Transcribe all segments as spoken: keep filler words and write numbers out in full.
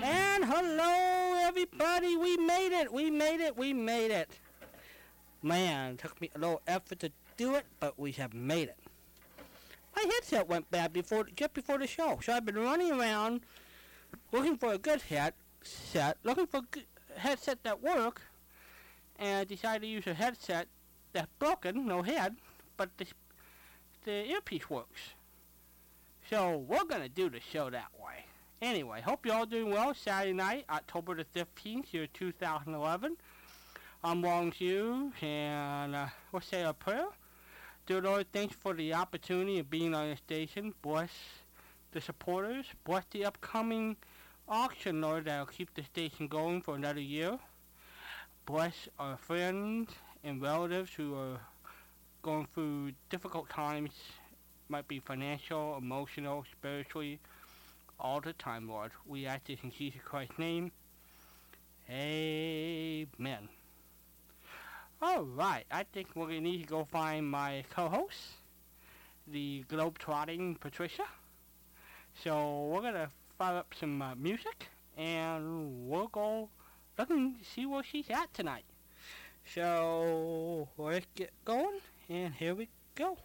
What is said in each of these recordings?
And hello, everybody. We made it. We made it. We made it. Man, it took me a little effort to do it, but we have made it. My headset went bad before, just before the show, so I've been running around looking for a good headset, looking for a good headset that works, and I decided to use a headset that's broken, no head, but the, the earpiece works. So we're going to do the show that way. Anyway, hope you're all doing well. Saturday night, October the fifteenth, year two thousand eleven. I'm Walden Hughes, and uh, we'll say a prayer. Dear Lord, thanks for the opportunity of being on the station. Bless the supporters. Bless the upcoming auction, Lord, that will keep the station going for another year. Bless our friends and relatives who are going through difficult times, might be financial, emotional, spiritually, all the time, Lord. We ask this in Jesus Christ's name. Amen. Alright, I think we're going to need to go find my co-host, the globe-trotting Patricia. So we're going to fire up some uh, music, and we'll go looking to see where she's at tonight. So let's get going, and here we go.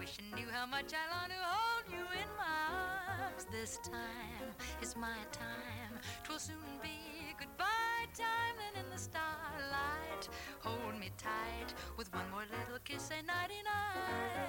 wishing you how much I long to hold you in my arms. This time is my time, 'twill soon be goodbye time. Then in the starlight, hold me tight with one more little kiss, say nighty night.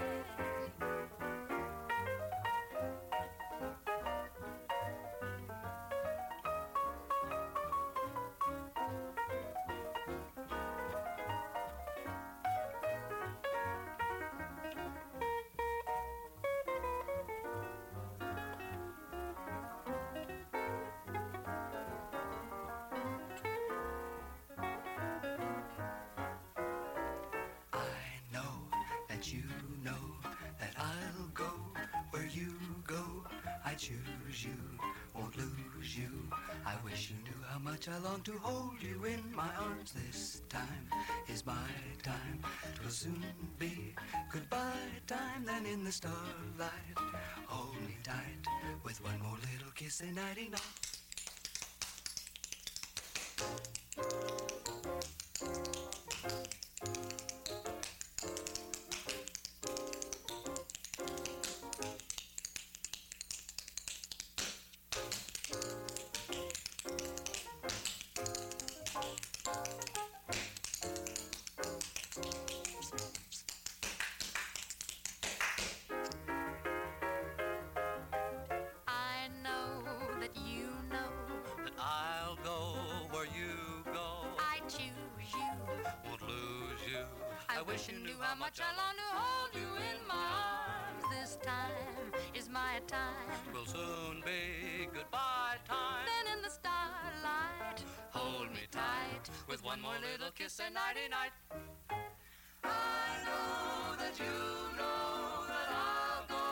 Choose you, won't lose you. I wish you knew how much I long to hold you in my arms. This time is my time, 'twill soon be goodbye time. Then in the starlight, hold me tight with one more little kiss, say nighty night. One more little kiss and nighty night. I know that you know that I'll go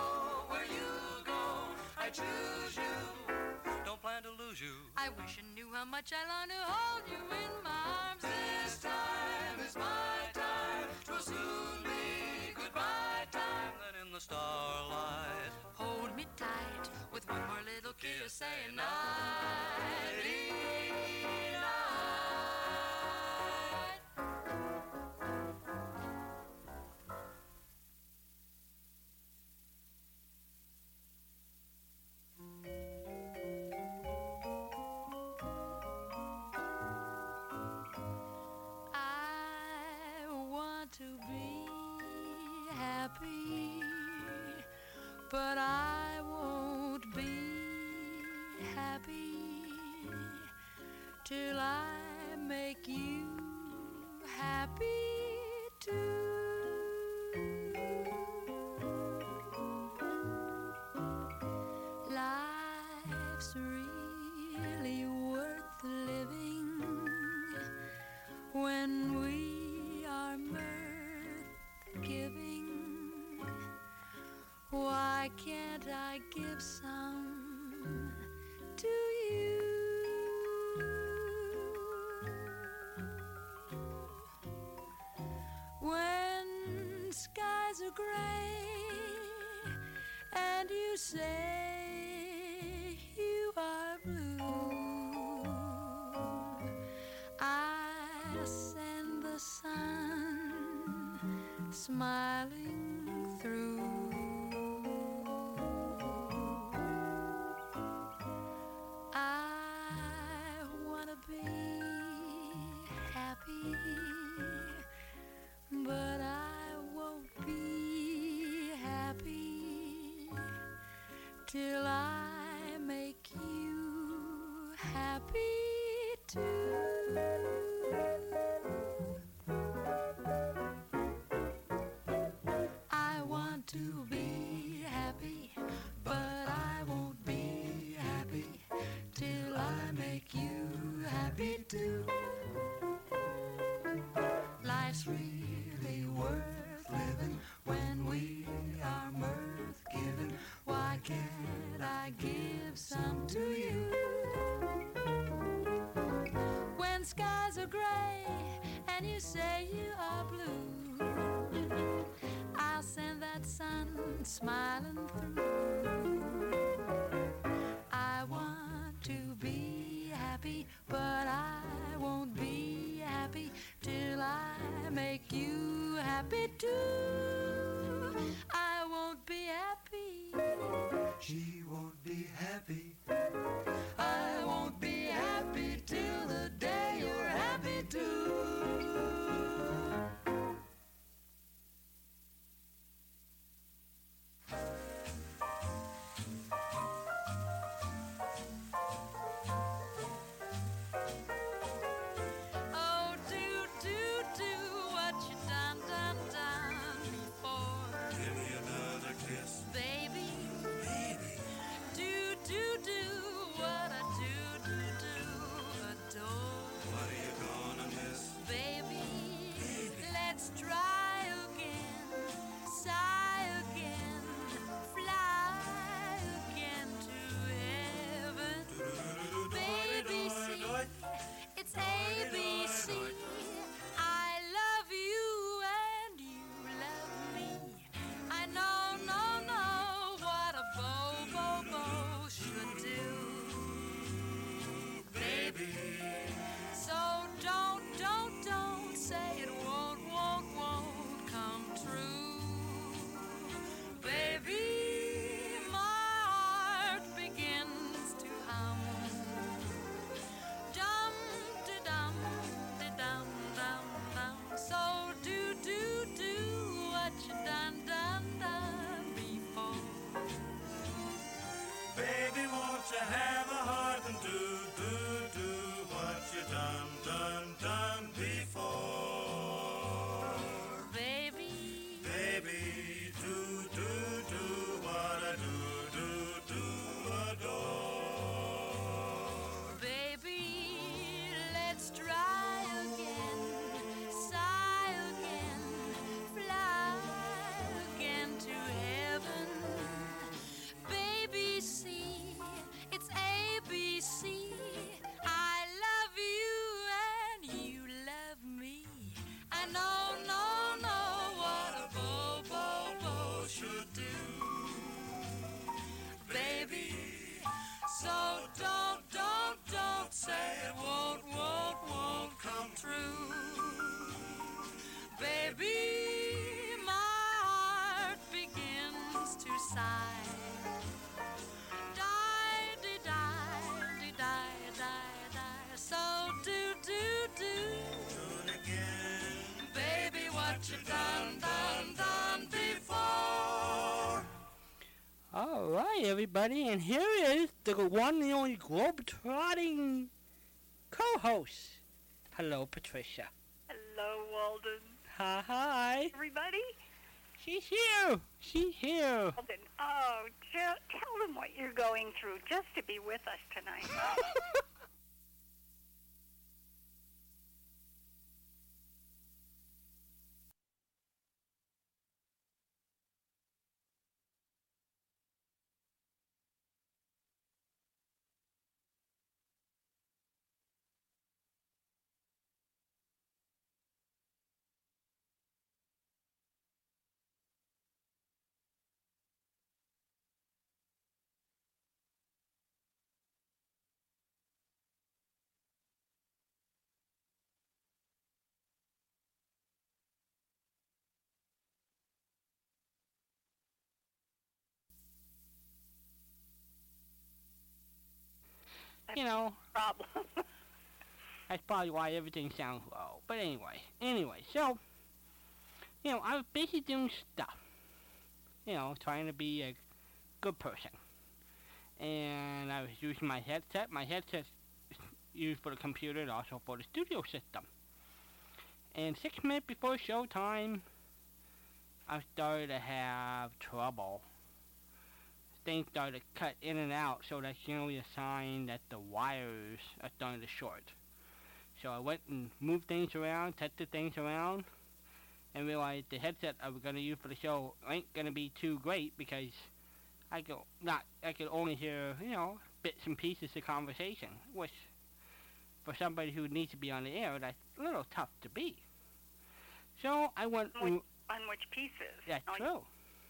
where you go. I choose you. Don't plan to lose you. I wish I knew how much I long to hold you in my arms. This time is my time. 'Twill soon be goodbye time. Then in the starlight, hold me tight with one more little kiss, say nighty night. But I won't be happy till I make you happy too. Life's really worth living when we are mirth-giving. Why can't I give some to you? When skies are gray and you say you are blue, I send the sun smiling through. But I won't be happy till I make you happy too. I want to be happy, but I won't be happy till I make you happy too. Life's really worth living when we are mirth given. Why can't I give some to you? When skies are gray and you say you are blue, I'll send that sun smiling through. I want to be happy, but I won't be happy till I make you happy too. I will side. Die-de-die-de-die-die-die. So do-do-do. Do it again. Baby, what you done, done, done before. All right, everybody, and here is the one and only globe-trotting co-host. Hello, Patricia. Hello, Walden. Hi, hi. Everybody? She's here. She's here. Walden, oh, tell, tell them what you're going through just to be with us tonight. You know, problem. That's probably why everything sounds low. But anyway, anyway, so, you know, I was busy doing stuff. You know, trying to be a good person. And I was using my headset. My headset's used for the computer and also for the studio system. And six minutes before showtime, I started to have trouble. Things started to cut in and out, so that's generally a sign that the wires are starting to short. So I went and moved things around, tested things around, and realized the headset I was going to use for the show ain't going to be too great because I could not, I could only hear, you know, bits and pieces of conversation, which for somebody who needs to be on the air, that's a little tough to be. So I went... On which, on which pieces? That's on true.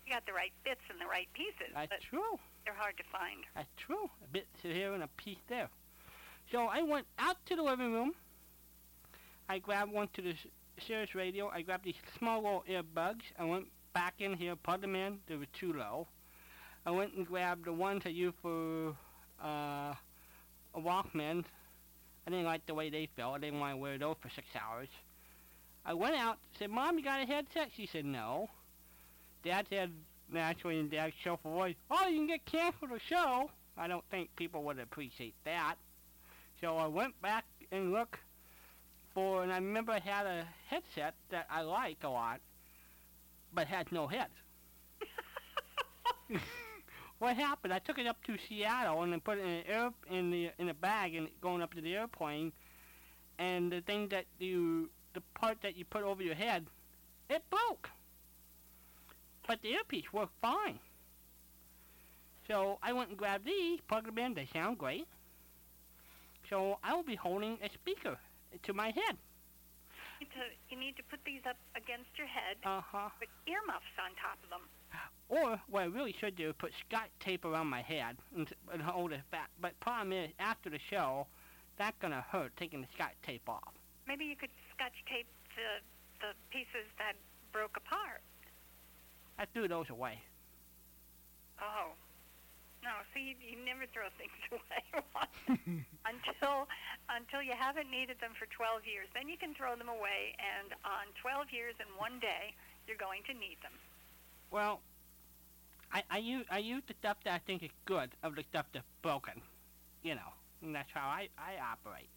Got the right bits and the right pieces. That's but true. They're hard to find. That's true. A bit here and a piece there. So I went out to the living room. I grabbed one to the Sirius radio. I grabbed these small little earbuds. I went back in here, plugged them in. They were too low. I went and grabbed the ones I used for uh, a Walkman. I didn't like the way they felt. I didn't want to wear those for six hours. I went out, said, Mom, you got a headset? She said, no. Dad said, naturally, in Dad's cheerful voice, oh, you can get canceled the show. I don't think people would appreciate that. So I went back and looked for, and I remember I had a headset that I like a lot, but had no head. What happened? I took it up to Seattle and then put it in, an air, in, the, in a bag and going up to the airplane, and the thing that you, the part that you put over your head, it broke. But the earpiece worked fine. So I went and grabbed these, plugged them in, they sound great. So I will be holding a speaker to my head. You need to, you need to put these up against your head, uh-huh. Put earmuffs on top of them. Or what I really should do is put Scotch tape around my head and, and hold it back. But problem is, after the show, that's going to hurt taking the Scotch tape off. Maybe you could Scotch tape the, the pieces that broke apart. I threw those away. Oh. No, see, you, you never throw things away. until until you haven't needed them for twelve years. Then you can throw them away, and on twelve years and one day, you're going to need them. Well, I, I, use, I use the stuff that I think is good of the stuff that's broken, you know, and that's how I, I operate.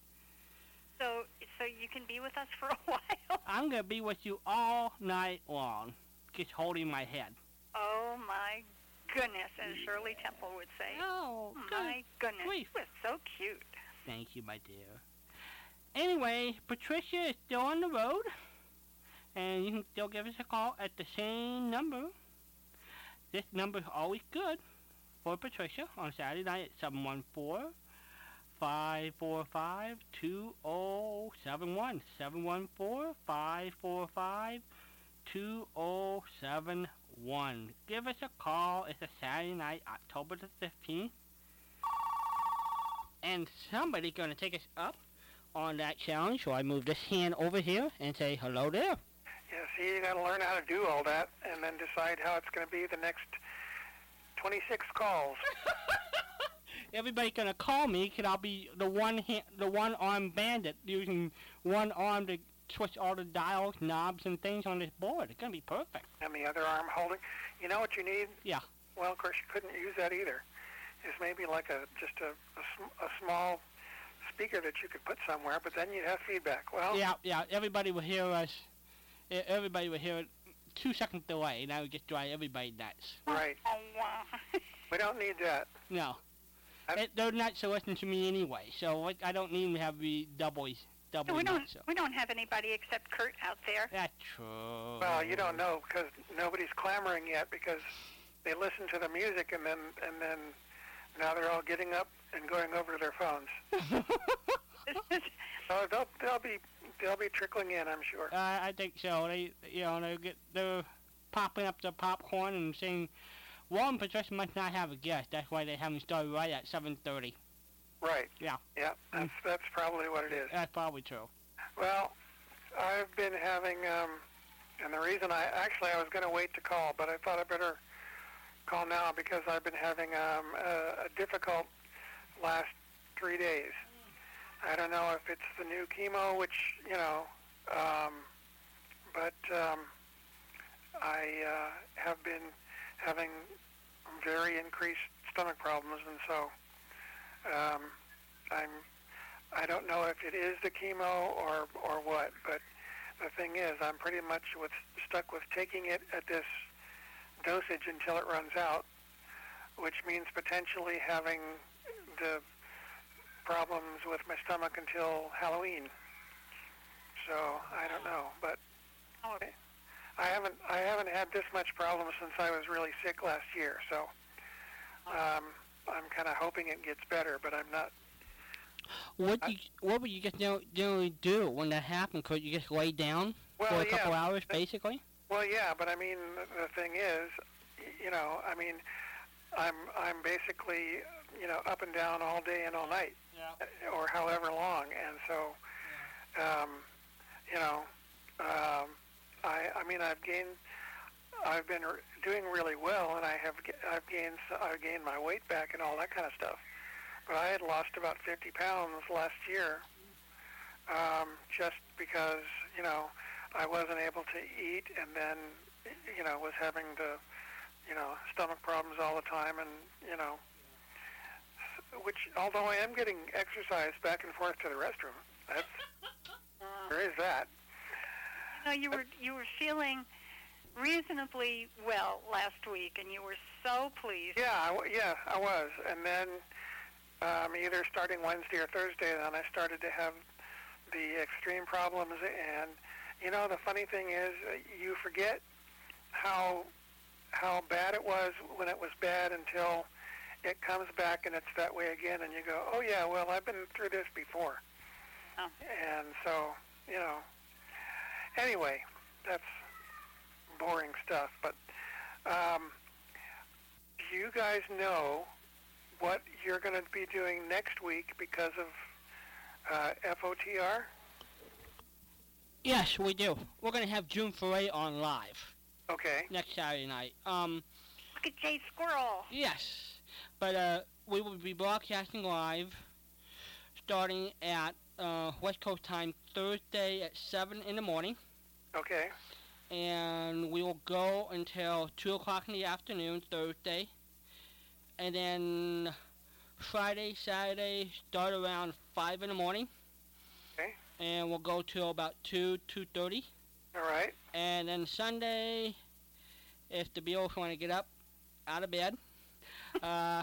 So, so you can be with us for a while? I'm going to be with you all night long. Just holding my head. Oh, my goodness, as Shirley Temple would say. Oh, my goodness. Grief. You are so cute. Thank you, my dear. Anyway, Patricia is still on the road, and you can still give us a call at the same number. This number is always good for Patricia on Saturday night at seven one four, five four five, two zero seven one. seven one four, five four five, two zero seven one. Give us a call. It's a Saturday night, October the fifteenth. And somebody's going to take us up on that challenge, so I move this hand over here and say hello there. Yeah, see, you got to learn how to do all that and then decide how it's going to be the next twenty-six calls. Everybody's gonna call me because I'll be the one hand, the one-armed bandit using one arm to switch all the dials, knobs, and things on this board. It's gonna be perfect. And the other arm holding. You know what you need? Yeah. Well, of course you couldn't use that either. It's maybe like a just a a, sm- a small speaker that you could put somewhere, but then you'd have feedback. Well. Yeah, yeah. Everybody will hear us. Everybody will hear it. Two seconds delay, and that would just drive everybody nuts. Right. We don't need that. No. It, they're not so listening to me anyway, so like, I don't need to have the doubles. Double so we don't. So. We don't have anybody except Kurt out there. That's true. Well, you don't know because nobody's clamoring yet because they listen to the music and then and then now they're all getting up and going over to their phones. So they'll they'll be they'll be trickling in, I'm sure. Uh, I think so. They you know they get they're popping up their popcorn and saying. Walden Patricia must not have a guest. That's why they haven't started right at seven thirty. Right. Yeah. Yeah, that's, that's probably what it is. That's probably true. Well, I've been having, um, and the reason I, actually I was going to wait to call, but I thought I better call now because I've been having um, a, a difficult last three days. I don't know if it's the new chemo, which, you know, um, but um, I uh, have been having very increased stomach problems, and so um, I'm, I don't know if it is the chemo or, or what, but the thing is I'm pretty much with, stuck with taking it at this dosage until it runs out, which means potentially having the problems with my stomach until Halloween. So I don't know, but... Okay. I haven't I haven't had this much problem since I was really sick last year, so um, I'm kind of hoping it gets better, but I'm not. What I, you, what would you just generally do when that happened? Could you just lay down well, for a yeah, couple hours, basically? Well, yeah, but I mean the thing is, you know, I mean, I'm I'm basically you know up and down all day and all night, yeah. or however long, and so, um, you know. Um, I, I mean, I've gained. I've been re- doing really well, and I have. I've gained. I've gained my weight back and all that kind of stuff. But I had lost about fifty pounds last year, um, just because you know I wasn't able to eat, and then you know was having the, you know, stomach problems all the time, and you know, which although I am getting exercise back and forth to the restroom, that's, there is that. No, you were you were feeling reasonably well last week, and you were so pleased. Yeah, I w- yeah, I was. And then um, either starting Wednesday or Thursday, then I started to have the extreme problems. And you know, the funny thing is, you forget how how bad it was when it was bad until it comes back and it's that way again, and you go, oh yeah, well I've been through this before. Oh. And so you know. Anyway, that's boring stuff, but um, do you guys know what you're going to be doing next week because of uh, F O T R? Yes, we do. We're going to have June Foray on live. Okay. Next Saturday night. Um, Look at Jay Squirrel. Yes, but uh, we will be broadcasting live starting at Uh, West Coast time Thursday at seven in the morning. Okay. And we will go until two o'clock in the afternoon Thursday, and then Friday, Saturday start around five in the morning. Okay. And we'll go till about two, two thirty. All right. And then Sunday, if the Beals want to get up out of bed, uh,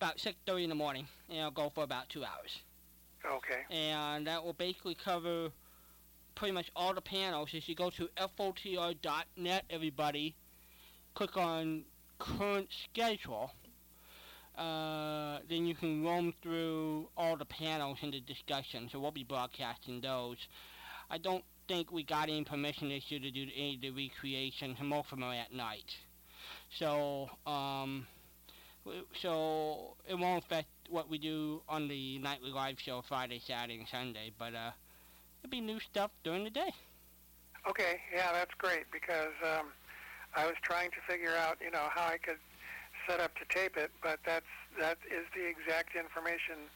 about six thirty in the morning, and I'll go for about two hours. Okay. And that will basically cover pretty much all the panels. If you go to F O T R dot net, everybody, click on current schedule, uh, then you can roam through all the panels in the discussion. So we'll be broadcasting those. I don't think we got any permission this year to do any of the recreations, and most of them are at night. So, um... So it won't affect what we do on the nightly live show Friday, Saturday, and Sunday, but uh, it'll be new stuff during the day. Okay, yeah, that's great because um, I was trying to figure out, you know, how I could set up to tape it, but that's that is the exact information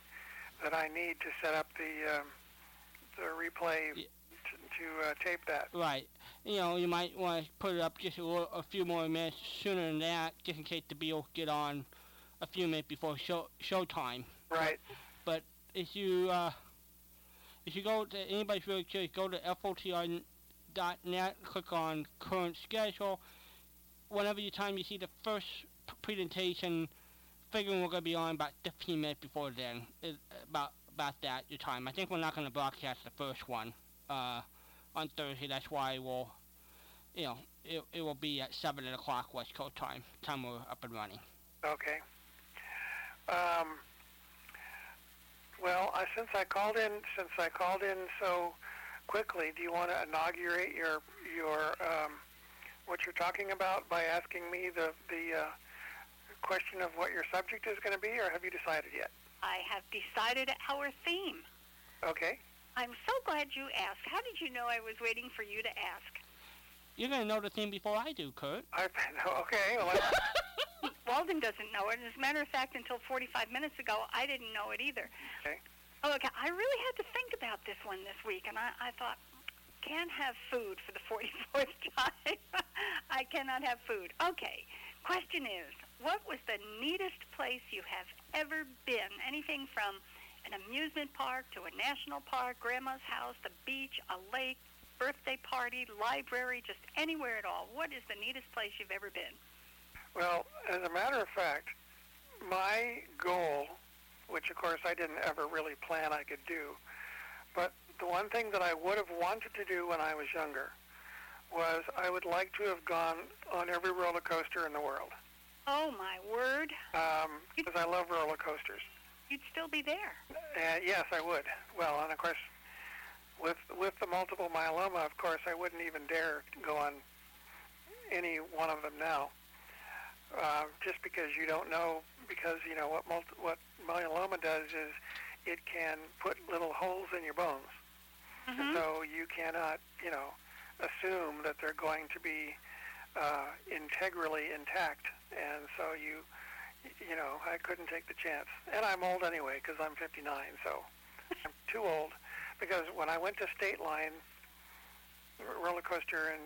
that I need to set up the um, the replay yeah. to, to uh, tape that. Right. You know, you might want to put it up just a, little, a few more minutes sooner than that, just in case the Beatles get on a few minutes before show showtime. Right. But, but if you uh, if you go to anybody's really curious, go to F O T R dot net, click on current schedule. Whenever you time you see the first p- presentation, figuring we're going to be on about fifteen minutes before then. It, about about that, your time. I think we're not going to broadcast the first one uh, on Thursday. That's why we'll, you know, it, it will be at seven o'clock West Coast time, time we're up and running. Okay. Um, well, I, since I called in, since I called in so quickly, do you want to inaugurate your, your, um, what you're talking about by asking me the, the uh, question of what your subject is going to be, or have you decided yet? I have decided our theme. Okay. I'm so glad you asked. How did you know I was waiting for you to ask? You're going to know the theme before I do, Kurt. I, okay. Well, Walden doesn't know it. As a matter of fact, until forty-five minutes ago, I didn't know it either. Okay. Oh, okay. I really had to think about this one this week, and I, I thought, can't have food for the forty-fourth time. I cannot have food. Okay. Question is, what was the neatest place you have ever been? Anything from an amusement park to a national park, grandma's house, the beach, a lake, birthday party, library, just anywhere at all. What is the neatest place you've ever been? Well, as a matter of fact, my goal, which of course I didn't ever really plan I could do, but the one thing that I would have wanted to do when I was younger was I would like to have gone on every roller coaster in the world. Oh, my word. Um, because I love roller coasters. You'd still be there. Uh, yes, I would. Well, and of course, with with the multiple myeloma, of course, I wouldn't even dare go on any one of them now, uh, just because you don't know, because, you know, what multi- what myeloma does is it can put little holes in your bones. Mm-hmm. So you cannot, you know, assume that they're going to be uh, integrally intact. And so you, you know, I couldn't take the chance. And I'm old anyway, because I'm fifty-nine, so I'm too old. Because when I went to State Line roller coaster in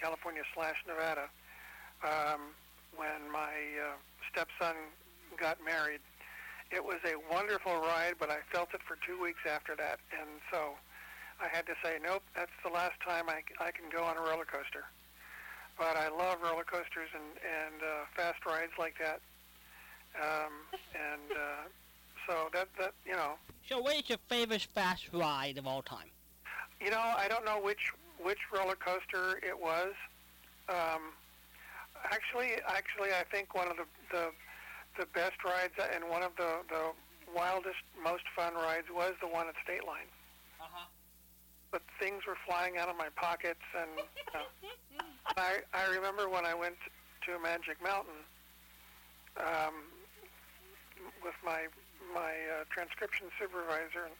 California slash Nevada, um, when my uh, stepson got married, it was a wonderful ride, but I felt it for two weeks after that. And so I had to say, nope, that's the last time I, I can go on a roller coaster. But I love roller coasters and, and uh, fast rides like that. Um, and uh, so that, that, you know. So what is your favorite fast ride of all time? You know, I don't know which which roller coaster it was. Um, actually, actually, I think one of the... the The best rides and one of the, the wildest, most fun rides was the one at State Line. Uh-huh. But things were flying out of my pockets, and uh, I I remember when I went to Magic Mountain um, with my my uh, transcription supervisor, and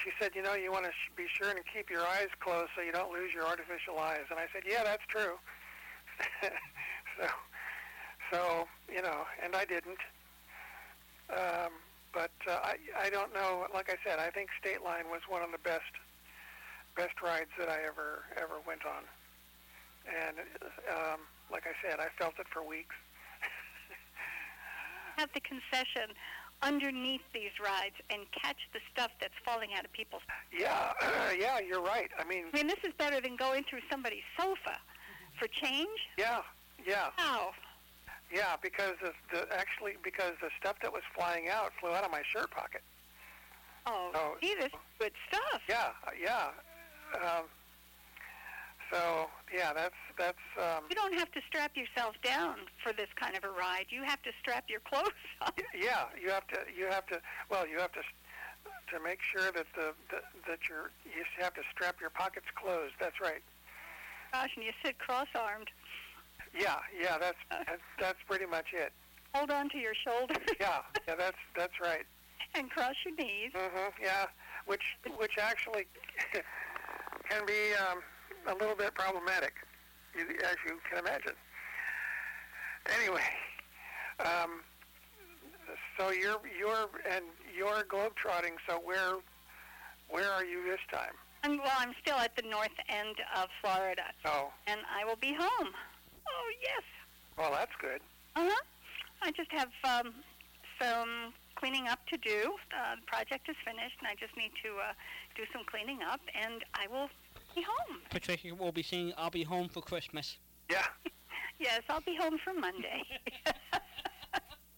she said, you know, you want to sh- be sure and keep your eyes closed so you don't lose your artificial eyes. And I said, yeah, that's true. so... So, you know, and I didn't. Um, but uh, I I don't know. Like I said, I think State Line was one of the best best rides that I ever ever went on. And um, like I said, I felt it for weeks. At the concession, underneath these rides, and catch the stuff that's falling out of people's. Yeah, uh, yeah, you're right. I mean, I mean, this is better than going through somebody's sofa for change. Yeah, yeah. Wow. Yeah, because the, the actually because the stuff that was flying out flew out of my shirt pocket. Oh, so, see, this good stuff. Yeah, yeah. Um, so yeah, that's that's. Um, you don't have to strap yourself down for this kind of a ride. You have to strap your clothes up. Yeah, you have to. You have to. Well, you have to to make sure that the, the that you're you have to strap your pockets closed. That's right. Gosh, and you sit cross-armed. Yeah, yeah, that's, that's that's pretty much it. Hold on to your shoulders. yeah, yeah, that's that's right. And cross your knees. Mm-hmm. Yeah, which which actually can be um, a little bit problematic, as you can imagine. Anyway, Um, so you're you're and you're globetrotting. So where where are you this time? I'm, well, I'm still at the north end of Florida. Oh. And I will be home. Oh yes. Well, that's good. Uh huh. I just have um, some cleaning up to do. Uh, the project is finished, and I just need to uh, do some cleaning up, and I will be home. Patricia will be singing "I'll Be Home for Christmas." Yeah. Yes, I'll be home for Monday.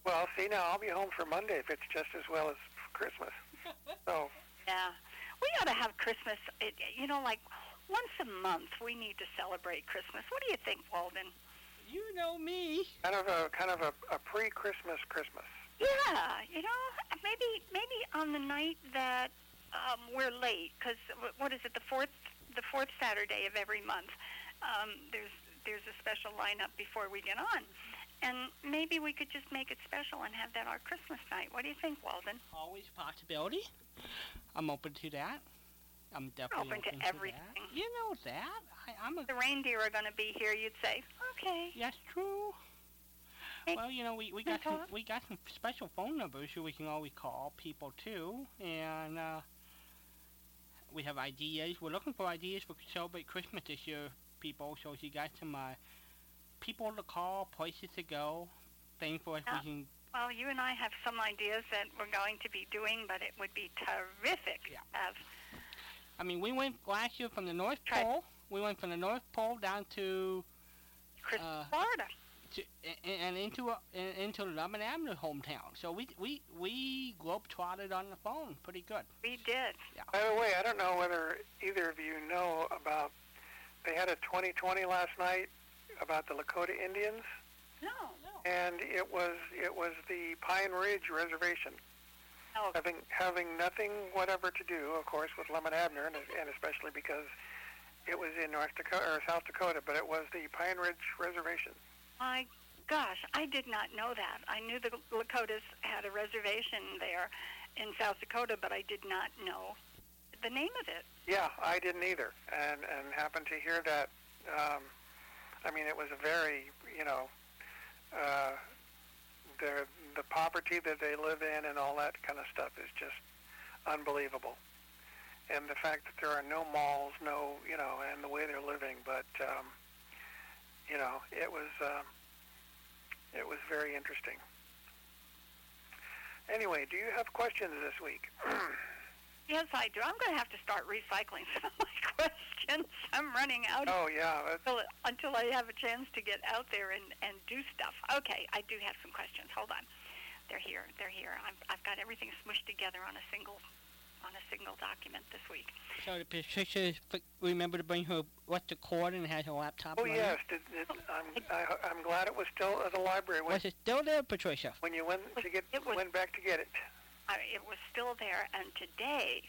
Well, see now, I'll be home for Monday if it's just as well as Christmas. So. Yeah, we ought to have Christmas. It, you know, like once a month, we need to celebrate Christmas. What do you think, Walden? You know me. Kind of a kind of a, a pre-Christmas Christmas. Yeah, you know, maybe maybe on the night that um, we're late, because what is it, the fourth the fourth Saturday of every month? Um, there's there's a special lineup before we get on, and maybe we could just make it special and have that our Christmas night. What do you think, Walden? Always a possibility. I'm open to that. I'm definitely open, open to everything. To that. You know that. I, I'm a the reindeer are going to be here. You'd say, okay. That's true. Well, you know, we, we got some, we got some special phone numbers so we can always call people, too. And uh, we have ideas. We're looking for ideas for celebrate Christmas this year, people. So if you got some uh, people to call, places to go, things for us uh, we can... Well, you and I have some ideas that we're going to be doing, but it would be terrific. Yeah. Have. I mean, we went last year from the North Tri- Pole. We went from the North Pole down to... Uh, Florida. To, and, and into a, and into Lebanon Avenue hometown. So we we we globetrotted on the phone pretty good. We did. Yeah. By the way, I don't know whether either of you know about, they had a twenty twenty last night about the Lakota Indians. No, no. And it was it was the Pine Ridge Reservation. Oh. Having having nothing whatever to do, of course, with Lemon Abner, and, and especially because it was in North Dakota or South Dakota, but it was the Pine Ridge Reservation. My gosh, I did not know that. I knew the Lakotas had a reservation there in South Dakota, but I did not know the name of it. Yeah, I didn't either, and and happened to hear that. Um, I mean, it was a very, you know, uh, the the poverty that they live in and all that kind of stuff is just unbelievable, and the fact that there are no malls, no, you know, and the way they're living, but. Um, You know, it was um, it was very interesting. Anyway, do you have questions this week? Yes, I do. I'm going to have to start recycling some of my questions. I'm running out. Oh, yeah. Until, until I have a chance to get out there and, and do stuff. Okay, I do have some questions. Hold on. They're here. They're here. I'm, I've got everything smooshed together on a single on a single document this week. So did Patricia remember to bring her electric cord and had her laptop? Oh, yes. Did, did, I'm, I, I'm glad it was still at the library. When, was it still there, Patricia? When you went, was, to get, was, went back to get it. I, it was still there, and today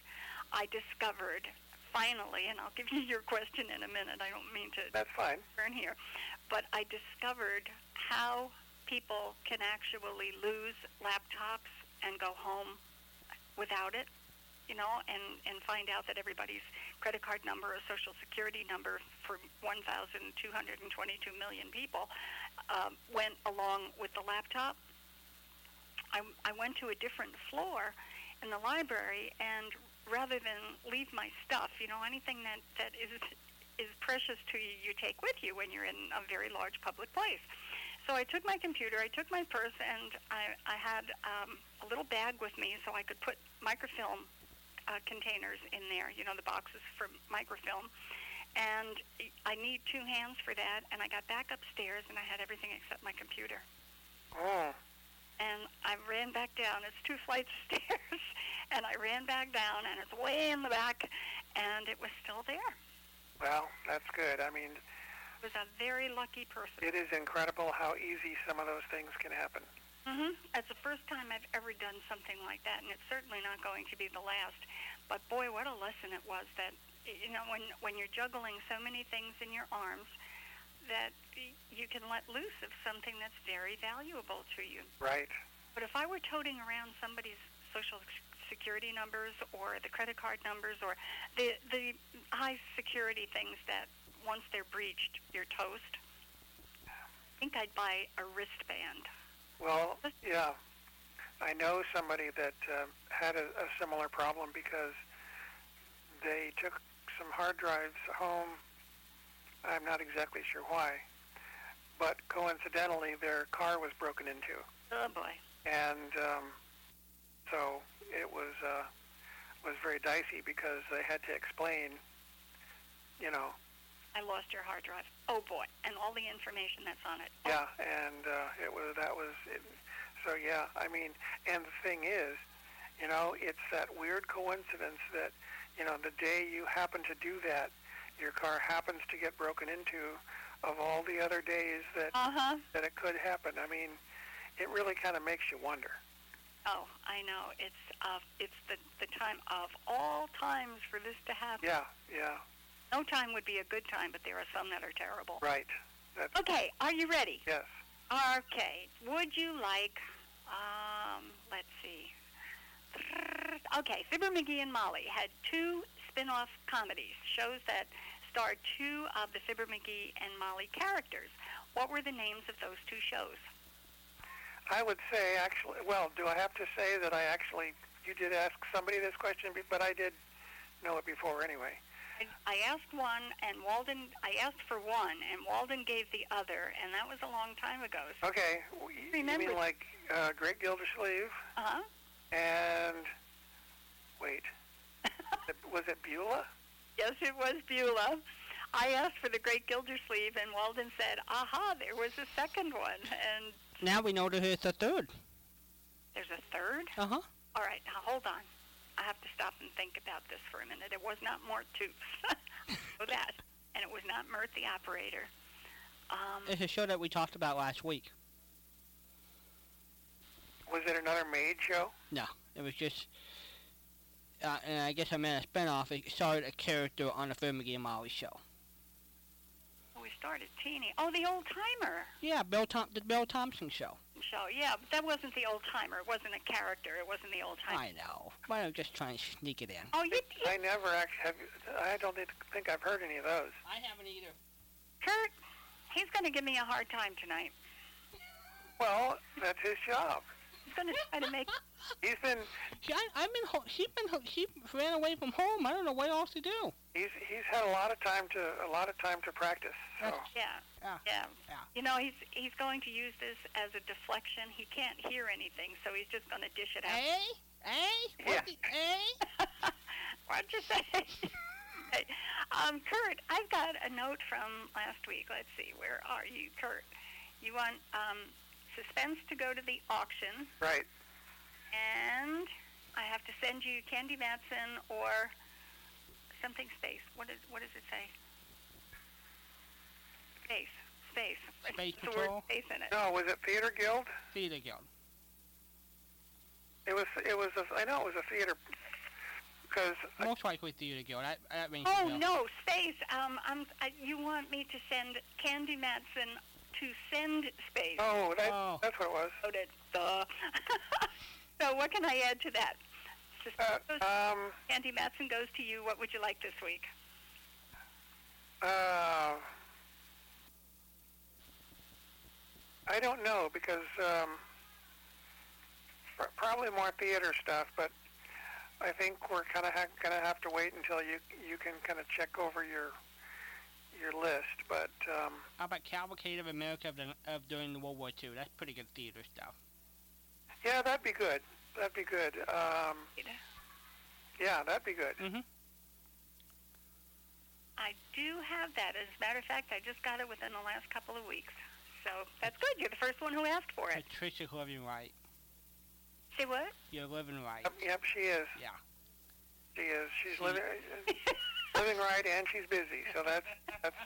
I discovered, finally, and I'll give you your question in a minute. I don't mean to... That's fine. ...turn here, but I discovered how people can actually lose laptops and go home without it. You know, and, and find out that everybody's credit card number or social security number for one thousand two hundred twenty-two million people um, went along with the laptop. I, I went to a different floor in the library, and rather than leave my stuff, you know, anything that, that is is precious to you, you take with you when you're in a very large public place. So I took my computer, I took my purse, and I, I had um, a little bag with me so I could put microfilm Uh, containers in there, you know, the boxes for microfilm, and I need two hands for that, and I got back upstairs and I had everything except my computer. Oh. And I ran back down. It's two flights of stairs, and I ran back down, and it's way in the back, and it was still there. Well, that's good. I mean... I was a very lucky person. It is incredible how easy some of those things can happen. Mm-hmm. That's the first time I've ever done something like that, and it's certainly not going to be the last. But boy, what a lesson it was that, you know, when, when you're juggling so many things in your arms, that you can let loose of something that's very valuable to you. Right. But if I were toting around somebody's social security numbers or the credit card numbers or the the high security things that once they're breached, you're toast, I think I'd buy a wristband. Well, yeah. I know somebody that uh, had a, a similar problem because they took some hard drives home. I'm not exactly sure why, but coincidentally their car was broken into. Oh, boy. And um, so it was uh, was very dicey because they had to explain, you know. I lost your hard drive. Oh, boy. And all the information that's on it. Oh. Yeah, and uh, it was, that was, it, so yeah, I mean, and the thing is, you know, it's that weird coincidence that, you know, the day you happen to do that, your car happens to get broken into of all the other days that uh-huh. that it could happen. I mean, it really kind of makes you wonder. Oh, I know. It's uh, it's the, the time of all times for this to happen. Yeah, yeah. No time would be a good time, but there are some that are terrible. Right. That's okay, are you ready? Yes. Okay. Would you like, um, let's see. Okay, Fibber McGee and Molly had two spin-off comedies, shows that starred two of the Fibber McGee and Molly characters. What were the names of those two shows? I would say, actually, well, do I have to say that I actually, you did ask somebody this question, but I did know it before anyway. I asked one, and Walden, I asked for one, and Walden gave the other, and that was a long time ago. So okay. You, remember. You mean like uh, Great Gildersleeve? Uh-huh. And, wait, was it Beulah? Yes, it was Beulah. I asked for the Great Gildersleeve, and Walden said, aha, there was a second one. And now we know there's a third. There's a third? Uh-huh. All right, now hold on. I have to stop and think about this for a minute. It was not Mortoots. So that. And it was not Mert the Operator. Um, it's a show that we talked about last week. Was it another maid show? No. It was just, uh, and I guess I meant a spinoff. It started a character on the Fibber McGee and Molly show. Oh, we started teeny. Oh, the Old Timer. Yeah, Bill Tom- the Bill Thompson show. Show, yeah, but that wasn't the Old Timer. It wasn't a character. It wasn't the Old Timer. I know, but I'm just trying to sneak it in. Oh, you, you I never actually have. I don't think I've heard any of those. I haven't either. Kurt, he's going to give me a hard time tonight. Well, that's his job. He's going to try to make. He's been. She, I, I've been. Ho- she's been. She ran away from home. I don't know what else to do. He's he's had a lot of time to a lot of time to practice. So. Yeah. Yeah. yeah, yeah. You know, he's he's going to use this as a deflection. He can't hear anything, so he's just going to dish it out. Hey, hey, yeah. Hey. What'd you say? um, Kurt, I've got a note from last week. Let's see, where are you, Kurt? You want um, Suspense to go to the auction, right? And I have to send you Candy Matson or something space. What is what does it say? Space. Space. Space the Patrol? Word space in it. No, was it Theater Guild? Theater Guild. It was, it was, a, I know it was a theater, because... Most I, likely Theater Guild. I, I mean, oh, you know. No, space. Um, I'm, I, you want me to send Candy Matson to send space. Oh, that, oh. that's what it was. Oh, that's, uh. So what can I add to that? Uh, um, Candy Matson goes to you. What would you like this week? Uh... I don't know, because um, pr- probably more theater stuff, but I think we're kind of ha- going to have to wait until you you can kind of check over your your list. But um, how about Cavalcade of America of, the, of during World War Two? That's pretty good theater stuff. Yeah, that'd be good. That'd be good. Um, yeah, that'd be good. Mm-hmm. I do have that. As a matter of fact, I just got it within the last couple of weeks. So that's good. You're the first one who asked for it. Patricia's living right. Say what? You're living right. Yep, yep, she is. Yeah. She is. She's she living living right, and she's busy. So that's that's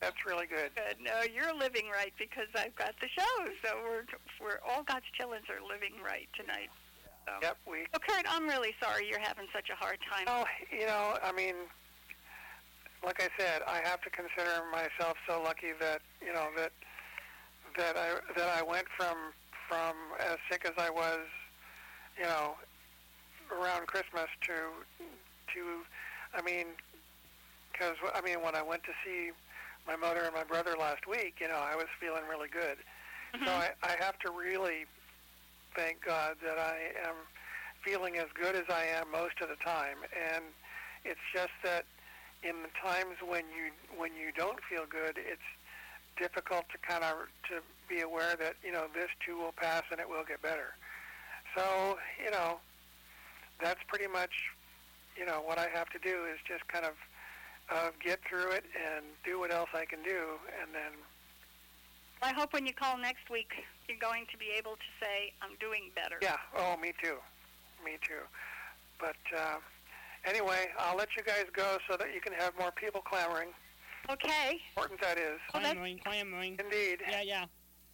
that's really good. Good. No, you're living right because I've got the show. So we're we're all God's children are living right tonight. So. Yep. We. Oh, Kurt, I'm really sorry you're having such a hard time. Oh, you know, I mean. Like I said, I have to consider myself so lucky that, you know, that that I that I went from from as sick as I was, you know, around Christmas to to, I mean, because I mean when I went to see my mother and my brother last week, you know, I was feeling really good, Mm-hmm. So I, I have to really thank God that I am feeling as good as I am most of the time. And it's just that in the times when you when you don't feel good, it's difficult to kind of to be aware that, you know, this too will pass and it will get better. So, you know, that's pretty much, you know, what I have to do is just kind of uh, get through it and do what else I can do. And then I hope when you call next week, you're going to be able to say, I'm doing better. Yeah. Oh, me too. Me too. But uh, anyway, I'll let you guys go so that you can have more people clamoring. Okay. Important that is. Well, clamoring, clamoring. Indeed. Yeah, yeah.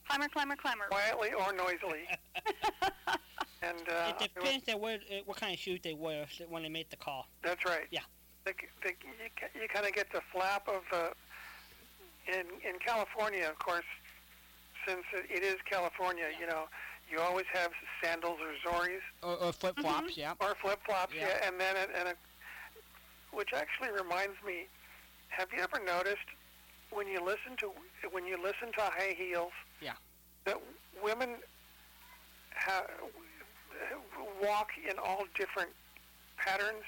Clamor, clamor, clamor. Quietly or noisily. And uh, it depends on what, what kind of shoes they wear when they make the call. That's right. Yeah. They, they, you you kind of get the flap of the... In, in California, of course, since it is California, yeah. You know, you always have sandals or Zorries. Or, or flip-flops, mm-hmm. yeah. Or flip-flops, yeah. yeah. And then, it, and it, which actually reminds me, have you ever noticed when you listen to when you listen to high heels? Yeah. That women ha- walk in all different patterns.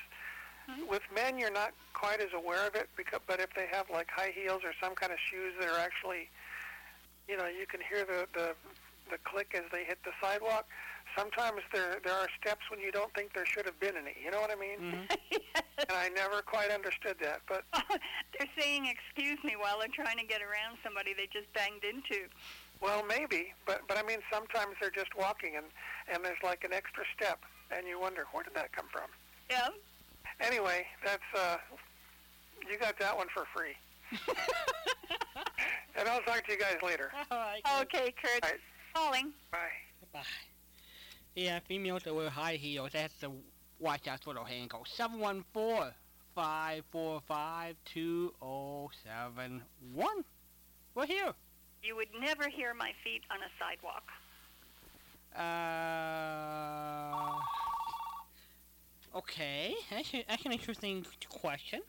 Mm-hmm. With men, you're not quite as aware of it, because, but if they have like high heels or some kind of shoes that are actually, you know, you can hear the, the, the click as they hit the sidewalk. Sometimes there there are steps when you don't think there should have been any. You know what I mean? Mm-hmm. Yes. And I never quite understood that. But they're saying, excuse me, while they're trying to get around somebody they just banged into. Well, maybe, but but I mean, sometimes they're just walking, and, and there's like an extra step, and you wonder, where did that come from? Yeah. Anyway, that's uh, you got that one for free. And I'll talk to you guys later. All right. Kurt. Okay, Kurt. Right. Calling. Bye. Bye. Yeah, females that wear high heels, that's the watch out for those ankles. seven one four, five four five, two oh seven one. We're here. You would never hear my feet on a sidewalk. Uh... Okay, that's, that's an interesting question.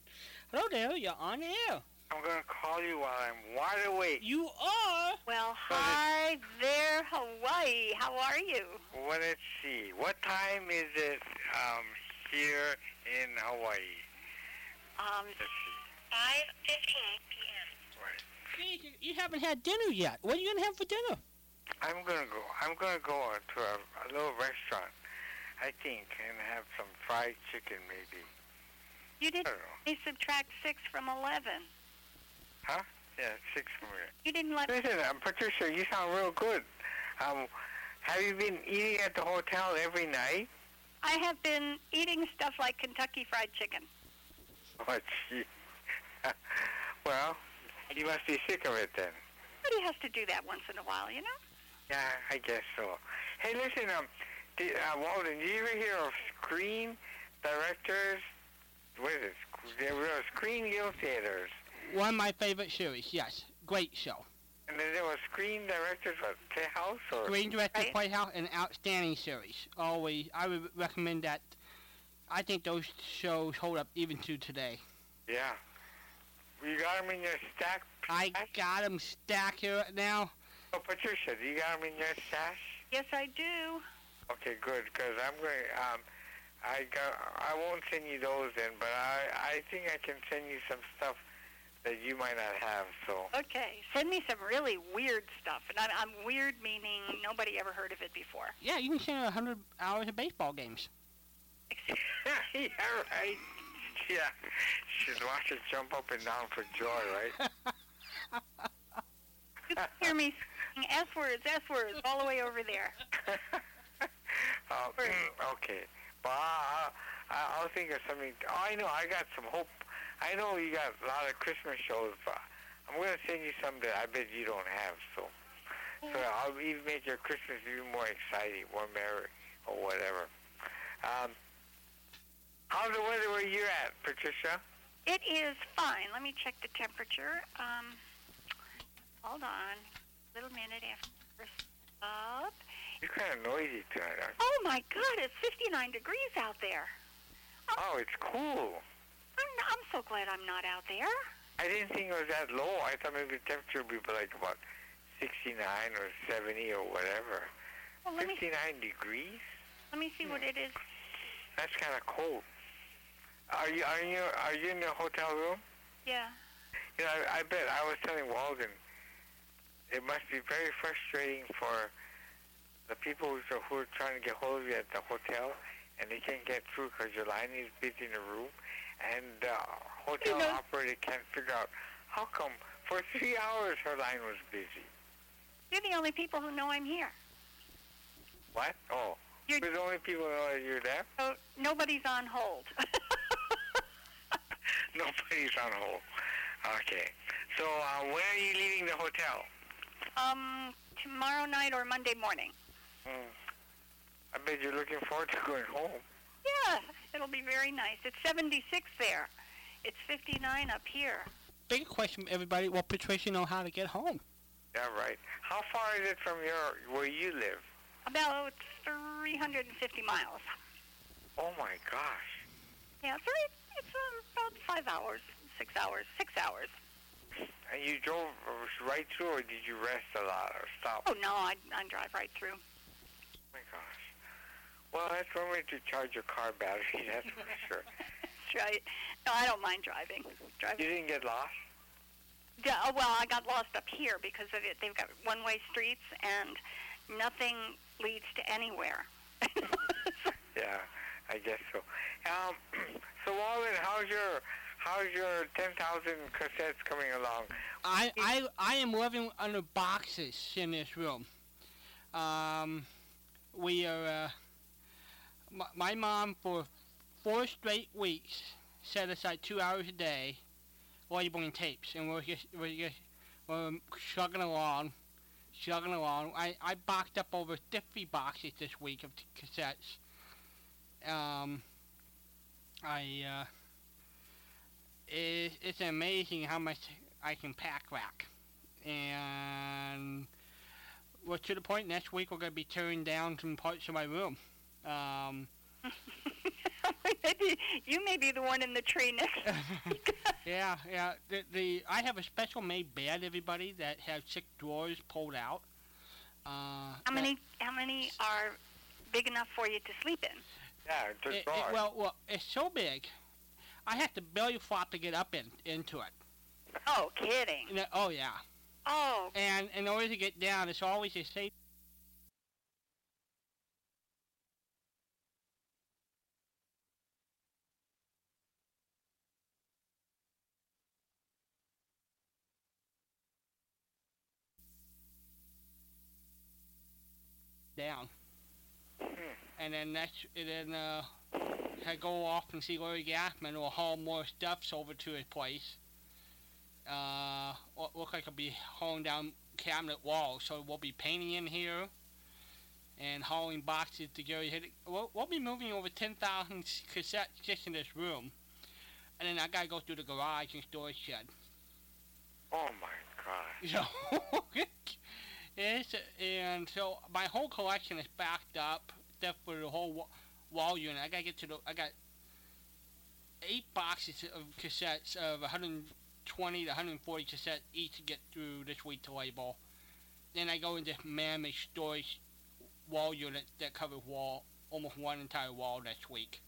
Hello there, you're on the air. I'm going to call you while I'm wide awake. You are? Well, hi there, Hawaii. How are you? Well, let's see. What time is it um, here in Hawaii? Um, five fifteen p.m. Right. You, you haven't had dinner yet. What are you going to have for dinner? I'm going to go. I'm going to go to a, a little restaurant, I think, and have some fried chicken, maybe. You didn't they subtract six from eleven. Huh? Yeah, six from here. You didn't let... Listen, um, Patricia, you sound real good. Um, have you been eating at the hotel every night? I have been eating stuff like Kentucky Fried Chicken. Oh, gee. Well, you must be sick of it, then. Everybody has to do that once in a while, you know? Yeah, I guess so. Hey, listen, um... Did, uh, Walden, did you ever hear of screen directors? What is it? There were Screen Guild Theaters. One of my favorite series, yes. Great show. And then there were Screen Directors of Playhouse? Or Screen Director right? Playhouse, an outstanding series. Always, I would recommend that. I think those shows hold up even to today. Yeah. You got them in your stack? I got them stacked here right now. Oh, Patricia, do you got them in your stash? Yes, I do. Okay, good, because I'm going to, um, I got, I won't send you those in, but I, I think I can send you some stuff that you might not have, so. Okay, send me some really weird stuff, and I'm, I'm weird meaning nobody ever heard of it before. Yeah, you can send one hundred hours of baseball games. Yeah, right. Yeah, should watch it jump up and down for joy, right? You can hear me saying S words, S words, all the way over there. Uh, okay. Well, I'll, I'll think of something. Oh, I know. I got some hope. I know you got a lot of Christmas shows, but I'm going to send you some that I bet you don't have. So, so I'll even make your Christmas even more exciting, or merry, or whatever. Um, how's the weather where you're at, Patricia? It is fine. Let me check the temperature. Um, hold on. A little minute after first. Up. You're kind of noisy tonight, aren't you? Oh, my God, it's fifty-nine degrees out there. I'm, oh, it's cool. I'm, I'm so glad I'm not out there. I didn't think it was that low. I thought maybe the temperature would be like about sixty-nine or seventy or whatever. Well, let fifty-nine me, degrees? Let me see hmm. what it is. That's kind of cold. Are you are you are you in the hotel room? Yeah. You know, I, I bet I was telling Walden, it must be very frustrating for the people who are, who are trying to get hold of you at the hotel, and they can't get through because your line is busy in the room, and the uh, hotel you know. operator can't figure out how come for three hours her line was busy. You're the only people who know I'm here. What? Oh. You're the only people who know you're there? Oh, nobody's on hold. Nobody's on hold. Okay. So uh, when are you leaving the hotel? Um, tomorrow night or Monday morning. Mm. I bet you're looking forward to going home. Yeah, it'll be very nice. It's seventy-six there. It's fifty-nine up here. Big question, everybody. Will Patricia know how to get home? Yeah, right. How far is it from your where you live? About three hundred fifty miles. Oh, my gosh. Yeah, it's, right, it's um, about five hours, six hours, six hours. And you drove right through, or did you rest a lot or stop? Oh, no, I, I drive right through. Oh, my gosh. Well, that's one way to charge your car battery, that's for sure. That's right. No, I don't mind driving. driving. You didn't get lost? Yeah, oh, well, I got lost up here because of it. They've got one-way streets, and nothing leads to anywhere. Yeah, I guess so. Um, so, Walden, how's your... How's your ten thousand cassettes coming along? I, I, I am living under boxes in this room. Um, we are, uh, m- my mom for four straight weeks set aside two hours a day labeling tapes, and we're just, we're just, we're chugging along, chugging along. I, I boxed up over fifty boxes this week of t- cassettes. Um, I, uh, It's, it's amazing how much I can pack rack. And we're to the point next week we're going to be tearing down some parts of my room. Um, you may be the one in the tree next week. yeah, yeah. The, the, I have a special made bed, everybody, that has six drawers pulled out. Uh, how many How many are big enough for you to sleep in? Yeah, it's a drawer. It, it, well, well, it's so big. I have to belly flop to get up in, into it. Oh, kidding. And, uh, oh, yeah. Oh. And, and in order to get down, it's always a safe... down. Hmm. And then that's... And then, uh... I go off and see Larry Gaffman, who will haul more stuffs over to his place. Uh, look like I'll be hauling down cabinet walls, so we'll be painting in here and hauling boxes to Gary Hittick. We'll, we'll be moving over ten thousand cassettes just in this room, and then I gotta go through the garage and storage shed. Oh my God! So it's and so my whole collection is backed up, except for the whole. Wa- wall unit. I gotta get to the. I got eight boxes of cassettes of one hundred twenty to one hundred forty cassettes each to get through this week to label. Then I go into mammoth storage wall unit that covers wall almost one entire wall next week.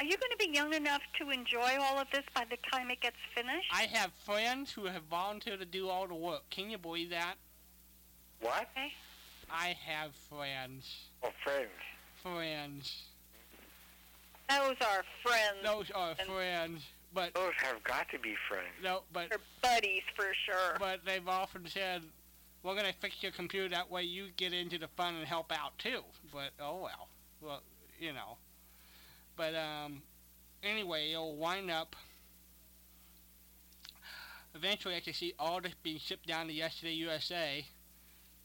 Are you going to be young enough to enjoy all of this by the time it gets finished? I have friends who have volunteered to do all the work. Can you believe that? What? Okay. I have friends. Oh, friends. Friends. Those are friends. Those are friends, but those have got to be friends. No, but they're buddies for sure. But they've often said, "We're gonna fix your computer that way you get into the fun and help out too." But oh well, well, you know. But um, anyway, it'll wind up. Eventually, I can see all this being shipped down to Yesterday U S A,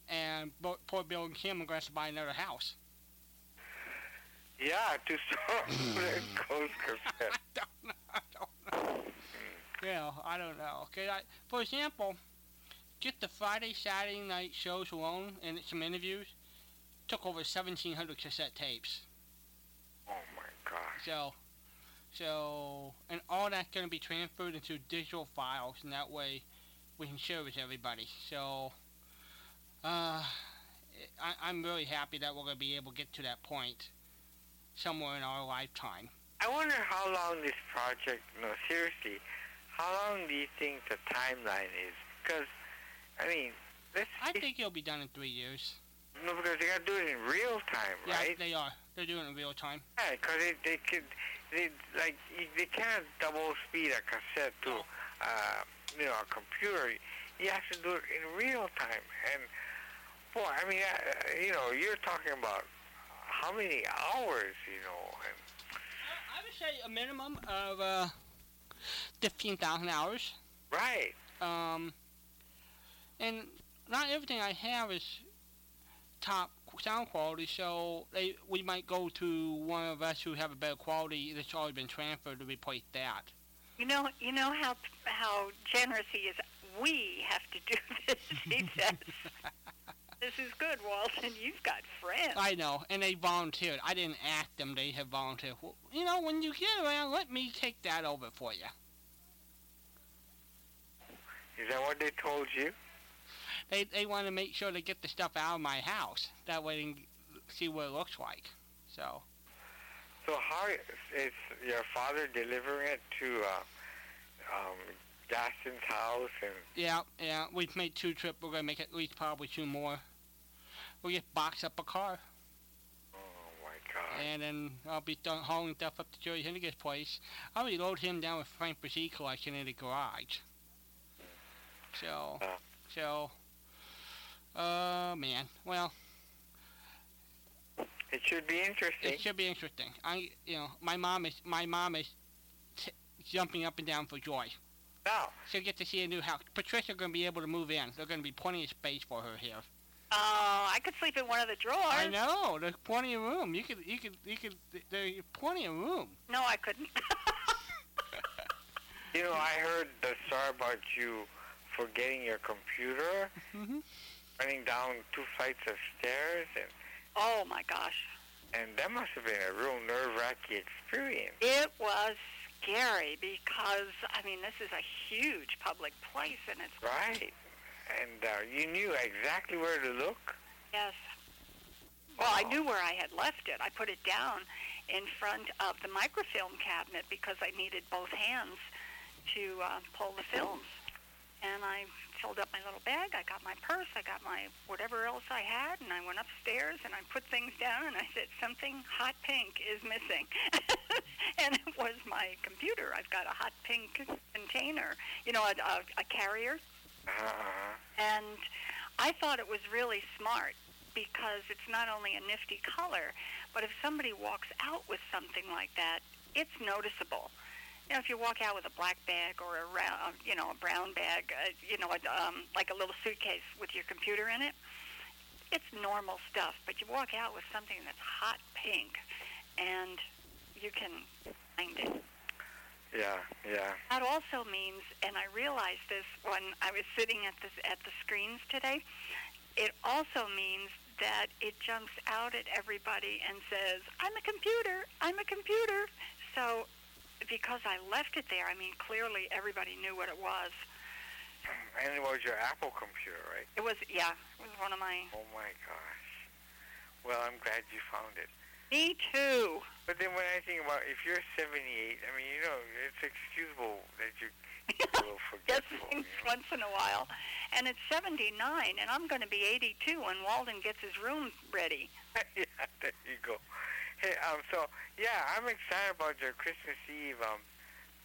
and poor Bill and Kim are gonna have to buy another house. Yeah, to store close cassette. I don't know. I don't know. You know, I don't know. Okay, I, for example, just the Friday, Saturday night shows alone and some interviews took over seventeen hundred cassette tapes. Oh my gosh. So, so, and all that's going to be transferred into digital files, and that way we can share with everybody. So, Uh, I, I'm really happy that we're going to be able to get to that point somewhere in our lifetime. I wonder how long this project, no, seriously, how long do you think the timeline is? Because, I mean, let's... I see. think it'll be done in three years. No, because they got to do it in real time, yeah, right? Yeah, they are. They're doing it in real time. Yeah, because they, they could, they, like, they can't double speed a cassette to, no. uh, you know, a computer. You have to do it in real time. And, boy, I mean, I, you know, you're talking about how many hours, you know. And I, I would say a minimum of uh, fifteen thousand hours. Right. Um, and not everything I have is top sound quality, so they, we might go to one of us who have a better quality that's already been transferred to replace that. You know, you know how how generous he is. We have to do this, he says. This is good, Walden. You've got friends. I know, and they volunteered. I didn't ask them. They have volunteered. Well, you know, when you get around, let me take that over for you. Is that what they told you? They they want to make sure they get the stuff out of my house. That way they can see what it looks like. So. So how is your father delivering it to uh, um, Justin's house? And yeah, yeah. We've made two trips. We're going to make at least probably two more. We'll just box up a car. Oh, my God. And then I'll be done hauling stuff up to Jerry Hennigan's place. I'll be load him down with Frank Brzee collection in the garage. So, uh. so... Oh, uh, man. Well, it should be interesting. It should be interesting. I, you know, my mom is my mom is t- jumping up and down for joy. Wow. She'll get to see a new house. Patricia going to be able to move in. There's going to be plenty of space for her here. Oh, I could sleep in one of the drawers. I know. There's plenty of room. You could, you could, you could. There's plenty of room. No, I couldn't. You know, I heard the story about you forgetting your computer. Mm-hmm. Running down two flights of stairs, and oh my gosh! And that must have been a real nerve-wracking experience. It was scary because I mean, this is a huge public place, and it's right. And uh, you knew exactly where to look. Yes. Well, wow. I knew where I had left it. I put it down in front of the microfilm cabinet because I needed both hands to uh, pull the films. And I filled up my little bag, I got my purse, I got my whatever else I had, and I went upstairs and I put things down and I said, something hot pink is missing. And it was my computer. I've got a hot pink container, you know, a, a, a carrier. Uh-huh. And I thought it was really smart because it's not only a nifty color, but if somebody walks out with something like that, it's noticeable. You know, if you walk out with a black bag or a round, you know, a brown bag, uh, you know, a, um, like a little suitcase with your computer in it, it's normal stuff. But you walk out with something that's hot pink, and you can find it. Yeah, yeah. That also means, and I realized this when I was sitting at the at the screens today. It also means that it jumps out at everybody and says, "I'm a computer. I'm a computer." So. Because I left it there, I mean, clearly everybody knew what it was. And it was your Apple computer, right? It was, yeah. It was one of my... Oh, my gosh. Well, I'm glad you found it. Me too. But then when I think about if you're seventy-eight, I mean, you know, it's excusable that you're a little forgetful. Yes, once in a while. And it's seventy-nine, and I'm going to be eighty-two when Walden gets his room ready. Yeah, there you go. Hey, um, so, yeah, I'm excited about your Christmas Eve um,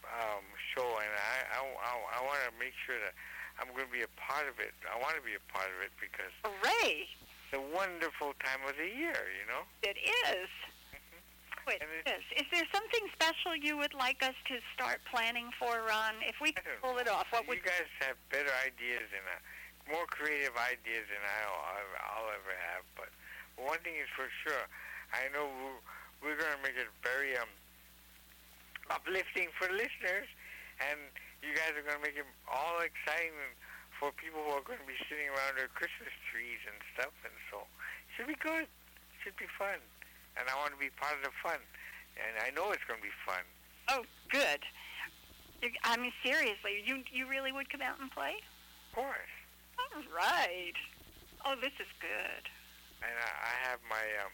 um, show, and I I, I, I want to make sure that I'm going to be a part of it. I want to be a part of it because... Hooray! It's a wonderful time of the year, you know? It is. Mm-hmm. Wait, it is. Is there something special you would like us to start planning for, Ron? If we could pull know. it off, what you would... You guys have better ideas and uh, more creative ideas than I'll, I'll ever have, but one thing is for sure... I know we're going to make it very um, uplifting for listeners, and you guys are going to make it all exciting for people who are going to be sitting around their Christmas trees and stuff, and so it should be good. It should be fun, and I want to be part of the fun, and I know it's going to be fun. Oh, good. I mean, seriously, you you really would come out and play? Of course. All right. Oh, this is good. And I have my um,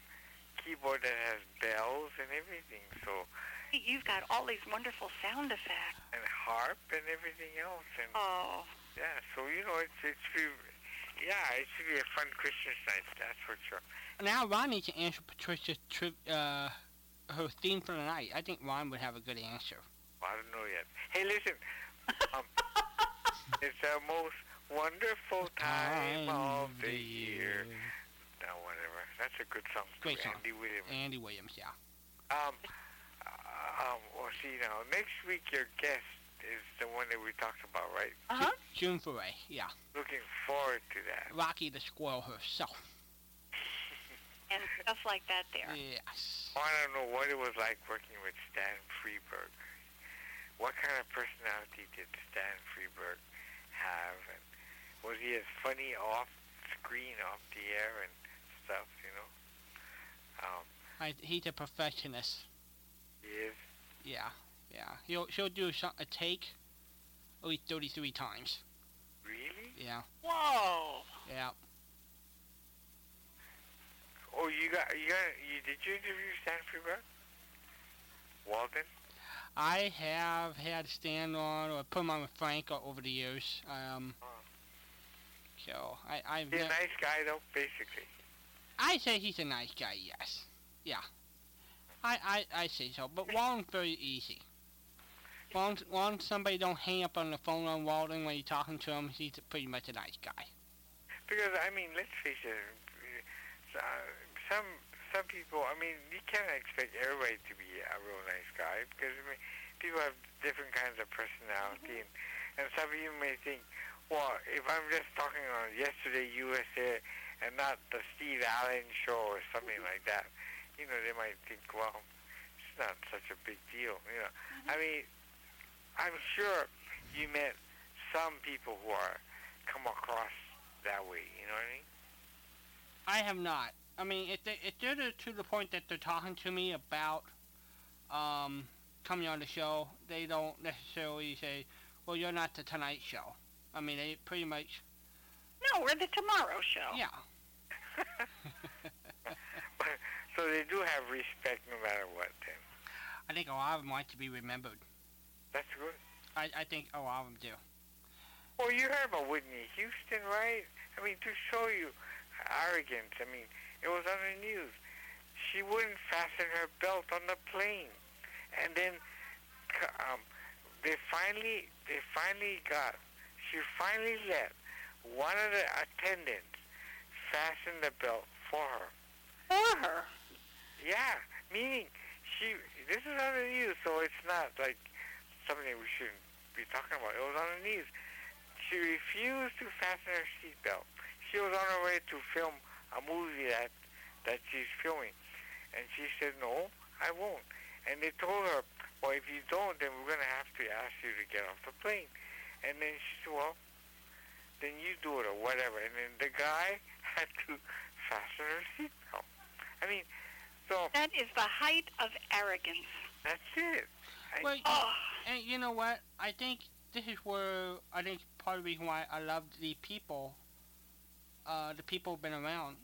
keyboard that has bells and everything, so... You've got all these wonderful sound effects. And harp and everything else. And oh. Yeah, so, you know, it's it's be, yeah, it should be a fun Christmas night, that's for sure. Now Ronnie can answer Patricia's tri- uh, her theme for the night. I think Ron would have a good answer. I don't know yet. Hey, listen. Um, it's the most wonderful time, time of the year. year. No, whatever. That's a good song. Great song. Andy Williams. Andy Williams, yeah. Um, uh, um, well, see, now, next week your guest is the one that we talked about, right? Uh-huh. June Foray, yeah. Looking forward to that. Rocky the Squirrel herself. And stuff like that there. Yes. Oh, I don't know what it was like working with Stan Freeberg. What kind of personality did Stan Freeberg have? And was he as funny off screen, off the air, and stuff, you know? Um, I, he's a perfectionist. He is? Yeah, yeah. He'll, he'll do some, a take at least thirty-three times. Really? Yeah. Whoa! Yeah. Oh, you got, you got, you, did you interview Stan Freeberg? Walden? I have had Stan on, or put him on with Frank over the years. Um, oh. So, I, I've... He's a nice guy, though, basically. I say he's a nice guy, yes. Yeah. I, I, I say so, but Walden's very easy. Walden's, Walden's somebody don't hang up on the phone on Walden when you're talking to him. He's pretty much a nice guy. Because, I mean, let's face it... Uh, some some people, I mean, you can't expect everybody to be a real nice guy because, I mean, people have different kinds of personality, and, and some of you may think, well, if I'm just talking on Yesterday U S A and not the Steve Allen show or something like that, you know, they might think, well, it's not such a big deal, you know. I mean, I'm sure you met some people who are come across that way, you know what I mean? I have not. I mean, if, they, if they're to, to the point that they're talking to me about um, coming on the show, they don't necessarily say, well, you're not the Tonight Show. I mean, they pretty much... No, we're the Tomorrow Show. Yeah. So they do have respect no matter what, then. I think a lot of them like to be remembered. That's good. I, I think a lot of them do. Well, you heard about Whitney Houston, right? I mean, to show you... Arrogance. I mean, it was on the news. She wouldn't fasten her belt on the plane, and then um, they finally, they finally got. She finally let one of the attendants fasten the belt for her. For her? Yeah. Meaning, she. This is on the news, so it's not like something we shouldn't be talking about. It was on the news. She refused to fasten her seatbelt. She was on her way to film a movie that that she's filming. And she said, no, I won't. And they told her, well, if you don't, then we're going to have to ask you to get off the plane. And then she said, well, then you do it or whatever. And then the guy had to fasten her seatbelt. I mean, so... That is the height of arrogance. That's it. I, well, oh. And you know what? I think this is where, I think part of the reason why I love the people... Uh, the people who've been around,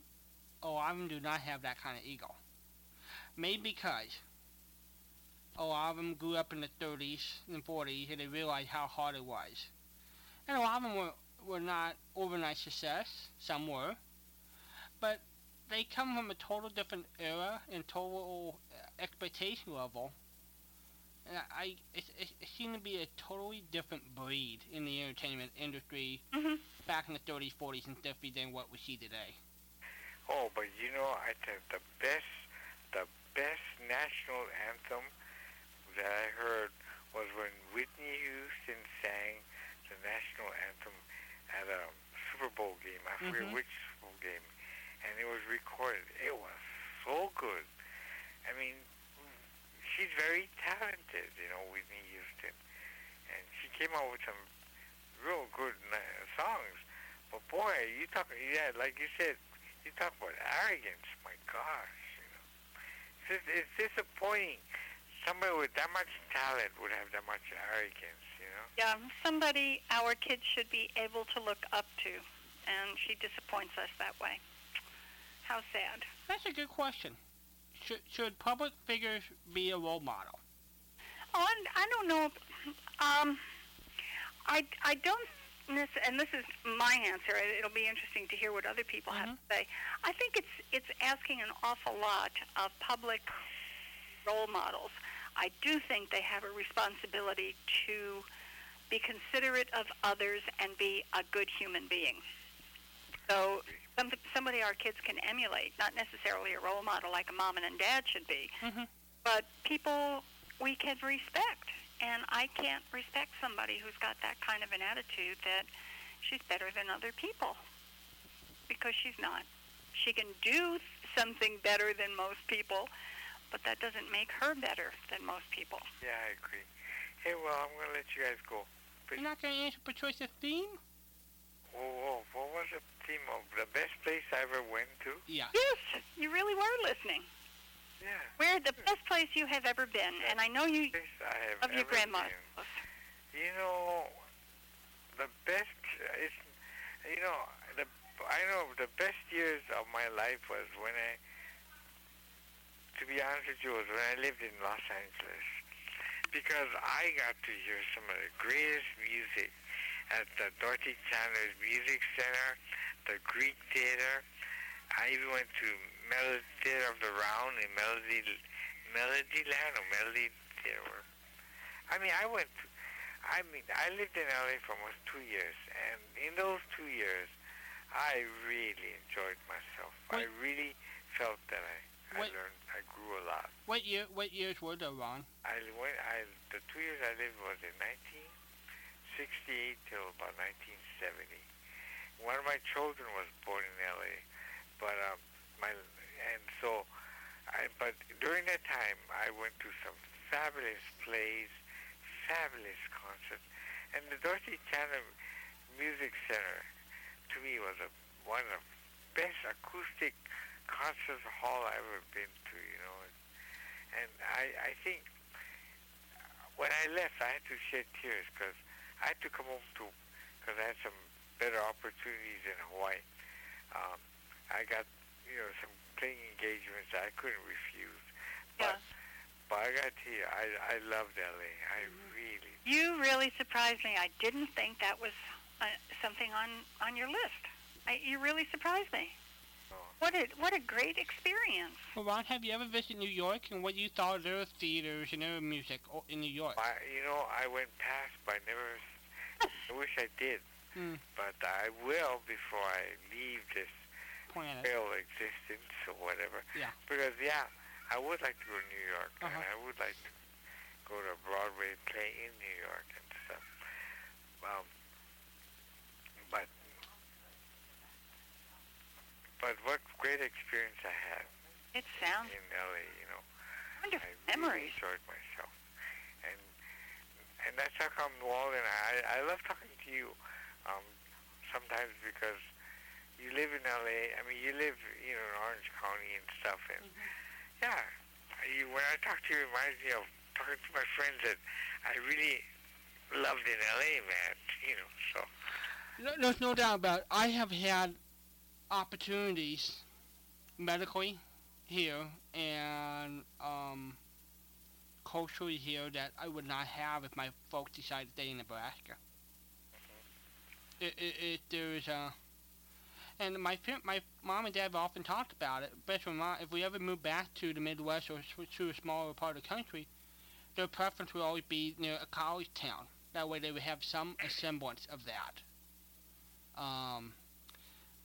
a lot of them do not have that kind of ego. Maybe because a lot of them grew up in the thirties and forties and they realized how hard it was. And a lot of them were, were not overnight success, some were, but they come from a total different era and total expectation level. And I, it, it, it seemed to be a totally different breed in the entertainment industry mm-hmm. back in the thirties, forties, and fifties than what we see today. Oh, but you know, I think the best, the best national anthem that I heard was when Whitney Houston sang the national anthem at a Super Bowl game. I forget mm-hmm. which Super Bowl game, and it was recorded. It was so good. I mean. She's very talented, you know, Whitney Houston. And she came out with some real good uh, songs. But boy, you talk, yeah, like you said, you talk about arrogance. My gosh, you know. It's, it's disappointing. Somebody with that much talent would have that much arrogance, you know. Yeah, somebody our kids should be able to look up to. and she disappoints us that way. How sad. That's a good question. Should, should public figures be a role model? Oh, I'm, I don't know. Um, I, I don't, and this is my answer. It'll be interesting to hear what other people mm-hmm. have to say. I think it's it's asking an awful lot of public role models. I do think they have a responsibility to be considerate of others and be a good human being. So some, somebody our kids can emulate, not necessarily a role model like a mom and a dad should be, mm-hmm. but people we can respect. And I can't respect somebody who's got that kind of an attitude that she's better than other people, because she's not. She can do something better than most people, but that doesn't make her better than most people. Yeah, I agree. Hey, well, I'm going to let you guys go. But you're not going to answer Patricia's theme? Oh, oh, what was the theme of the best place I ever went to? Yeah. Yes, you really were listening. Yeah. Where the best place you have ever been, the and I know you I of your grandma. You know, the best. Is, you know, the I know the best years of my life was when I. To be honest with you, was when I lived in Los Angeles, because I got to hear some of the greatest music at the Dorothy Chandler's Music Center, the Greek Theater. I even went to Melody Theater of the Round in Melody, Melody Land or Melody Theater. I mean, I went, to, I mean, I lived in L A for almost two years, and in those two years, I really enjoyed myself. What? I really felt that I, I what? learned, I grew a lot. What year? What years were there, Ron? I went, I, the two years I lived was in nineteen sixty-eight till about nineteen seventy. One of my children was born in L A, but um, my and so, I, but during that time I went to some fabulous plays, fabulous concerts, and the Dorothy Chandler Music Center to me was a, one of the best acoustic concert hall I've ever been to, you know. And I, I think when I left I had to shed tears because I had to come home to because I had some better opportunities in Hawaii. Um, I got, you know, some playing engagements I couldn't refuse. But, yeah. But I got to tell you, I, I loved L A. I really did. You really surprised me. I didn't think that was uh, something on, on your list. I, you really surprised me. Oh. What a, what a great experience. Well, Ron, have you ever visited New York, and what you thought of their theaters and their music in New York? I, you know, I went past, but I never... I wish I did. Mm. But I will before I leave this real existence or whatever. Yeah. Because, yeah, I would like to go to New York, uh-huh. and I would like to go to a Broadway play in New York and stuff. Um, but but what great experience I had. It sounds in L A, you know. Wonderful I memories. I really enjoyed myself. And, and that's how come Walden, I, I love talking to you um, sometimes because you live in L A. I mean, you live, you know, in Orange County and stuff. And mm-hmm. yeah, you, when I talk to you, it reminds me of talking to my friends that I really loved in L A, man. You know, so no, there's no doubt about it. I have had opportunities medically here and um, culturally here that I would not have if my folks decided to stay in Nebraska. Mm-hmm. It, it, it there's a uh, And my my mom and dad have often talked about it, especially mom, if we ever move back to the Midwest or to a smaller part of the country, their preference would always be near a college town. That way they would have some semblance of that. Um,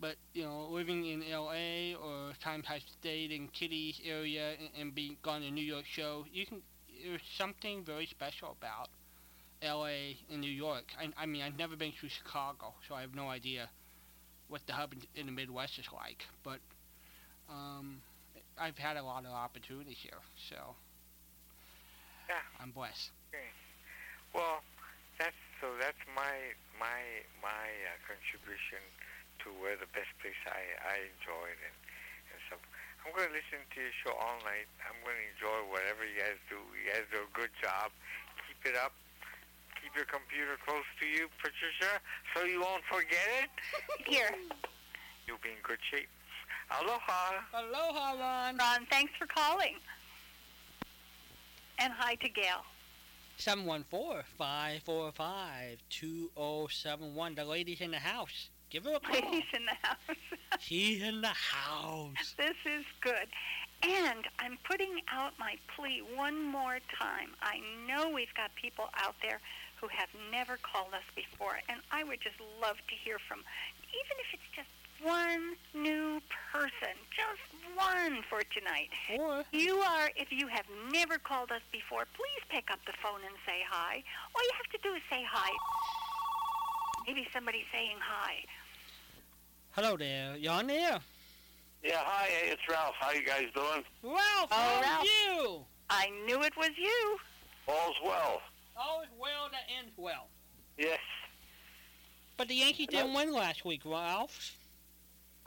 but, you know, living in L A or times I stayed in Kitty's area and, and being gone to a New York show, you can, there's something very special about L A and New York. I, I mean, I've never been to Chicago, so I have no idea what the hub in the Midwest is like, but um, I've had a lot of opportunities here, so yeah. I'm blessed. Okay. Well, that's so. That's my my my uh, contribution to where the best place I, I enjoyed and and stuff. I'm going to listen to your show all night. I'm going to enjoy whatever you guys do. You guys do a good job. Keep it up. keep your computer close to you, Patricia, so you won't forget it? Here. You'll be in good shape. Aloha. Aloha, Ron. Ron, thanks for calling. And hi to Gail. seven one four, five four five, two oh seven one. The lady's in the house. Give her a call. Lady's in the house. She's in the house. This is good. And I'm putting out my plea one more time. I know we've got people out there who have never called us before, and I would just love to hear from, even if it's just one new person, just one for tonight. Or you are, if you have never called us before, please pick up the phone and say hi. All you have to do is say hi. Maybe somebody's saying hi. Hello there. You on there? Yeah, hi. It's Ralph. How you guys doing? Ralph, how are you? I knew it was you. All's well. All's well that ends well. Yes. But the Yankees didn't win last week, Ralph.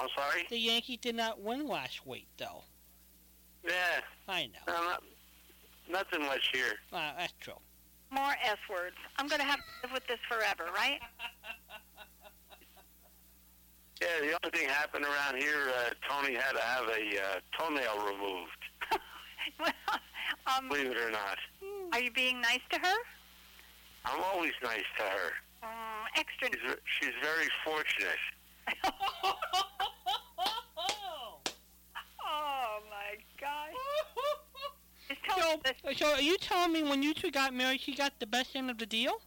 I'm sorry? The Yankees did not win last week, though. Yeah. I know. No, not, nothing much here. Uh, that's true. More S words. I'm going to have to live with this forever, right? Yeah, the only thing happened around here, uh, Tony had to have a uh, toenail removed. Well, um, believe it or not. Are you being nice to her? I'm always nice to her. Um, extra nice. She's, she's very fortunate. Oh, my gosh. So, so are you telling me when you two got married, she got the best end of the deal?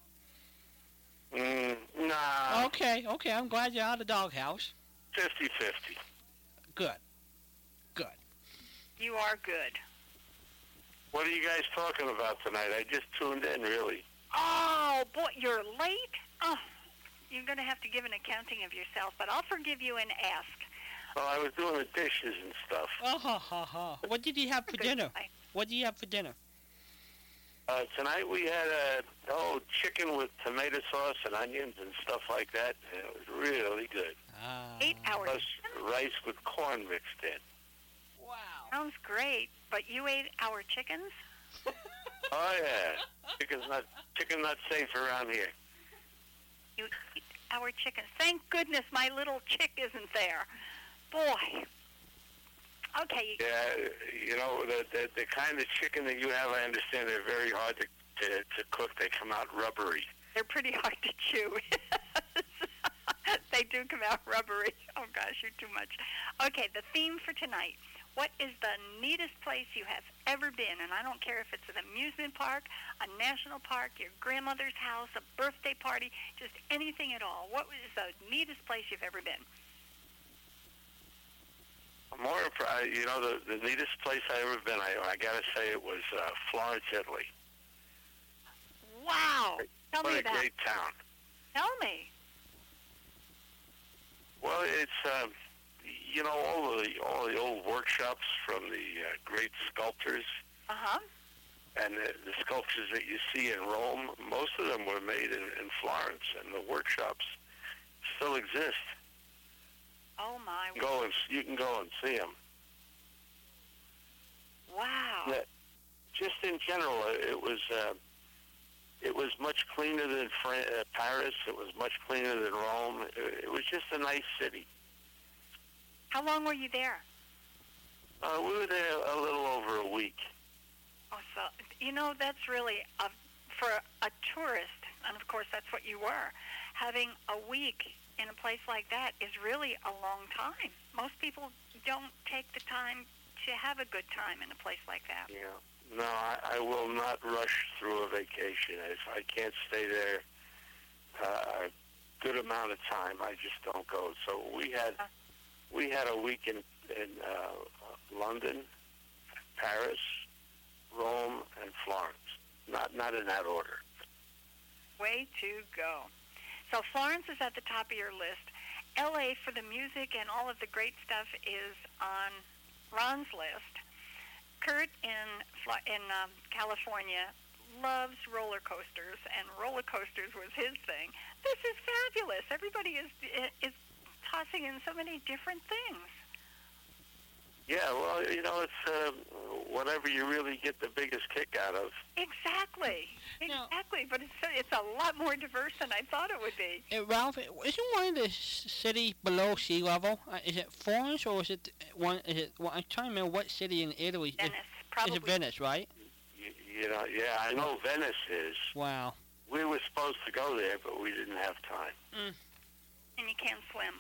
Mm, nah. Okay, okay. I'm glad you're out of the doghouse. fifty-fifty. Good. Good. You are good. What are you guys talking about tonight? I just tuned in, really. Oh, boy, you're late? Oh, you're going to have to give an accounting of yourself, but I'll forgive you and ask. Well, I was doing the dishes and stuff. Oh, ha, ha, ha. What did you have for dinner? Night. What do you have for dinner? Uh, tonight we had a oh chicken with tomato sauce and onions and stuff like that. And it was really good. Uh, Eight hours. Plus rice with corn mixed in. Wow. Sounds great. But you ate our chickens? Oh yeah. Chicken's not chicken not safe around here. You ate our chickens. Thank goodness my little chick isn't there. Boy. Okay. Yeah, you know, the, the the kind of chicken that you have, I understand they're very hard to to, to cook. They come out rubbery. They're pretty hard to chew. They do come out rubbery. Oh, gosh, you're too much. Okay, the theme for tonight. What is the neatest place you have ever been? And I don't care if it's an amusement park, a national park, your grandmother's house, a birthday party, just anything at all. What is the neatest place you've ever been? More, you know, the, the neatest place I've ever been, I, I got to say it was uh, Florence, Italy. Wow. Tell me about it. What a great town. Tell me. Well, it's, um, you know, all the, all the old workshops from the uh, great sculptors. Uh-huh. And the, the sculptures that you see in Rome, most of them were made in, in Florence, and the workshops still exist. Oh, my. Go and, you can go and see them. Wow. Just in general, it was uh, it was much cleaner than Fran- uh, Paris. It was much cleaner than Rome. It, it was just a nice city. How long were you there? Uh, we were there a little over a week. Oh, so, you know, that's really, a, for a tourist, and of course that's what you were, having a week in a place like that is really a long time. Most people don't take the time to have a good time in a place like that. Yeah. No, I, I will not rush through a vacation. If I can't stay there uh, a good amount of time, I just don't go. So we had we had a week in, in uh, London, Paris, Rome, and Florence. Not, not in that order. Way to go. So Florence is at the top of your list. L A for the music and all of the great stuff is on Ron's list. Kurt in in um, California loves roller coasters, and roller coasters was his thing. This is fabulous. Everybody is is tossing in so many different things. Yeah, well, you know, it's uh, when whatever you really get the biggest kick out of. Exactly. Exactly. No. But it's it's a lot more diverse than I thought it would be. Hey, Ralph, isn't one of the cities below sea level? Uh, is it Florence or is it one? Is it? Well, I'm trying to remember what city in Italy. Venice, is, probably. Is it Venice, right? You, you know, yeah, I know Venice is. Wow. We were supposed to go there, but we didn't have time. Mm. And you can't swim.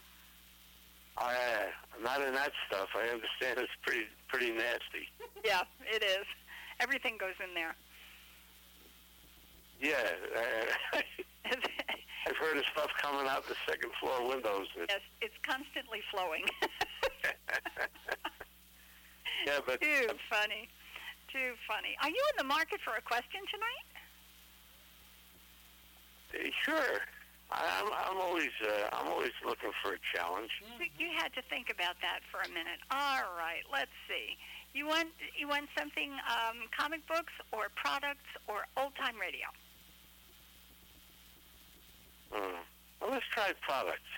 I, I'm not in that stuff. I understand it's pretty pretty nasty. Yeah, it is. Everything goes in there. Yeah. Uh, I've heard of stuff coming out the second floor windows. Yes, it's constantly flowing. Yeah, but too um, funny. Too funny. Are you in the market for a question tonight? Uh, sure. I'm, I'm always, uh, I'm always looking for a challenge. Mm-hmm. You had to think about that for a minute. All right, let's see. You want, you want something, um, comic books or products or old time radio? Mm. Well, let's try products.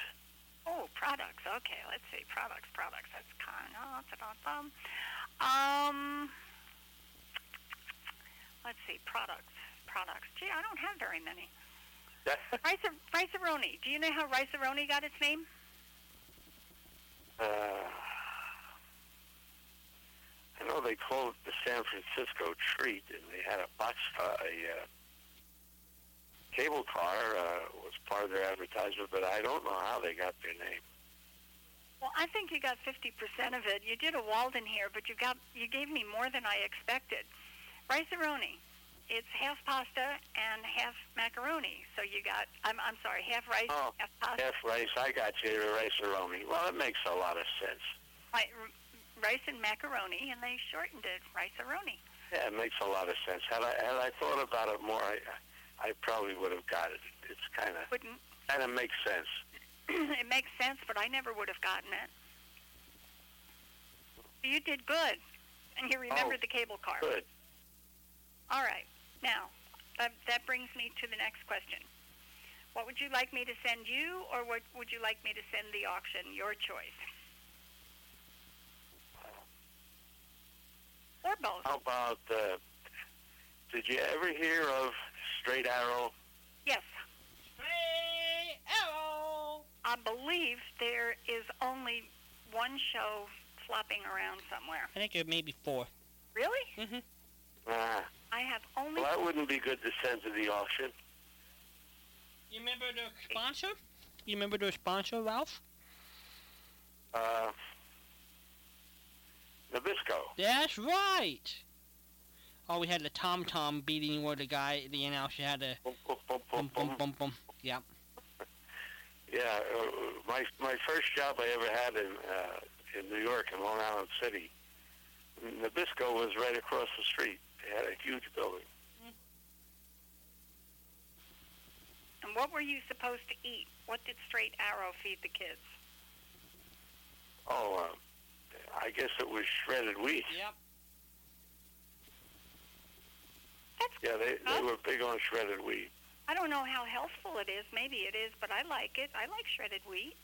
Oh, products. Okay, let's see. Products, products. That's kind of. Um, let's see. Products, products. Gee, I don't have very many. Rice-a-roni. Do you know how rice-a-roni got its name? Uh, I know they called it the San Francisco treat, and they had a box car, a uh, cable car uh, was part of their advertisement, but I don't know how they got their name. Well, I think you got fifty percent of it. You did a Walden here, but you got you gave me more than I expected. Rice-a-roni. It's half pasta and half macaroni. So you got, I'm I'm sorry, half rice, oh, half pasta. Half rice, I got you, rice-a-roni. Well, it makes a lot of sense. Right, rice and macaroni, and they shortened it, rice-a-roni. Yeah, it makes a lot of sense. Had I, had I thought about it more, I, I probably would have got it. It's kind of, kind of makes sense. It makes sense, but I never would have gotten it. You did good, and you remembered oh, the cable car. Good. All right. Now, uh, that brings me to the next question. What would you like me to send you, or what would you like me to send the auction? Your choice. Or both. How about, uh, did you ever hear of Straight Arrow? Yes. Straight Arrow! I believe there is only one show flopping around somewhere. I think it may be four. Really? Mm-hmm. Ah. I have only... Well, that wouldn't be good to send to the auction. You remember the sponsor? You remember the sponsor, Ralph? Uh, Nabisco. That's right. Oh, we had the tom-tom beating where the guy, the announcer had a... Boom, boom, boom, boom, boom, boom, boom, boom. Yeah. Yeah, uh, my, my first job I ever had in, uh, in New York, in Long Island City, Nabisco was right across the street. They had a huge building. And what were you supposed to eat? What did Straight Arrow feed the kids? Oh, um, I guess it was shredded wheat. Yep. That's yeah, they, they were big on shredded wheat. I don't know how healthful it is. Maybe it is, but I like it. I like shredded wheat,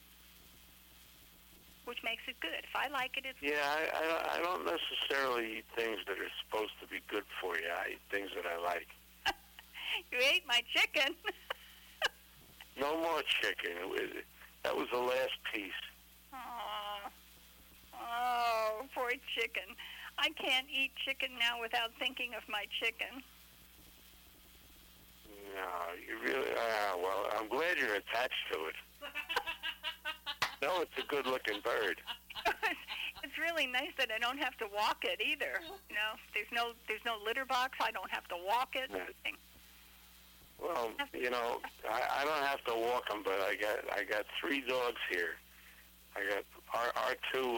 which makes it good. If I like it, it's good. Yeah, I, I, I don't necessarily eat things that are supposed to be good for you. I eat things that I like. You ate my chicken. No more chicken. It was, that was the last piece. Aww. Oh, poor chicken. I can't eat chicken now without thinking of my chicken. No, you really... Uh, well, I'm glad you're attached to it. No, it's a good-looking bird. It's really nice that I don't have to walk it either. You know, there's no there's no litter box. I don't have to walk it. Anything. Well, you know, I, I don't have to walk them, but I got I got three dogs here. I got our our two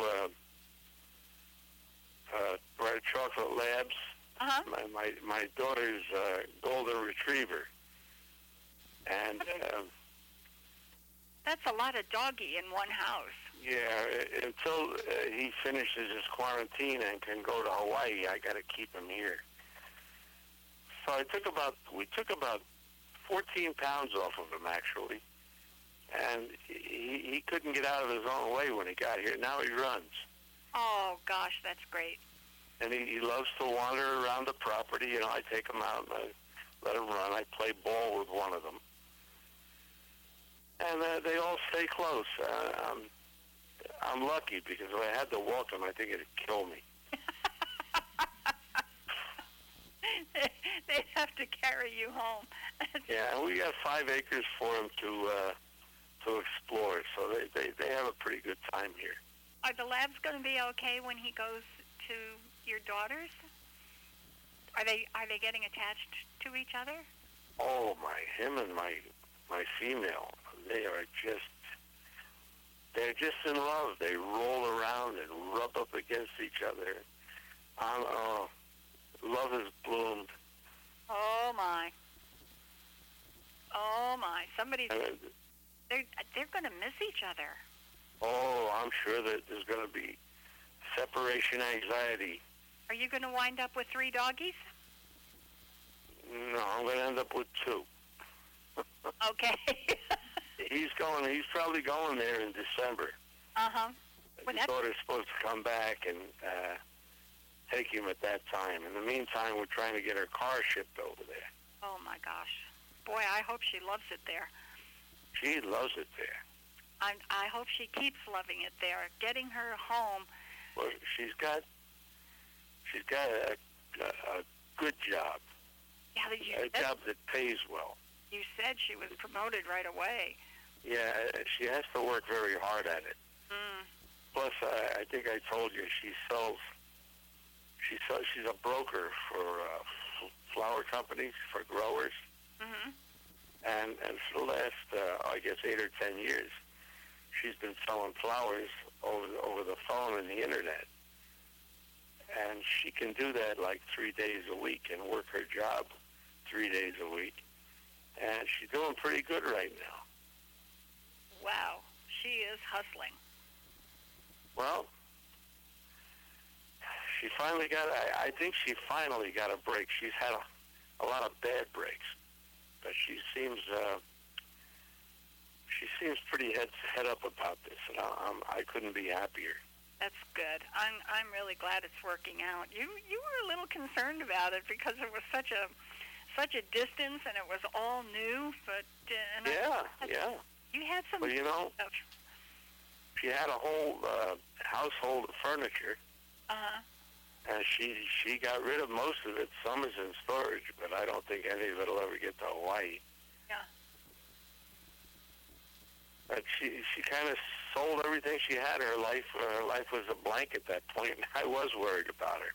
uh, uh, red chocolate labs. Uh-huh. My my my daughter's uh, golden retriever. And. Um, That's a lot of doggy in one house. Yeah, until uh, he finishes his quarantine and can go to Hawaii, I got to keep him here. So I took about we took about fourteen pounds off of him actually, and he, he couldn't get out of his own way when he got here. Now he runs. Oh gosh, that's great. and he, he loves to wander around the property. You know, I take him out and I let him run. I play ball with one of them. And uh, they all stay close. Uh, I'm, I'm lucky because if I had to walk them, I think it would kill me. They'd have to carry you home. Yeah, and we got five acres for them to uh, to explore, so they, they, they have a pretty good time here. Are the labs going to be okay when he goes to your daughters? Are they are they getting attached to each other? Oh my, him and my my female, they are just they're just in love. They roll around and rub up against each other. I'm oh. Love has bloomed. Oh my! Oh my! Somebody's—they're—they're they're going to miss each other. Oh, I'm sure that there's going to be separation anxiety. Are you going to wind up with three doggies? No, I'm going to end up with two. Okay. He's going. He's probably going there in December. Uh huh. Well, his daughter's supposed to come back and. Uh, take him at that time. In the meantime, we're trying to get her car shipped over there. Oh, my gosh. Boy, I hope she loves it there. She loves it there. I, I hope she keeps loving it there, getting her home. Well, she's got she's got a, a, a good job, yeah, you a said, job that pays well. You said she was promoted right away. Yeah, she has to work very hard at it. Mm. Plus, I, I think I told you, she sells... She sells, she's a broker for uh, flower companies, for growers. Mm-hmm. And, and for the last, uh, I guess, eight or ten years, she's been selling flowers over, over the phone and the Internet. And she can do that like three days a week and work her job three days a week. And she's doing pretty good right now. Wow. She is hustling. Well... She finally got, I, I think she finally got a break. She's had a, a lot of bad breaks, but she seems, uh, she seems pretty head, head up about this, and I, I'm, I couldn't be happier. That's good. I'm I'm really glad it's working out. You you were a little concerned about it because it was such a such a distance and it was all new, but... Uh, and yeah, I, yeah. You had some... Well, you know, stuff. She had a whole uh, household of furniture. Uh-huh. And she she got rid of most of it. Some is in storage, but I don't think any of it will ever get to Hawaii. Yeah. But she she kind of sold everything she had. Her life her life was a blank at that point, and I was worried about her.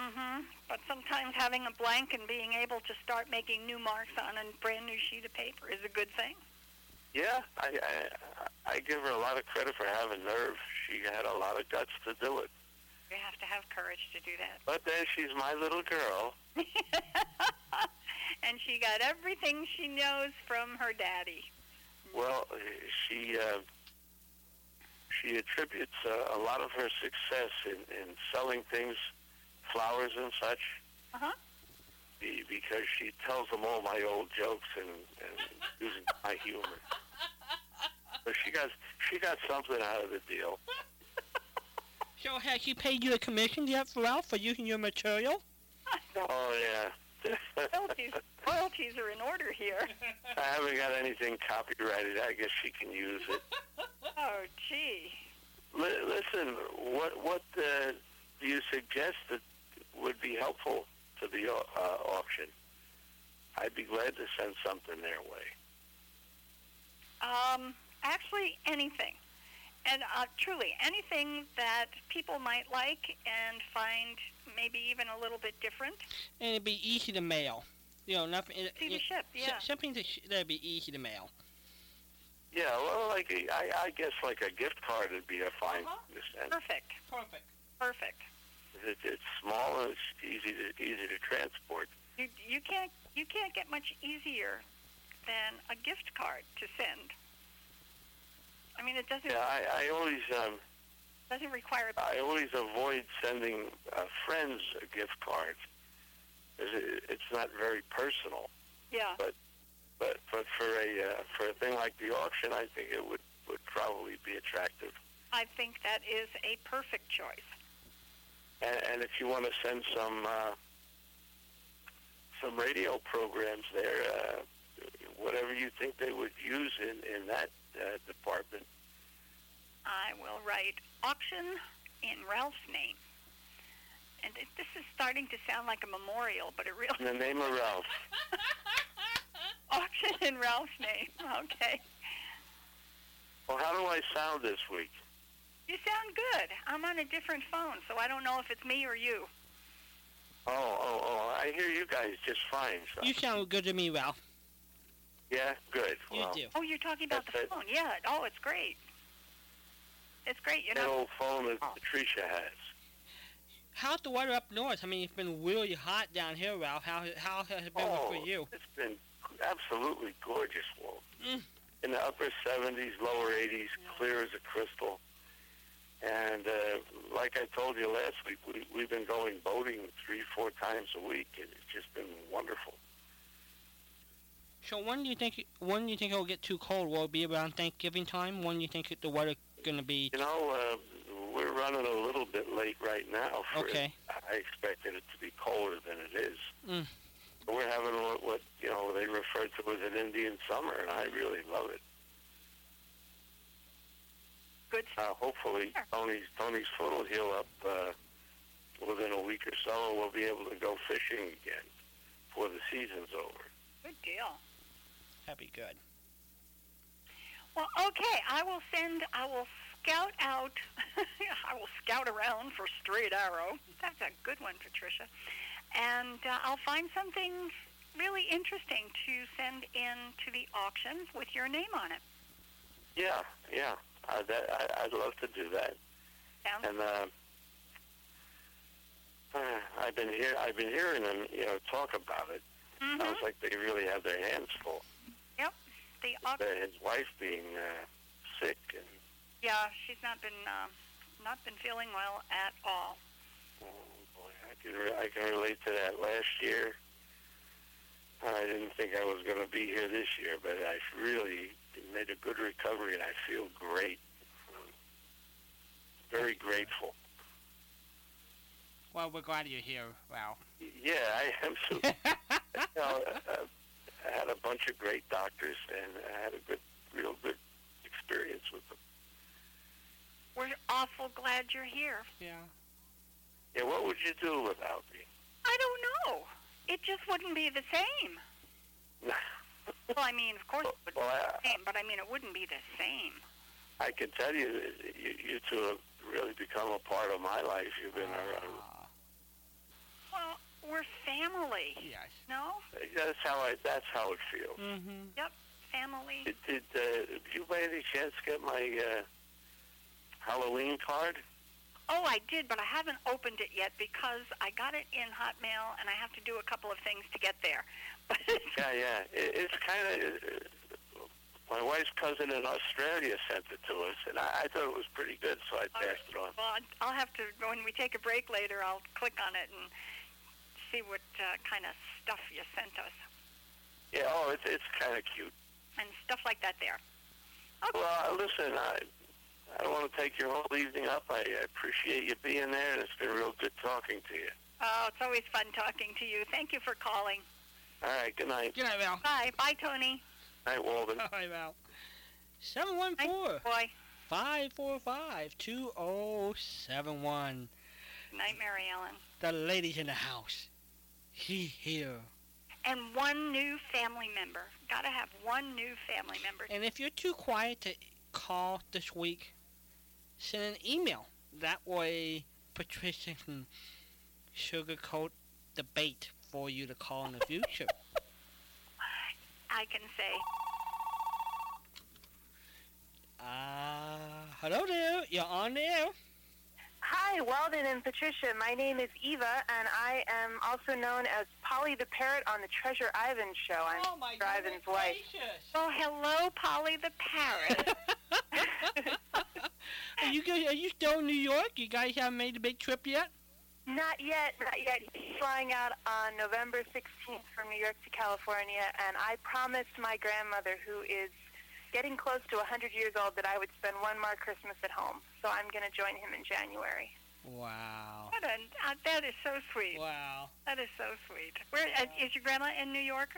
Mm-hmm. But sometimes having a blank and being able to start making new marks on a brand new sheet of paper is a good thing. Yeah. I, I, I give her a lot of credit for having nerve. She had a lot of guts to do it. You have to have courage to do that. But then she's my little girl. And she got everything she knows from her daddy. Well, she uh, she attributes uh, a lot of her success in, in selling things, flowers and such, uh-huh. be, because she tells them all my old jokes and, and uses my humor. But she got she got something out of the deal. So has she paid you a commission yet, for Ralph, for using your material? Oh, yeah. royalties, royalties are in order here. I haven't got anything copyrighted. I guess she can use it. Oh, gee. L- listen, what what uh, do you suggest that would be helpful to the uh, auction? I'd be glad to send something their way. Um, actually, anything. And uh, truly, anything that people might like and find maybe even a little bit different. And it'd be easy to mail. You know, nothing... Easy to ship, yeah. Something to sh- that'd be easy to mail. Yeah, well, like, a, I, I guess like a gift card would be a fine... Uh-huh. Perfect. Perfect. Perfect. It, it's small and it's easy to, easy to transport. You, you can't, you can't get much easier than a gift card to send. I mean, it doesn't. Yeah, I, I always um, doesn't require. I always avoid sending uh, friends a gift card. It's, it's not very personal. Yeah. But but but for a uh, for a thing like the auction, I think it would, would probably be attractive. I think that is a perfect choice. and, and if you want to send some uh, some radio programs there, uh, whatever you think they would use in, in that uh, department. I will write auction in Ralph's name. And it, this is starting to sound like a memorial, but it really... In the name of Ralph. Auction in Ralph's name, okay. Well, how do I sound this week? You sound good. I'm on a different phone, so I don't know if it's me or you. Oh, oh, oh, I hear you guys just fine. So. You sound good to me, Ralph. Yeah, good. You well, do. Oh, you're talking about the phone. It. Yeah, oh, it's great. It's great, you know. That old phone that oh. Patricia has. How's the weather up north? I mean, it's been really hot down here, Ralph. How, how has it been oh, for you? It's been absolutely gorgeous, Walt. Mm. In the upper seventies, lower eighties, yeah. Clear as a crystal. And uh, like I told you last week, we, we've been going boating three, four times a week, and it's just been wonderful. So when do you think when do you think it'll get too cold? Will it be around Thanksgiving time? When do you think the weather going to be? You know, uh, we're running a little bit late right now. For okay. It. I expected it to be colder than it is. Mm. But we're having what, what you know they refer to as an Indian summer, and I really love it. Good. Uh, hopefully, sure. Tony's Tony's foot will heal up uh, within a week or so, and we'll be able to go fishing again before the season's over. Good deal. That'd be good. Well, okay, I will send, I will scout out, I will scout around for straight arrow. That's a good one, Patricia. And uh, I'll find something really interesting to send in to the auction with your name on it. Yeah, yeah, uh, that, I, I'd love to do that. Sounds and uh, uh, I've been here, I've been hearing them, you know, talk about it. Mm-hmm. Sounds like they really have their hands full. Yep. The auction. His wife being uh, sick. And yeah, she's not been uh, not been feeling well at all. Oh boy, I can re- I can relate to that. Last year, I didn't think I was going to be here this year, but I really made a good recovery, and I feel great. Very grateful. Well, we're glad you're here, Wow. Yeah, I am too. You know, uh, I had a bunch of great doctors, and I had a good, real good experience with them. We're awful glad you're here. Yeah. Yeah, what would you do without me? I don't know. It just wouldn't be the same. Well, I mean, of course it wouldn't well, be the same, but I mean, it wouldn't be the same. I can tell you, you, you two have really become a part of my life. You've been around. Well, we're family. Yes. No. That's how I. That's how it feels. Mm-hmm. Yep. Family. Did, did uh, you by any chance get my uh, Halloween card? Oh, I did, but I haven't opened it yet because I got it in Hotmail, and I have to do a couple of things to get there. But yeah, yeah. It, it's kind of uh, my wife's cousin in Australia sent it to us, and I, I thought it was pretty good, so I passed it on. Well, I'll have to when we take a break later. I'll click on it and see what uh, kind of stuff you sent us. Yeah, oh, it's it's kind of cute. And stuff like that there. Okay. Well, uh, listen, I I don't want to take your whole evening up. I appreciate you being there, and it's been real good talking to you. Oh, it's always fun talking to you. Thank you for calling. All right, good night. Good night, Val. Bye. Bye, Tony. Night, Walden. Bye, Val. seven one four, five four five, two zero seven one. Good night, Mary Ellen. The lady's in the house. He here. And one new family member. Gotta have one new family member. And if you're too quiet to call this week, send an email. That way, Patricia can sugarcoat the bait for you to call in the future. I can say. Uh, hello there. You're on there. Hi, Walden and Patricia. My name is Eva, and I am also known as Polly the Parrot on the Treasure Ivan show. I'm oh my Ivan's wife. Gracious. Oh, hello, Polly the Parrot. Are you guys, are you still in New York? You guys haven't made a big trip yet? Not yet, not yet. He's flying out on November sixteenth from New York to California, and I promised my grandmother, who is getting close to one hundred years old, that I would spend one more Christmas at home. So I'm going to join him in January. Wow. What a, uh, that is so sweet. Wow. That is so sweet. Where uh, is your grandma in New York?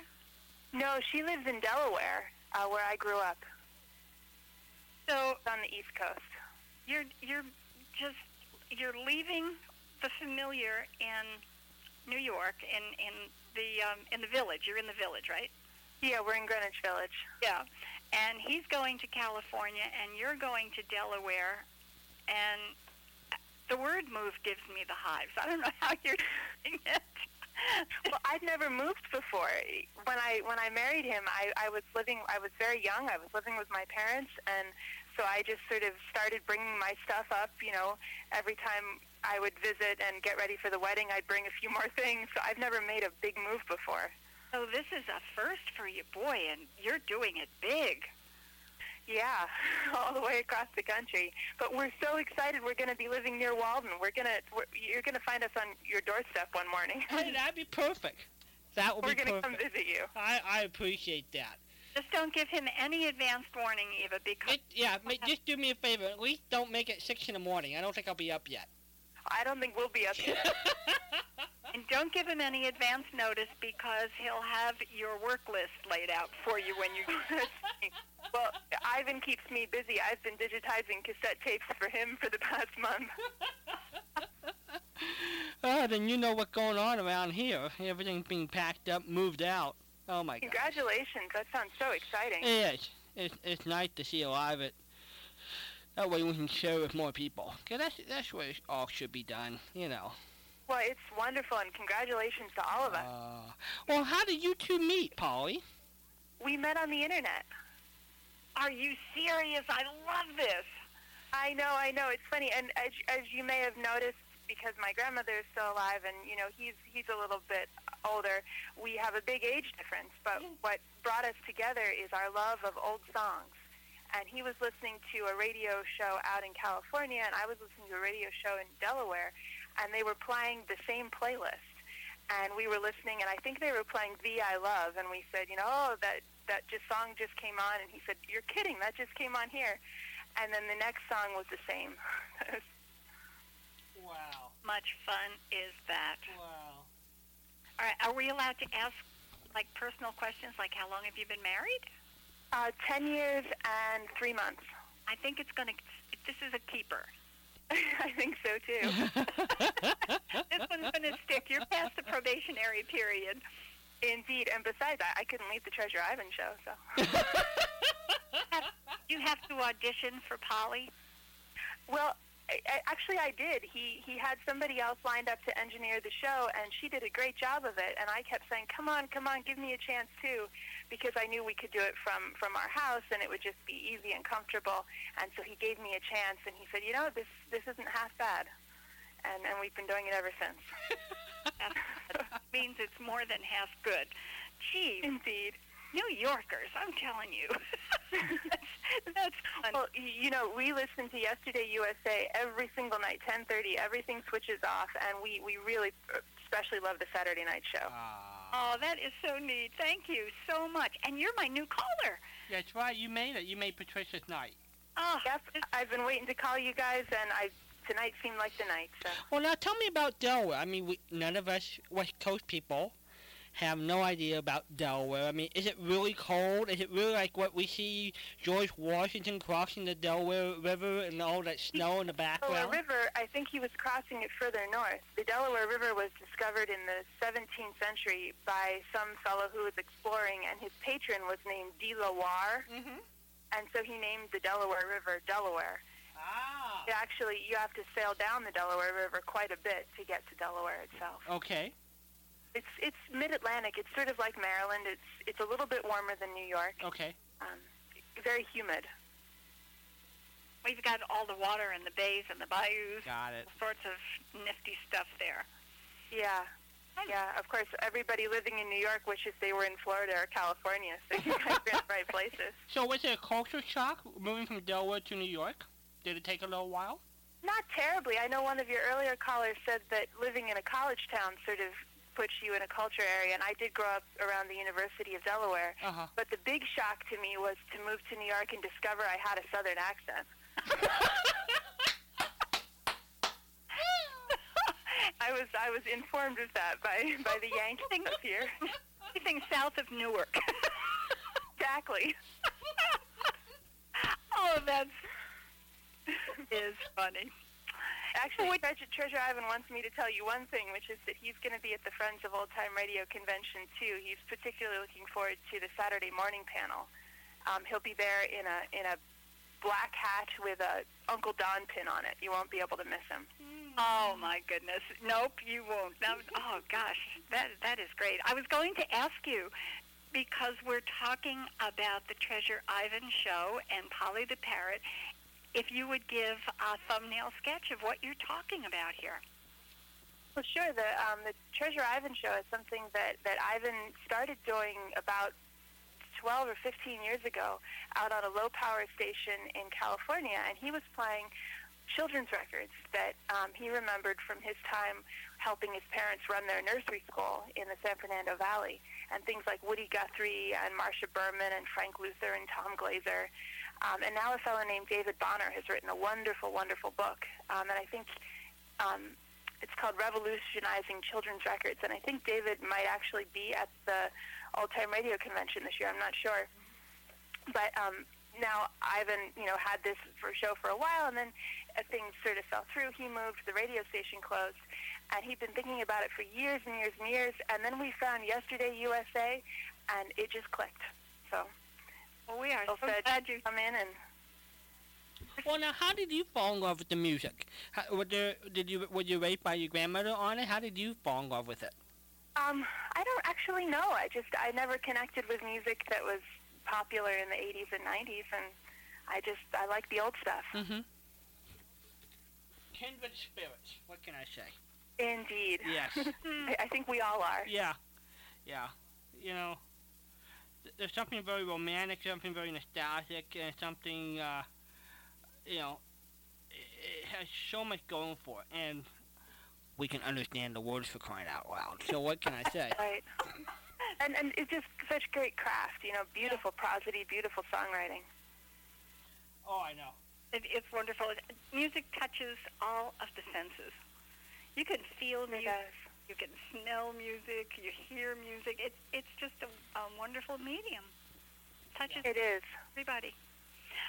No, she lives in Delaware, uh, where I grew up. So on the East Coast. You're you're just you're leaving the familiar in New York in in the um, in the village. You're in the village, right? Yeah, we're in Greenwich Village. Yeah, and he's going to California, and you're going to Delaware, and the word move gives me the hives. I don't know how you're doing it. Well, I'd never moved before. When I when I married him, I, I was living, I was very young. I was living with my parents, and so I just sort of started bringing my stuff up, you know, every time I would visit and get ready for the wedding, I'd bring a few more things. So I've never made a big move before. So this is a first for you, boy, and you're doing it big. Yeah, all the way across the country. But we're so excited. We're going to be living near Walden. We're going to you're going to find us on your doorstep one morning. Hey, that'd be perfect. That would be perfect. We're going to come visit you. I, I appreciate that. Just don't give him any advanced warning, Eva, because it, yeah, just do me a favor. At least don't make it six in the morning. I don't think I'll be up yet. I don't think we'll be up yet. And don't give him any advance notice because he'll have your work list laid out for you when you. Well, Ivan keeps me busy. I've been digitizing cassette tapes for him for the past month. Oh, then you know what's going on around here. Everything's being packed up, moved out. Oh, my God. Congratulations. That sounds so exciting. It is. It's, it's nice to see you live. It, that way we can share with more people. Because that's, that's where it all should be done, you know. Well, it's wonderful, and congratulations to all of us. Uh, well, how did you two meet, Polly? We met on the Internet. Are you serious? I love this. I know, I know. It's funny, and as, as you may have noticed, because my grandmother is still alive, and you know he's he's a little bit older. We have a big age difference, but what brought us together is our love of old songs. And he was listening to a radio show out in California, and I was listening to a radio show in Delaware, and they were playing the same playlist. And we were listening, and I think they were playing the I Love, and we said, you know, oh, that that just song just came on, and he said, you're kidding, that just came on here. And then the next song was the same. Wow. Much fun is that. Wow. All right, are we allowed to ask, like, personal questions, like how long have you been married? Uh, ten years and three months. I think it's going to, this is a keeper. I think so, too. This one's going to stick. You're past the probationary period. Indeed, and besides, I, I couldn't leave the Treasure Ivan show, so. You have to audition for Polly? Well, I, I, actually I did. He he had somebody else lined up to engineer the show, and she did a great job of it, and I kept saying, come on, come on, give me a chance, too, because I knew we could do it from, from our house, and it would just be easy and comfortable, and so he gave me a chance, and he said, you know, this, this isn't half bad, and, and we've been doing it ever since. That means it's more than half good. Gee, indeed. New Yorkers, I'm telling you. that's, that's fun. Well, you know, we listen to Yesterday U S A every single night, ten thirty. Everything switches off, and we, we really especially love the Saturday night show. Uh, oh, that is so neat. Thank you so much. And you're my new caller. That's right. You made it. You made Patricia's night. Oh, yep. I've been waiting to call you guys, and I... Tonight seemed like the night. So. Well, now tell me about Delaware. I mean, we, none of us West Coast people have no idea about Delaware. I mean, is it really cold? Is it really like what we see George Washington crossing the Delaware River and all that snow in the background? The Delaware River, I think he was crossing it further north. The Delaware River was discovered in the seventeenth century by some fellow who was exploring, and his patron was named Delaware, mm-hmm. and so he named the Delaware River Delaware. Ah. Actually, you have to sail down the Delaware River quite a bit to get to Delaware itself. Okay. It's it's mid-Atlantic. It's sort of like Maryland. It's it's a little bit warmer than New York. Okay. Um, very humid. We've got all the water in the bays and the bayous. Got it. All sorts of nifty stuff there. Yeah. Yeah, of course, everybody living in New York wishes they were in Florida or California, so you guys are in the right places. So was it a culture shock moving from Delaware to New York? Did it take a little while? Not terribly. I know one of your earlier callers said that living in a college town sort of puts you in a culture area, and I did grow up around the University of Delaware. Uh-huh. But the big shock to me was to move to New York and discover I had a Southern accent. I was I was informed of that by, by the Yanks up here. Anything south of Newark. Exactly. Oh, that's is funny. Actually, what? Treasure, Treasure Ivan wants me to tell you one thing, which is that he's going to be at the Friends of Old Time Radio convention, too. He's particularly looking forward to the Saturday morning panel. Um, he'll be there in a in a black hat with a Uncle Don pin on it. You won't be able to miss him. Oh, my goodness. Nope, you won't. That was, oh, gosh, that that is great. I was going to ask you, because we're talking about the Treasure Ivan show and Polly the Parrot, if you would give a thumbnail sketch of what you're talking about here. Well, sure. The, um, the Treasure Ivan show is something that, that Ivan started doing about twelve or fifteen years ago out on a low-power station in California, and he was playing children's records that um, he remembered from his time helping his parents run their nursery school in the San Fernando Valley, and things like Woody Guthrie and Marcia Berman and Frank Luther and Tom Glaser. Um, and now a fellow named David Bonner has written a wonderful, wonderful book, um, and I think um, it's called Revolutionizing Children's Records, and I think David might actually be at the Old Time Radio Convention this year. I'm not sure. But um, now Ivan, you know, had this for show for a while, and then uh, things sort of fell through. He moved, the radio station closed, and he'd been thinking about it for years and years and years, and then we found Yesterday U S A, and it just clicked. So... Well, we are so glad you come in. And well, now, how did you fall in love with the music? How, were there, did you were you raised by your grandmother on it? How did you fall in love with it? Um, I don't actually know. I just I never connected with music that was popular in the eighties and nineties, and I just I like the old stuff. Mm-hmm. Kindred spirits. What can I say? Indeed. Yes. I, I think we all are. Yeah. Yeah. You know. There's something very romantic, something very nostalgic, and something, uh, you know, it, it has so much going for it. And we can understand the words for crying out loud. So what can I say? Right. And, and it's just such great craft, you know, beautiful prosody, beautiful songwriting. Oh, I know. It, it's wonderful. Music touches all of the senses. You can feel music. You can smell music, you hear music. It's it's just a, a wonderful medium. Touches it is everybody.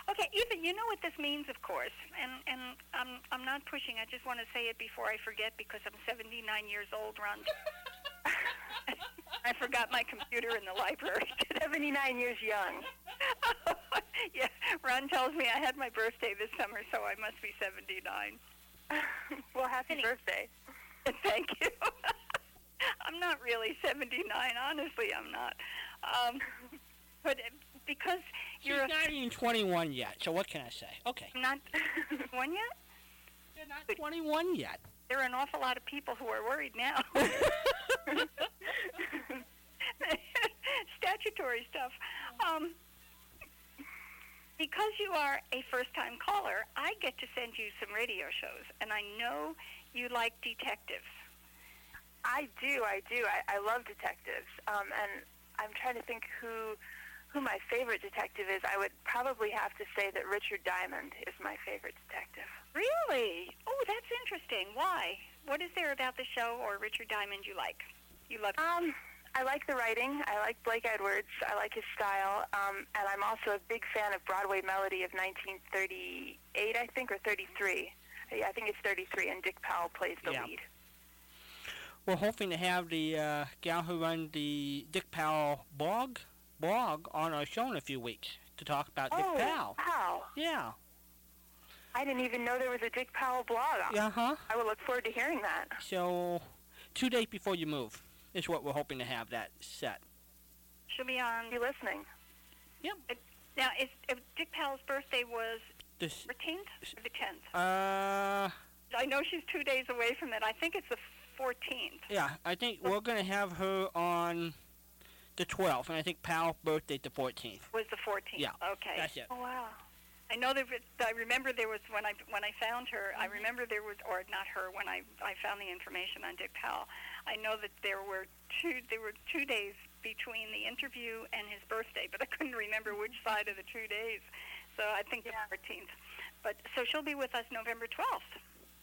Okay, Eva, you know what this means, of course, and and I'm I'm not pushing. I just want to say it before I forget, because I'm seventy-nine years old, Ron. I forgot my computer in the library. seventy-nine years young. Yeah, Ron tells me I had my birthday this summer, so I must be seventy-nine. Well, happy Penny. Birthday. Thank you. I'm not really seventy-nine. Honestly, I'm not. Um, but because she's you're... not even twenty-one yet, so what can I say? Okay. Not twenty-one yet? You're not but twenty-one yet. There are an awful lot of people who are worried now. Statutory stuff. Um, because you are a first-time caller, I get to send you some radio shows, and I know... You like detectives? I do, I do. I, I love detectives. Um, and I'm trying to think who who my favorite detective is. I would probably have to say that Richard Diamond is my favorite detective. Really? Oh, that's interesting. Why? What is there about the show or Richard Diamond you like? You love him? Um, I like the writing. I like Blake Edwards. I like his style. Um, and I'm also a big fan of Broadway Melody of nineteen thirty-eight, I think, or thirty-three. I think it's thirty-three, and Dick Powell plays the yeah. lead. We're hoping to have the uh, gal who runs the Dick Powell blog blog on our show in a few weeks to talk about oh, Dick Powell. Wow. Yeah. I didn't even know there was a Dick Powell blog on. Uh-huh. I will look forward to hearing that. So, two days before you move is what we're hoping to have that set. She'll be on. Be listening. Yep. It, now, if, if Dick Powell's birthday was... The fourteenth or the tenth? Uh, I know she's two days away from it. I think it's the fourteenth. Yeah, I think we're going to have her on the twelfth, and I think Powell's birthday's the fourteenth. Was the fourteenth? Yeah. Okay. That's it. Oh, wow. I know there was, I remember there was, when I when I found her, mm-hmm. I remember there was, or not her, when I, I found the information on Dick Powell, I know that there were two there were two days between the interview and his birthday, but I couldn't remember which side of the two days. So I think yeah. the fourteenth. But so she'll be with us November twelfth.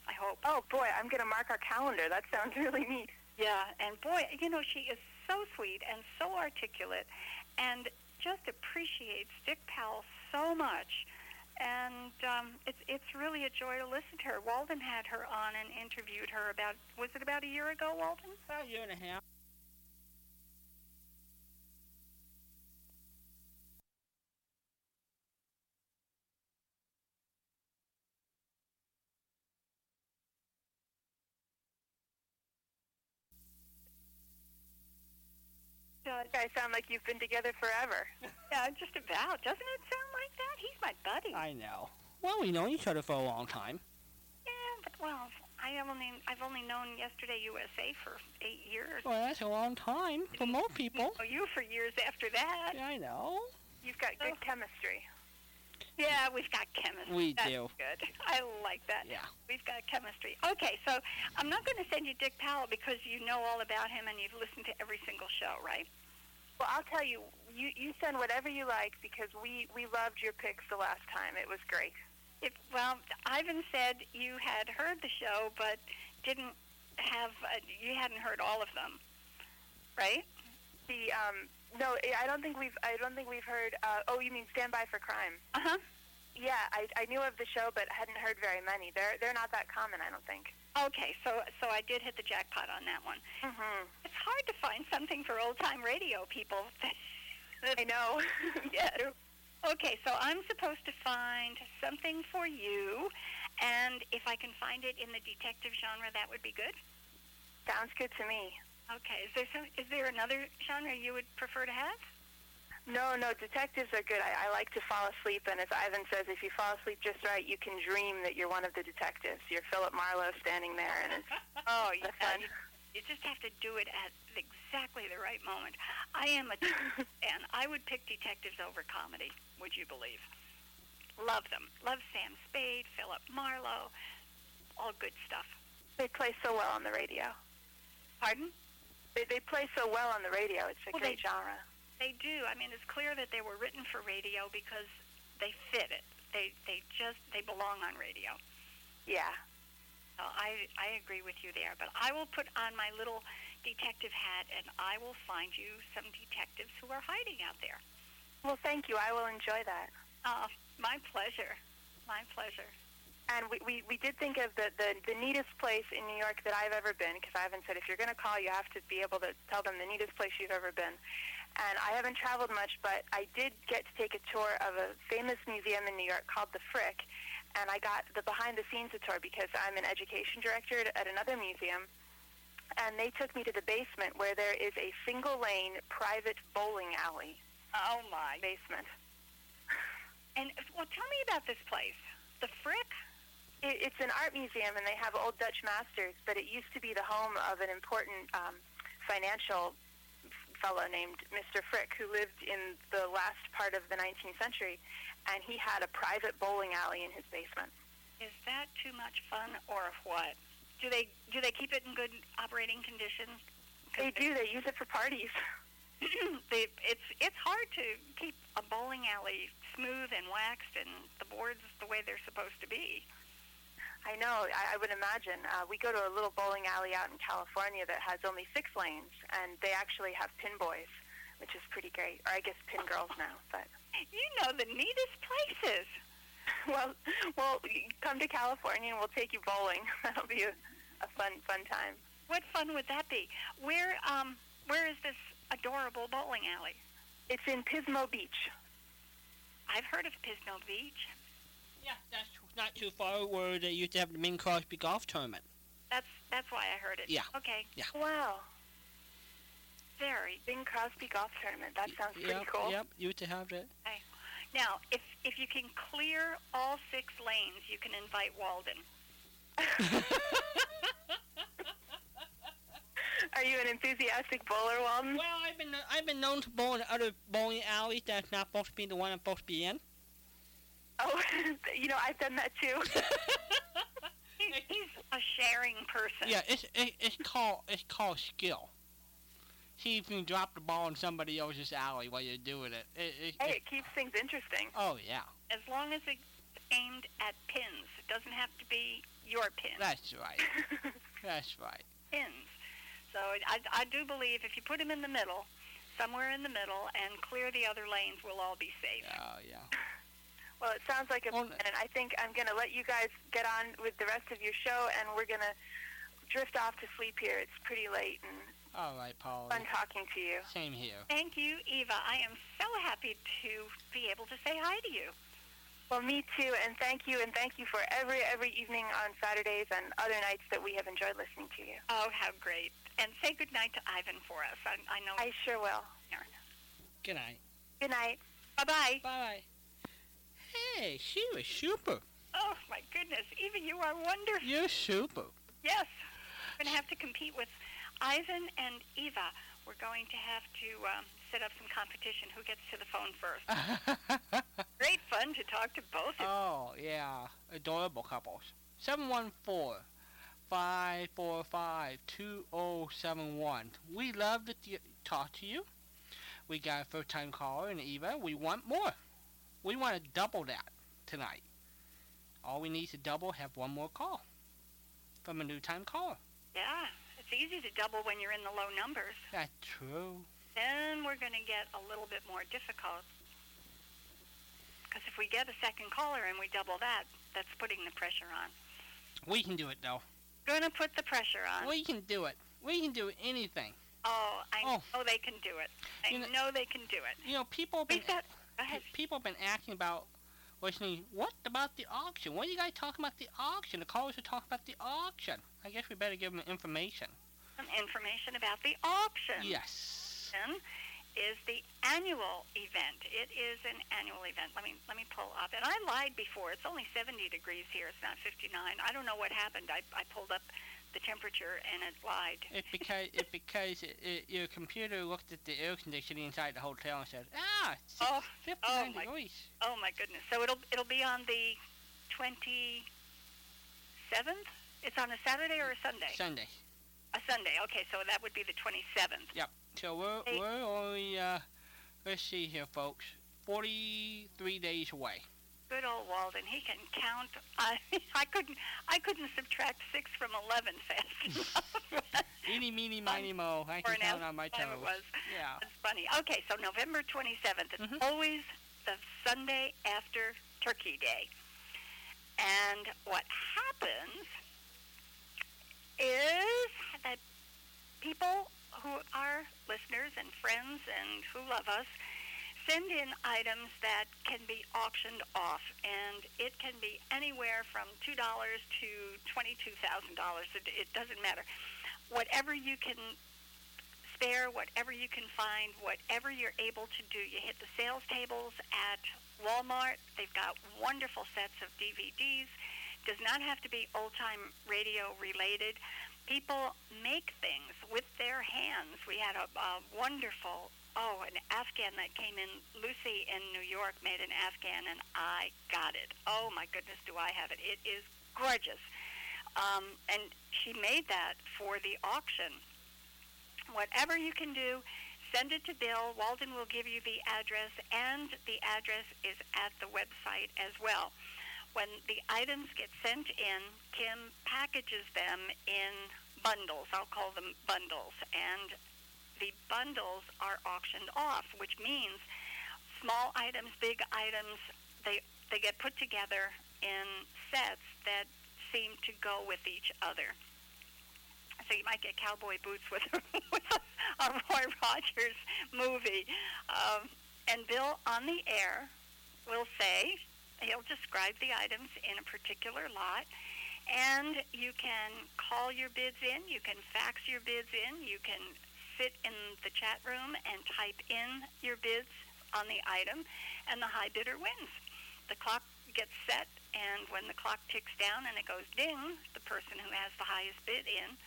I hope. Oh, boy, I'm going to mark our calendar. That sounds really neat. Yeah, and boy, you know, she is so sweet and so articulate and just appreciates Dick Powell so much. And um, it's it's really a joy to listen to her. Walden had her on and interviewed her about, was it about a year ago, Walden? About a year and a half. You guys sound like you've been together forever. Yeah, just about. Doesn't it sound like that? He's my buddy. I know. Well, we know each other for a long time. Yeah, but, well, I only, I've only known Yesterday U S A for eight years. Well, that's a long time for most people. Oh, you for years after that. Yeah, I know. You've got good oh. chemistry. Yeah, we've got chemistry. We That's do. Good. I like that. Yeah. We've got chemistry. Okay, so I'm not going to send you Dick Powell because you know all about him and you've listened to every single show, right? Well, I'll tell you, you, you send whatever you like because we, we loved your picks the last time. It was great. It, well, Ivan said you had heard the show but didn't have, uh, you hadn't heard all of them, right? The, um... No, I don't think we've. I don't think we've heard. Uh, oh, you mean Stand By for Crime? Uh huh. Yeah, I, I knew of the show, but hadn't heard very many. They're they're not that common, I don't think. Okay, so so I did hit the jackpot on that one. Mm-hmm. It's hard to find something for old time radio people. I know. Yeah. Okay, so I'm supposed to find something for you, and if I can find it in the detective genre, that would be good. Sounds good to me. Okay. Is there some, is there another genre you would prefer to have? No, no. Detectives are good. I, I like to fall asleep, and as Ivan says, if you fall asleep just right, you can dream that you're one of the detectives. You're Philip Marlowe standing there, and it's oh, yeah, fun. You, you just have to do it at exactly the right moment. I am a detective, and I would pick detectives over comedy. Would you believe? Love them. Love Sam Spade, Philip Marlowe, all good stuff. They play so well on the radio. Pardon? They, they play so well on the radio. It's a well, great they, genre. They do. I mean, it's clear that they were written for radio because they fit it. They they just, they belong on radio. Yeah. So I, I agree with you there. But I will put on my little detective hat, and I will find you some detectives who are hiding out there. Well, thank you. I will enjoy that. Uh, my pleasure. My pleasure. And we, we, we did think of the, the, the neatest place in New York that I've ever been, because Ivan said if you're going to call, you have to be able to tell them the neatest place you've ever been. And I haven't traveled much, but I did get to take a tour of a famous museum in New York called the Frick, and I got the behind-the-scenes tour because I'm an education director at another museum, and they took me to the basement where there is a single-lane private bowling alley. Oh, my. Basement. And, well, tell me about this place. The Frick? It's an art museum, and they have old Dutch masters, but it used to be the home of an important um, financial fellow named Mister Frick, who lived in the last part of the nineteenth century, and he had a private bowling alley in his basement. Is that too much fun, or what? Do they do they keep it in good operating condition? They do. They use it for parties. they, it's it's hard to keep a bowling alley smooth and waxed and the boards the way they're supposed to be. I know. I, I would imagine. Uh, we go to a little bowling alley out in California that has only six lanes, and they actually have pin boys, which is pretty great. Or I guess pin girls now. But you know the neatest places. Well, well, come to California, and we'll take you bowling. That'll be a, a fun, fun time. What fun would that be? Where, um, where is this adorable bowling alley? It's in Pismo Beach. I've heard of Pismo Beach. Yeah, that's not too far where they used to have the Bing Crosby golf tournament. That's that's why I heard it. Yeah. Okay. Yeah. Wow. Very. Bing Crosby golf tournament. That sounds pretty yep, cool. Yep, used to have that. Okay. Now, if if you can clear all six lanes, you can invite Walden. Are you an enthusiastic bowler, Walden? Well, I've been I've been known to bowl in other bowling alleys that's not supposed to be the one I'm supposed to be in. Oh, you know, I've done that too. He's a sharing person. Yeah, it's it, it's called it's called skill. See if you can drop the ball in somebody else's alley while you're doing it. it, it hey, it, it keeps things interesting. Oh yeah. As long as it's aimed at pins, it doesn't have to be. your pins. That's right. That's right. Pins. So I, I do believe if you put them in the middle, somewhere in the middle, and clear the other lanes, we'll all be safe. Oh, yeah. Well, it sounds like a plan, and I think I'm going to let you guys get on with the rest of your show, and we're going to drift off to sleep here. It's pretty late. And all right, Polly. Fun talking to you. Same here. Thank you, Eva. I am so happy to be able to say hi to you. Well, me too, and thank you, and thank you for every, every evening on Saturdays and other nights that we have enjoyed listening to you. Oh, how great. And say goodnight to Ivan for us. I, I know. I sure will. Good night. Good night. Bye-bye. Bye-bye. Hey, she was super. Oh, my goodness. Eva, you are wonderful. You're super. Yes. We're going to have to compete with Ivan and Eva. We're going to have to um, set up some competition. Who gets to the phone first? Great fun to talk to both of them. Oh, yeah. Adorable couples. seven one four, five four five, two oh seven one. We love to th- talk to you. We got a first-time caller and Eva. We want more. We want to double that tonight. All we need to double have one more call from a new-time caller. Yeah, it's easy to double when you're in the low numbers. That's true. Then we're going to get a little bit more difficult. Because if we get a second caller and we double that, that's putting the pressure on. We can do it, though. Going to put the pressure on. We can do it. We can do anything. Oh, I oh. know they can do it. I you know, know they can do it. You know, people have been, said, people have been asking about, listening, what about the auction? What are you guys talking about the auction? The callers are talking about the auction. I guess we better give them information. Some information about the auction. Yes. The auction is the annual event. It is an annual event. Let me let me pull up. And I lied before. It's only seventy degrees here. It's not fifty-nine. I don't know what happened. I I pulled up the temperature and it lied. It's because it because it, it, your computer looked at the air conditioning inside the hotel and said, ah, it's oh, fifty-nine oh my, degrees. Oh my goodness. So it'll it'll be on the twenty-seventh. It's on a Saturday or a Sunday? Sunday. A Sunday. Okay, so that would be the twenty-seventh. Yep. So we're we're only uh, let's see here, folks, forty-three days away. Good old Walden, he can count. I I couldn't I couldn't subtract six from eleven fast enough. Eeny, meeny, miny, mo. I can count on my toes. It was. Yeah, that's funny. Okay, so November twenty-seventh. It's mm-hmm. always the Sunday after Turkey Day, and what happens is that people who are listeners and friends and who love us, send in items that can be auctioned off, and it can be anywhere from two dollars to twenty-two thousand dollars. It, it doesn't matter. Whatever you can spare, whatever you can find, whatever you're able to do, you hit the sales tables at Walmart. They've got wonderful sets of D V Ds. Does not have to be old-time radio related. People make things with their hands. We had a, a wonderful, oh, an Afghan that came in. Lucy in New York made an Afghan, and I got it. Oh, my goodness, do I have it. It is gorgeous. Um, and she made that for the auction. Whatever you can do, send it to Bill. Walden will give you the address, and the address is at the website as well. When the items get sent in, Kim packages them in bundles. I'll call them bundles. And the bundles are auctioned off, which means small items, big items, they they get put together in sets that seem to go with each other. So you might get cowboy boots with a, with a Roy Rogers movie. Um, and Bill, on the air, will say... He'll describe the items in a particular lot, and you can call your bids in, you can fax your bids in, you can sit in the chat room and type in your bids on the item, and the high bidder wins. The clock gets set, and when the clock ticks down and it goes ding, the person who has the highest bid in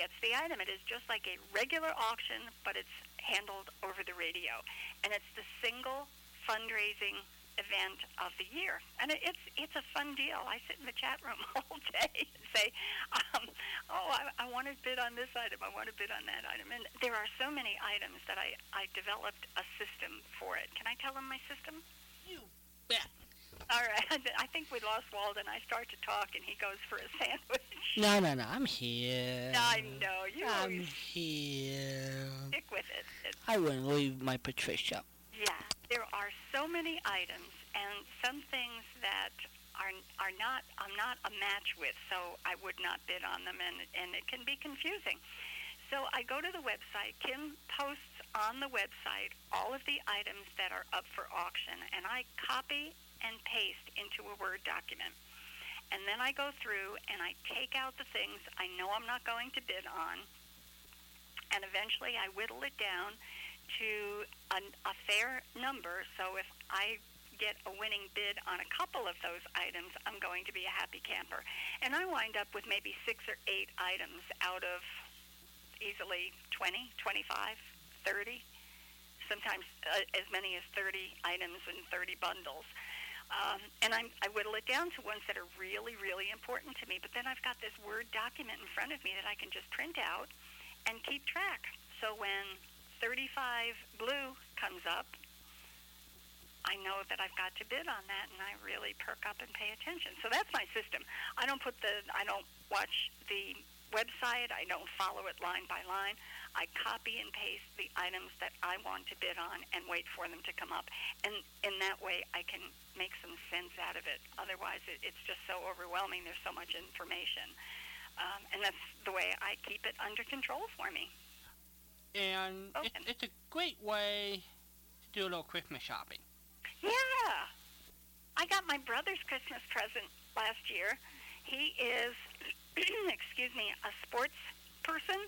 gets the item. It is just like a regular auction, but it's handled over the radio, and it's the single fundraising event of the year, and it's it's a fun deal. I sit in the chat room all day and say, um, oh, I, I want to bid on this item, I want to bid on that item, and there are so many items that I, I developed a system for it. Can I tell them my system? You bet. All right. I think we lost Walden. I start to talk, and he goes for a sandwich. No, no, no. I'm here. I know. You I'm here. Stick with it. It's I wouldn't leave my Patricia. Yeah. There are so many items, and some things that are are not, I'm not a match with, so I would not bid on them, and, and it can be confusing. So I go to the website. Kim posts on the website all of the items that are up for auction, and I copy and paste into a Word document. And then I go through and I take out the things I know I'm not going to bid on, and eventually I whittle it down to a, a fair number. So if I get a winning bid on a couple of those items, I'm going to be a happy camper. And I wind up with maybe six or eight items out of easily twenty, twenty-five, thirty, sometimes uh, as many as thirty items and thirty bundles. Um, and I'm, I whittle it down to ones that are really, really important to me. But then I've got this Word document in front of me that I can just print out and keep track. So when thirty-five blue comes up, I know that I've got to bid on that, and I really perk up and pay attention. So that's my system. I don't put the, I don't watch the website. I don't follow it line by line. I copy and paste the items that I want to bid on and wait for them to come up. And in that way, I can make some sense out of it. Otherwise, it, it's just so overwhelming. There's so much information. Um, and that's the way I keep it under control for me. And okay. it, it's a great way to do a little Christmas shopping. Yeah. I got my brother's Christmas present last year. He is... excuse me, a sports person.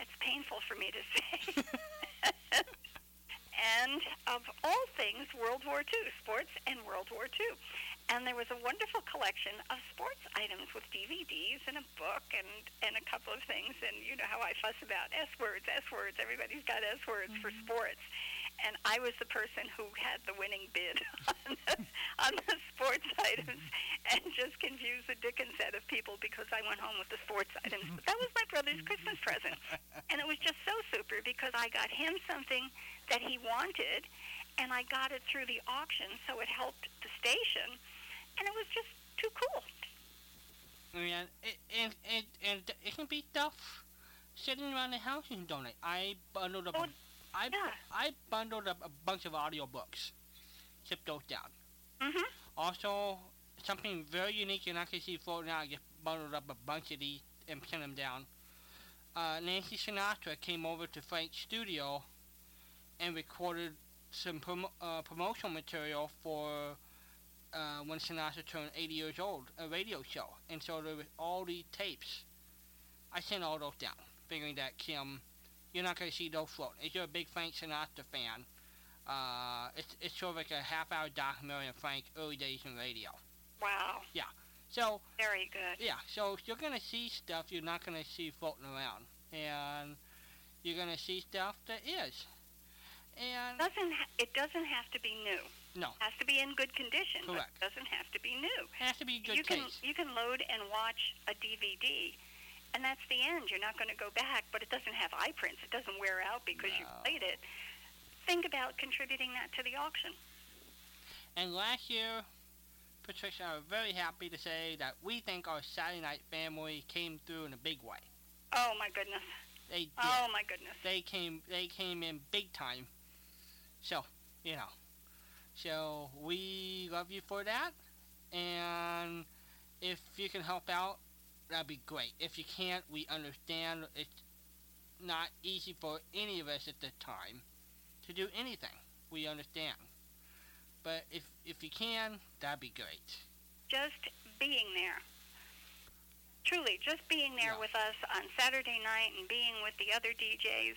It's painful for me to say. And of all things, World War Two, sports and World War Two. And there was a wonderful collection of sports items with D V Ds and a book and, and a couple of things. And you know how I fuss about S words, S words. Everybody's got S words mm-hmm. for sports. And I was the person who had the winning bid on the, on the sports items and just confused the dickens out of people because I went home with the sports items. But that was my brother's Christmas present. And it was just so super because I got him something that he wanted, and I got it through the auction, so it helped the station, and it was just too cool. Yeah, it, it, it, it, it can be tough sitting around the house and doing it. I bundled up... Oh, I, yeah. I bundled up a bunch of audio books. Chip those down. Mm-hmm. Also, something very unique, and I can see floating out, I just bundled up a bunch of these and sent them down. Uh, Nancy Sinatra came over to Frank's studio and recorded some prom- uh, promotional material for uh, when Sinatra turned eighty years old, a radio show. And so there was all these tapes. I sent all those down, figuring that Kim... You're not going to see those floating. If you're a big Frank Sinatra fan, uh, it's, it's sort of like a half-hour documentary of Frank's early days in radio. Wow. Yeah. So. Very good. Yeah. So you're going to see stuff you're not going to see floating around, and you're going to see stuff that is. And doesn't ha- it doesn't have to be new. No. It has to be in good condition. Correct. But it doesn't have to be new. It has to be good you taste. Can, you can load and watch a D V D. And that's the end. You're not going to go back, but it doesn't have eye prints. It doesn't wear out because no. you played it. Think about contributing that to the auction. And last year, Patricia and I are very happy to say that we think our Saturday night family came through in a big way. Oh, my goodness. They did. Oh, my goodness. They came, they came in big time. So, you know. So, we love you for that. And if you can help out, that'd be great. If you can't, we understand it's not easy for any of us at the time to do anything. We understand. But if if you can, that'd be great. Just being there. Truly, just being there yeah. with us on Saturday night and being with the other D Js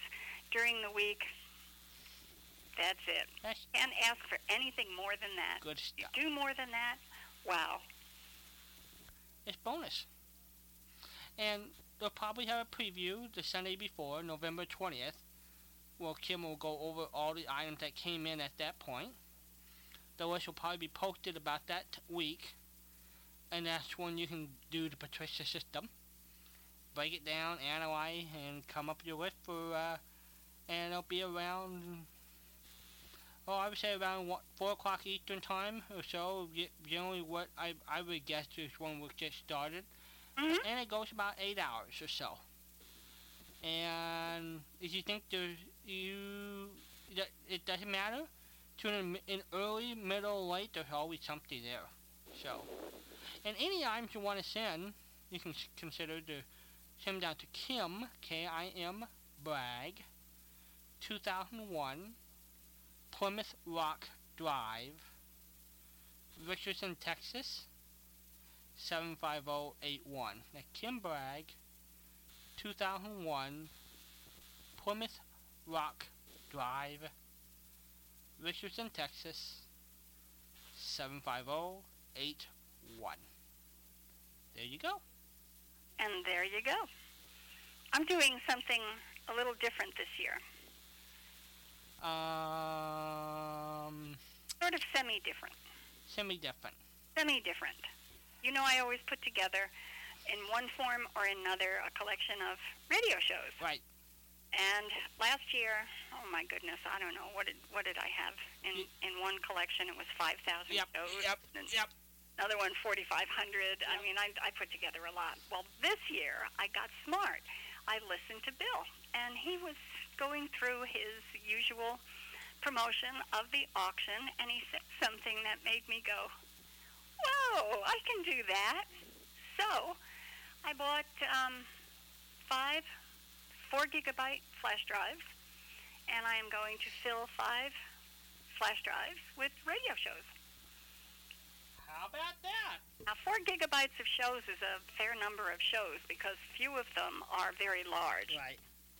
during the week. That's it. That's Can't ask for anything more than that. Good stuff. You do more than that, wow. It's bonus. And they'll probably have a preview the Sunday before, November twentieth, where Kim will go over all the items that came in at that point. The list will probably be posted about that t- week, and that's when you can do the Patricia system. Break it down, analyze, and come up with your list for, uh, and it'll be around Oh, I would say around one, four o'clock Eastern time or so. Generally, what I I would guess this one was just started, mm-hmm. and it goes about eight hours or so. And if you think there's you, that it doesn't matter. Tune in early, middle, late. There's always something there. So, and any items you want to send, you can consider to send down to Kim K I M Bragg, two thousand one. Plymouth Rock Drive, Richardson, Texas, seven five oh eight one. Now, Kim Bragg, two thousand one, Plymouth Rock Drive, Richardson, Texas, seven five oh eight one. There you go. And there you go. I'm doing something a little different this year. Um, sort of semi-different. Semi-different. Semi-different. You know, I always put together, in one form or another, a collection of radio shows. Right. And last year, oh my goodness, I don't know, what did what did I have? In in one collection, it was five thousand yep, shows. Yep, and yep. Another one, forty-five hundred. Yep. I mean, I, I put together a lot. Well, this year, I got smart. I listened to Bill, and he was going through his usual promotion of the auction, and he said something that made me go, whoa, I can do that. So I bought um, five four-gigabyte flash drives, and I am going to fill five flash drives with radio shows. How about that? Now, four gigabytes of shows is a fair number of shows because few of them are very large. Right.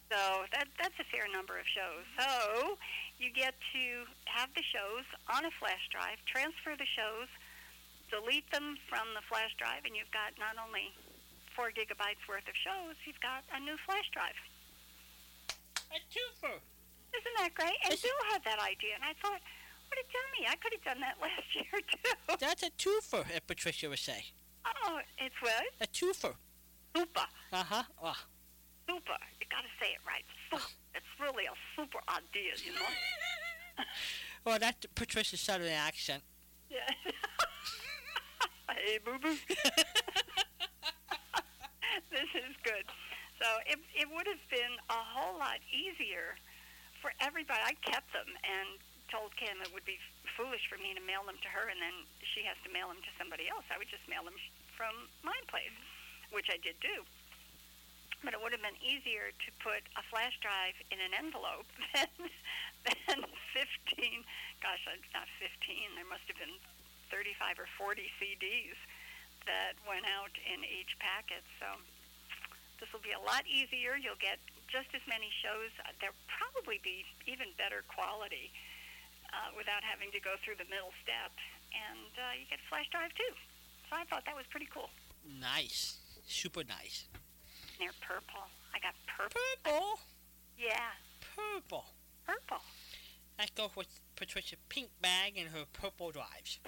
So that that's a fair number of shows. So you get to have the shows on a flash drive, transfer the shows, delete them from the flash drive, and you've got not only four gigabytes worth of shows, you've got a new flash drive. A twofer. Isn't that great? And Bill had that idea, and I thought, what a dummy. I could have done that last year, too. That's a twofer, as Patricia would say. Oh, it's what? A twofer. Super. Uh-huh. Oh. Super. You got to say it right. Oh. It's really a super idea, you know? Well, that's Patricia's southern accent. Yeah. Hey, boo-boo. This is good. So it, it would have been a whole lot easier for everybody. I kept them and told Kim it would be foolish for me to mail them to her, and then she has to mail them to somebody else. I would just mail them from my place, which I did do. But it would have been easier to put a flash drive in an envelope than, than fifteen, gosh, not fifteen, there must have been thirty-five or forty C Ds that went out in each packet. So this will be a lot easier. You'll get just as many shows. There'll probably be even better quality. Uh, without having to go through the middle step, and uh, you get flash drive too. So I thought that was pretty cool. Nice, super nice. And they're purple. I got purple. Purple. Yeah. Purple. Purple. That goes with Patricia's pink bag and her purple drives.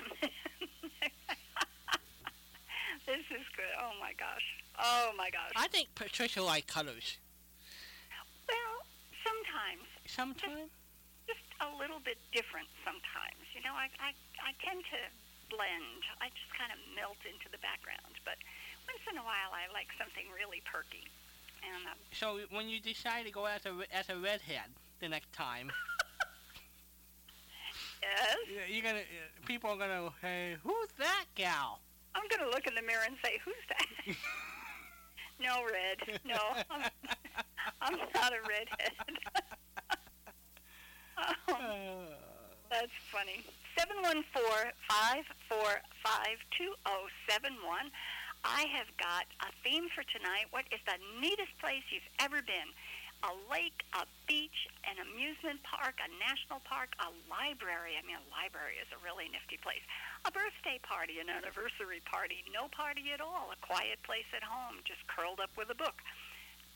This is good. Oh my gosh. Oh my gosh. I think Patricia likes colors. Well, sometimes. Sometimes. Just a little bit different sometimes. You know, I, I I tend to blend. I just kind of melt into the background. But once in a while, I like something really perky. And um, so when you decide to go as a, as a redhead the next time, yes, you're gonna uh, people are gonna say, "Who's that gal?" I'm gonna look in the mirror and say, "Who's that?" No, Red. No, I'm, I'm not a redhead. Um, that's funny. seven one four, five four five, two oh seven one. I have got a theme for tonight. What is the neatest place you've ever been? A lake, a beach, an amusement park, a national park, a library. I mean, a library is a really nifty place. A birthday party, an anniversary party, no party at all, a quiet place at home, just curled up with a book.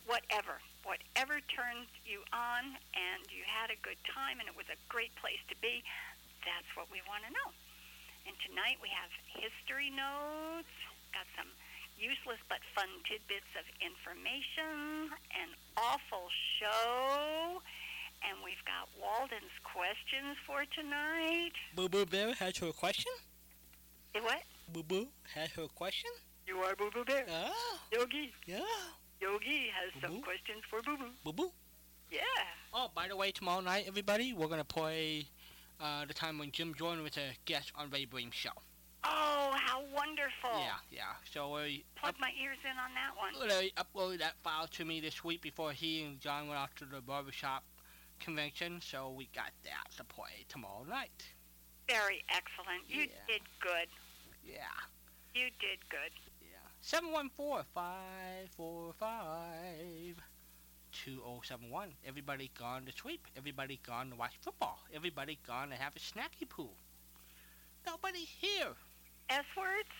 Whatever, whatever turned you on and you had a good time and it was a great place to be, that's what we want to know. And tonight we have history notes, got some useless but fun tidbits of information, an awful show, And we've got Walden's questions for tonight. Boo Boo Bear has her question? Say what? Boo Boo has her question? You are Boo Boo Bear. Ah. Yogi. Yeah. Yogi has Boo some Boo. questions for Boo Boo. Boo Boo? Yeah. Oh, by the way, tomorrow night, everybody, we're going to play uh, the time when Jim Jordan was a guest on Ray Bream's show. Oh, how wonderful. Yeah, yeah. So uh, plug up, my ears in on that one. They uploaded that file to me this week before he and John went off to the barbershop convention, so we got that to play tomorrow night. Very excellent. You yeah. did good. Yeah. You did good. Yeah. seven one four, five four five, two oh seven one. Everybody gone to sleep. Everybody gone to watch football. Everybody gone to have a snacky poo. Nobody here. S words?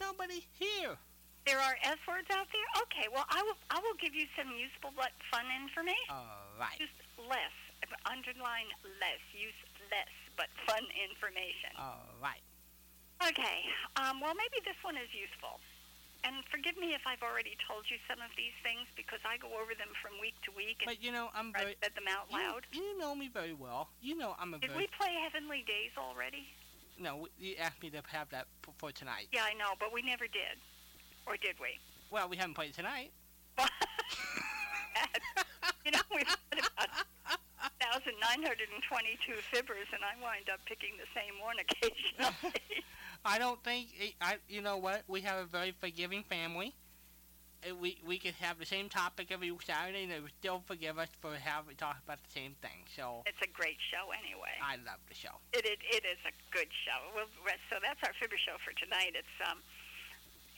Nobody here. There are S words out there? Okay, well, I will I will give you some useful but fun information. All right. Just less. Underline less. Use less but fun information. All right. Okay. Um, well, maybe this one is useful. And forgive me if I've already told you some of these things because I go over them from week to week. And but, you know, I'm very... I said them out loud. You, you know me very well. You know I'm a Did very... Did we play Heavenly Days already? No, you asked me to have that for tonight. Yeah, I know, but we never did. Or did we? Well, we haven't played it tonight. You know, we've had about one thousand nine hundred twenty-two fibbers, and I wind up picking the same one occasionally. I don't think, it, I. you know what, we have a very forgiving family. We we could have the same topic every Saturday, and they would still forgive us for having talked about the same thing. So it's a great show, anyway. I love the show. It it, it is a good show. We'll, so that's our Fibber show for tonight. It's um,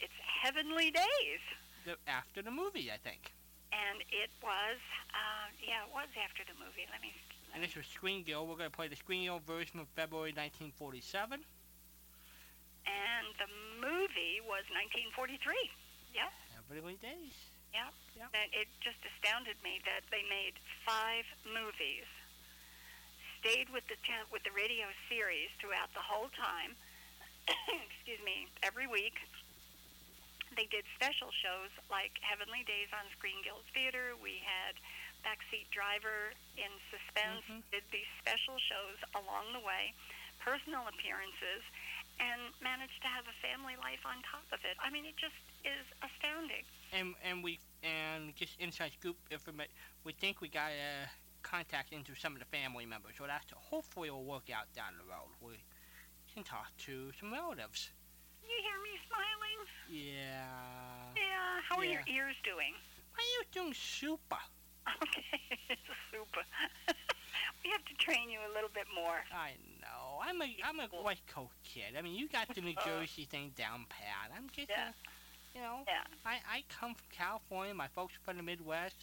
it's Heavenly Days. The, after the movie, I think. And it was uh, yeah, it was after the movie. Let me. Let and this was Screen Guild. We're going to play the Screen Guild version from February nineteen forty-seven. And the movie was nineteen forty-three. Yep. Heavenly Days. Yep. Yep. And it just astounded me that they made five movies, stayed with the te- with the radio series throughout the whole time. Excuse me. Every week, they did special shows like Heavenly Days on Screen Guild Theater. We had Backseat Driver in Suspense. Mm-hmm. Did these special shows along the way, personal appearances, and managed to have a family life on top of it. I mean, it just is astounding. And and we and just inside scoop information. We think we got a uh, contact into some of the family members, so that's hopefully will work out down the road. We can talk to some relatives. You hear me smiling? Yeah. Yeah. How yeah. are your ears doing? My ears doing super. Okay, super. We have to train you a little bit more. I know. I'm a I'm a West Coast kid. I mean, you got the New Jersey thing down pat. I'm just, yeah. a, you know, yeah. I, I come from California. My folks are from the Midwest.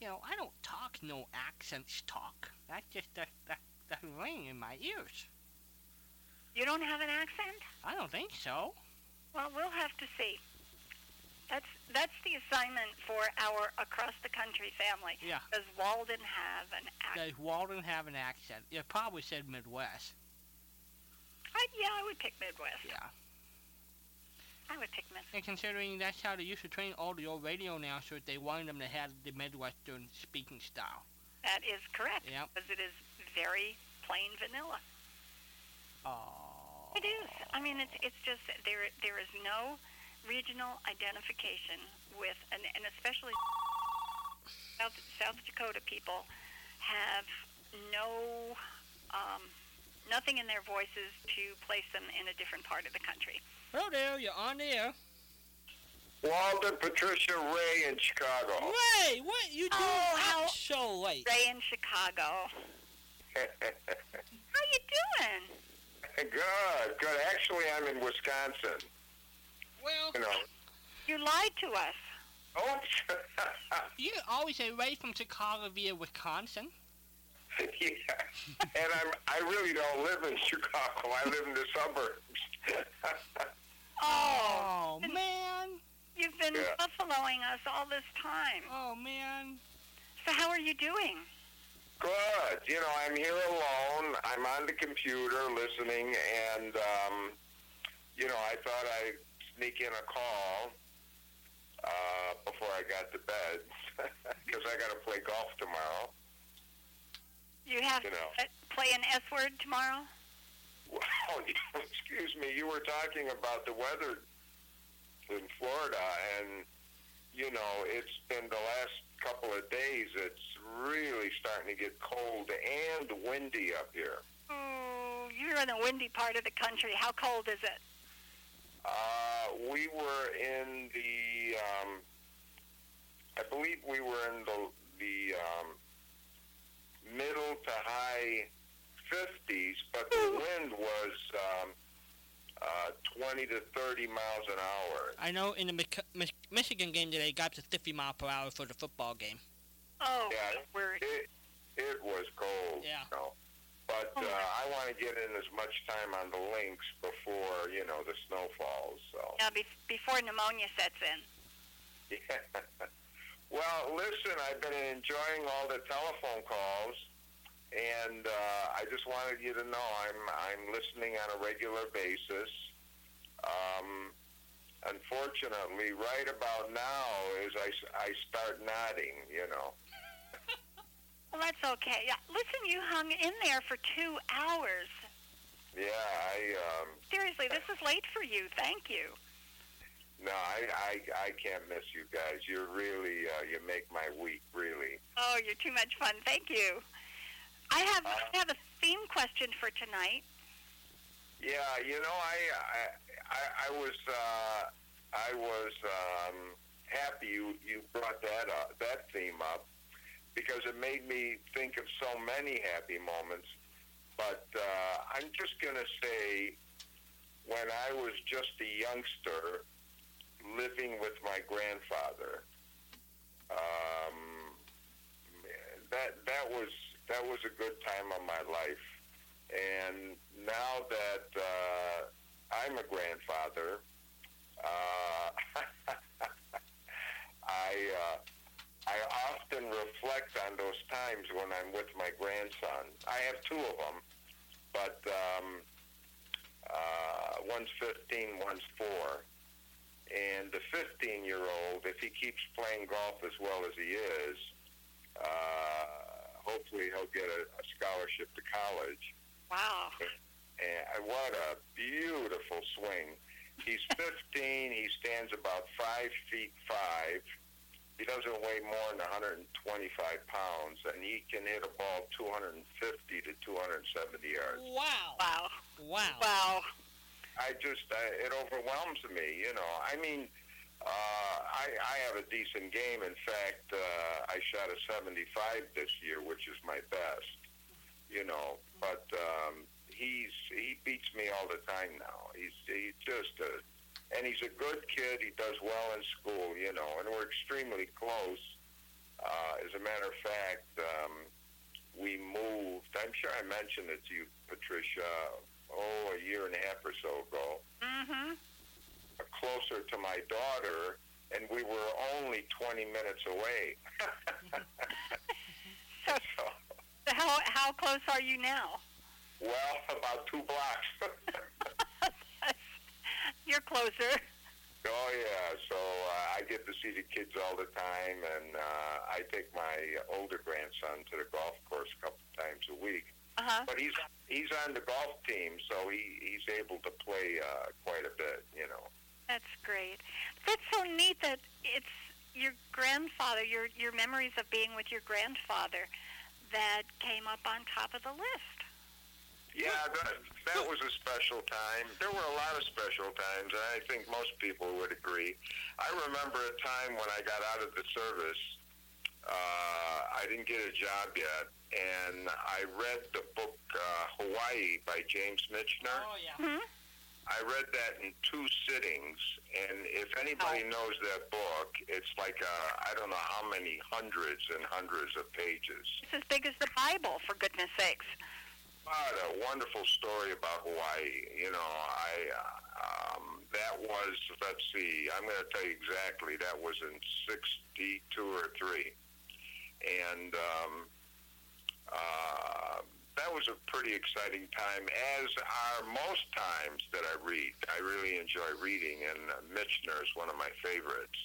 You know, I don't talk no accents talk. That's just that that that ring in my ears. You don't have an accent? I don't think so. Well, we'll have to see. That's that's the assignment for our across-the-country family. Yeah. Does Walden have an accent? Does Walden have an accent? You probably said Midwest. I, yeah, I would pick Midwest. Yeah. I would pick Midwest. And considering that's how they used to train all the old radio announcers, they wanted them to have the Midwestern speaking style. That is correct. Yeah. Because it is very plain vanilla. Oh. It is. I mean, it's it's just there there is no... regional identification with, and, and especially South, South Dakota people have no, um, nothing in their voices to place them in a different part of the country. Hello there, you're on the air. Walden, Patricia, Ray in Chicago. Ray, what you doing oh, how so late? Ray in Chicago. How you doing? Good, good. Actually, I'm in Wisconsin. Well, you, know. you lied to us. Oh. You always say Ray from Chicago via Wisconsin. Yeah, and I'm, I really don't live in Chicago. I live in the suburbs. oh, and man. You've been yeah. buffaloing us all this time. Oh, man. So how are you doing? Good. You know, I'm here alone. I'm on the computer listening, and, um, you know, I thought I... sneak in a call uh, before I got to bed because I got to play golf tomorrow. You have you know. to play an S word tomorrow? Well, excuse me, you were talking about the weather in Florida, and, you know, it's been the last couple of days, it's really starting to get cold and windy up here. Oh, you're in the windy part of the country. How cold is it? Uh, we were in the, um, I believe we were in the, the um, middle to high fifties, but the wind was um, uh, twenty to thirty miles an hour. I know in the Mich- Mich- Michigan game today, it got up to fifty miles per hour for the football game. Oh, yeah, it, it was cold. Yeah. You know? But uh, I want to get in as much time on the links before, you know, the snow falls. So. Yeah, be- before pneumonia sets in. Yeah. Well, listen, I've been enjoying all the telephone calls, and uh, I just wanted you to know I'm I'm listening on a regular basis. Um, unfortunately, right about now is I, I start nodding, you know. Well, that's okay. Yeah. Listen, you hung in there for two hours. Yeah, I... Um, Seriously, this is late for you. Thank you. No, I I, I can't miss you guys. You're really, uh, you make my week, really. Oh, you're too much fun. Thank you. I have uh, I have a theme question for tonight. Yeah, you know, I I, I was, uh, I was um, happy you, you brought that up, that theme up. Because it made me think of so many happy moments. But uh, I'm just going to say, when I was just a youngster living with my grandfather, um, that that was that was a good time of my life. And now that uh, I'm a grandfather, uh, I. Uh, I often reflect on those times when I'm with my grandson. I have two of them, but um, uh, one's fifteen, one's four. And the fifteen-year-old, if he keeps playing golf as well as he is, uh, hopefully he'll get a, a scholarship to college. Wow. And what a beautiful swing. He's fifteen. He stands about five feet five. He doesn't weigh more than one hundred twenty-five pounds, and he can hit a ball two hundred fifty to two hundred seventy yards. Wow. Wow. Wow. Wow. I just, I, it overwhelms me, you know. I mean, uh, I, I have a decent game. In fact, uh, I shot a seventy-five this year, which is my best, you know. But um, he's he beats me all the time now. He's, he's just a... And he's a good kid. He does well in school, you know, and we're extremely close. Uh, as a matter of fact, um, we moved. I'm sure I mentioned it to you, Patricia, oh, a year and a half or so ago, mm-hmm. closer to my daughter, and we were only twenty minutes away. so, so how, how close are you now? Well, about two blocks. You're closer. Oh, yeah. So uh, I get to see the kids all the time, and uh, I take my older grandson to the golf course a couple times a week. Uh-huh. But he's he's on the golf team, so he, he's able to play uh, quite a bit, you know. That's great. That's so neat that it's your grandfather, your your memories of being with your grandfather that came up on top of the list. Yeah, that, that was a special time. There were a lot of special times, and I think most people would agree. I remember a time when I got out of the service. Uh, I didn't get a job yet, and I read the book uh, Hawaii by James Michener. Oh, yeah. Mm-hmm. I read that in two sittings, and if anybody oh. knows that book, it's like, uh, I don't know how many hundreds and hundreds of pages. It's as big as the Bible, for goodness sakes. What a wonderful story about Hawaii. You know, I um, that was, let's see, I'm going to tell you exactly, that was in sixty-two or three. And um, uh, that was a pretty exciting time, as are most times that I read. I really enjoy reading, and uh, Michener is one of my favorites.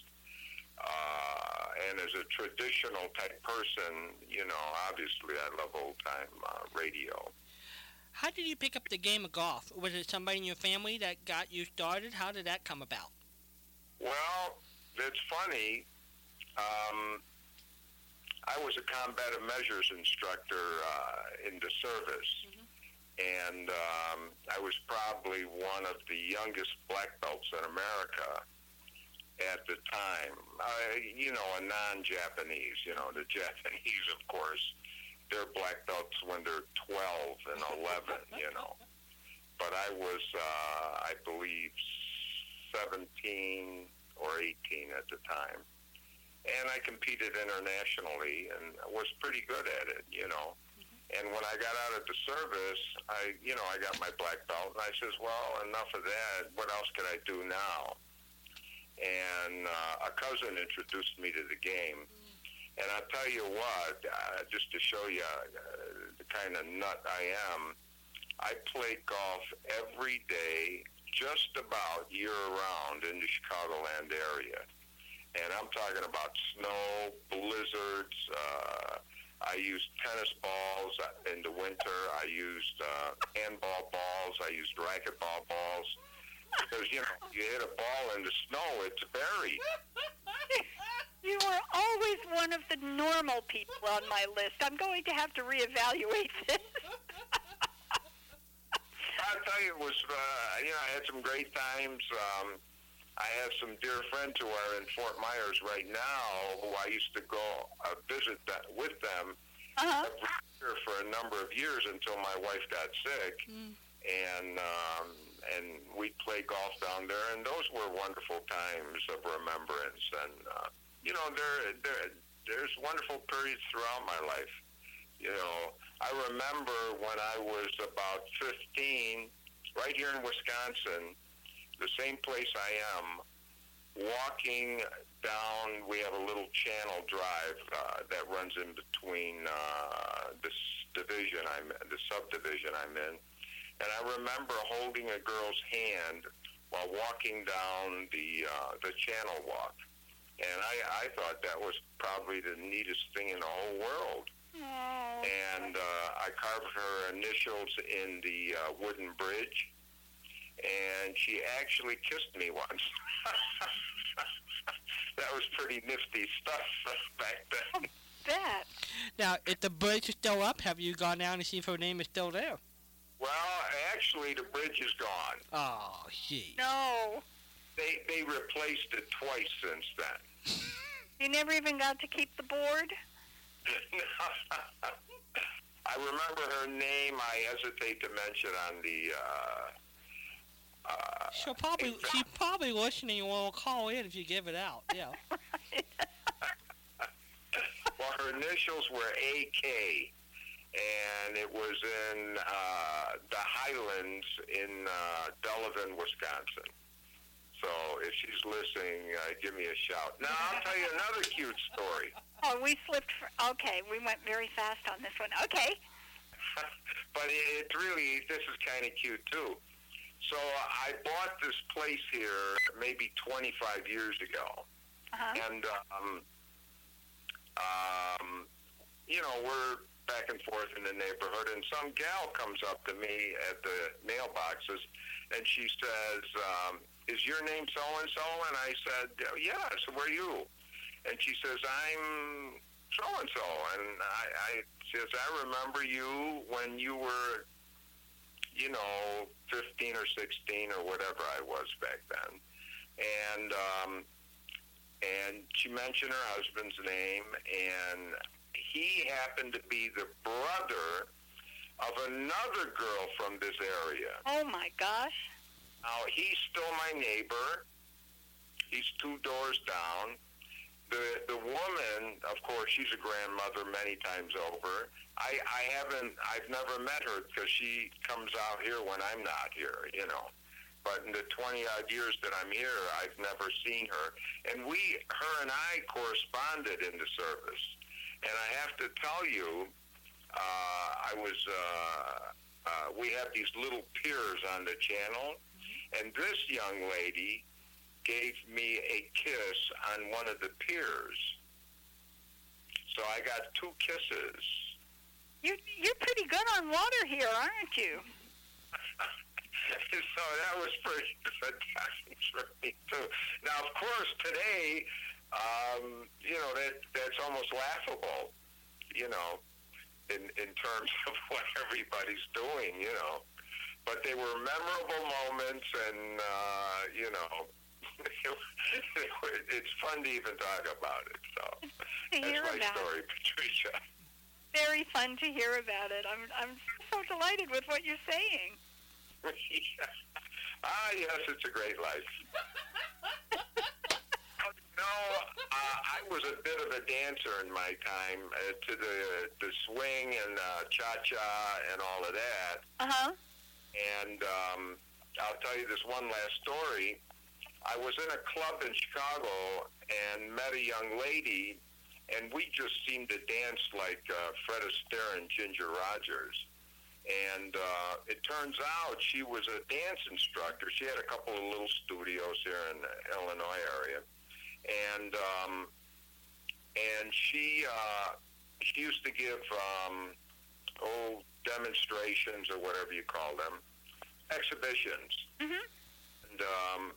Uh, and as a traditional type person, you know, obviously I love old-time uh, radio. How did you pick up the game of golf? Was it somebody in your family that got you started? How did that come about? Well, it's funny. Um, I was a combative measures instructor uh, in the service. Mm-hmm. And um, I was probably one of the youngest black belts in America at the time. Uh, you know, a non-Japanese, you know, the Japanese, of course, they're black belts when they're twelve and eleven, you know. But I was, uh, I believe, seventeen or eighteen at the time. And I competed internationally and was pretty good at it, you know. And when I got out of the service, I, you know, I got my black belt, and I says, well, enough of that. What else can I do now? And uh, a cousin introduced me to the game. And I'll tell you what, uh, just to show you uh, the kind of nut I am, I played golf every day, just about year-round in the Chicagoland area. And I'm talking about snow, blizzards, uh, I used tennis balls in the winter. I used uh, handball balls. I used racquetball balls. Because, you know, you hit a ball in the snow, it's buried. You were always one of the normal people on my list. I'm going to have to reevaluate this. I'll tell you, it was, uh, you know, I had some great times. Um, I have some dear friends who are in Fort Myers right now who I used to go uh, visit that with them uh-huh. every year for a number of years until my wife got sick. Mm. And um, and we played golf down there, and those were wonderful times of remembrance. And, uh, you know, there, there there's wonderful periods throughout my life. You know, I remember when I was about fifteen, right here in Wisconsin, the same place I am, walking down, we have a little channel drive uh, that runs in between uh, this division I'm, the subdivision I'm in. And I remember holding a girl's hand while walking down the uh, the channel walk. And I, I thought that was probably the neatest thing in the whole world. Aww. And uh, I carved her initials in the uh, wooden bridge. And she actually kissed me once. That was pretty nifty stuff back then. That. Now, if the bridge is still up, have you gone down to see if her name is still there? Well, actually, the bridge is gone. Oh, gee. No. They they replaced it twice since then. You never even got to keep the board? I remember her name. I hesitate to mention on the... Uh, uh, she'll probably exactly. She's probably listening and will call in if you give it out. Yeah. Well, her initials were A K. And it was in uh, the Highlands in uh, Delavan, Wisconsin. So if she's listening, uh, give me a shout. Now, I'll tell you another cute story. Oh, we slipped. For, okay, we went very fast on this one. Okay. But it, it really, this is kind of cute, too. So I bought this place here maybe twenty-five years ago. Uh-huh. And, um, um, you know, we're... back and forth in the neighborhood, and some gal comes up to me at the mailboxes, and she says, um, is your name so-and-so? And I said, yes, where are you? And she says, I'm so-and-so. And I, I says, I remember you when you were, you know, fifteen or sixteen or whatever I was back then. And, um, and she mentioned her husband's name, and he happened to be the brother of another girl from this area. Oh, my gosh. Now, he's still my neighbor. He's two doors down. The the woman, of course, she's a grandmother many times over. I, I haven't, I've never met her because she comes out here when I'm not here, you know. But in the twenty-odd years that I'm here, I've never seen her. And we, her and I corresponded in the service. And I have to tell you, uh, I was, uh, uh, we have these little piers on the channel, and this young lady gave me a kiss on one of the piers. So I got two kisses. You're, you're pretty good on water here, aren't you? So that was pretty fantastic for me, too. Now, of course, today, um, you know, that that's almost laughable, you know, in, in terms of what everybody's doing, you know. But they were memorable moments, and, uh, you know, it's fun to even talk about it. So that's my story, Patricia. Very fun to hear about it. I'm I'm so delighted with what you're saying. Ah, yes, it's a great life. No, uh, I was a bit of a dancer in my time, uh, to the the swing and uh, cha-cha and all of that. Uh-huh. And um, I'll tell you this one last story. I was in a club in Chicago and met a young lady, and we just seemed to dance like uh, Fred Astaire and Ginger Rogers. And uh, it turns out she was a dance instructor. She had a couple of little studios here in the Illinois area. And um, and she uh, she used to give um, old demonstrations or whatever you call them, exhibitions. Mm-hmm. And um,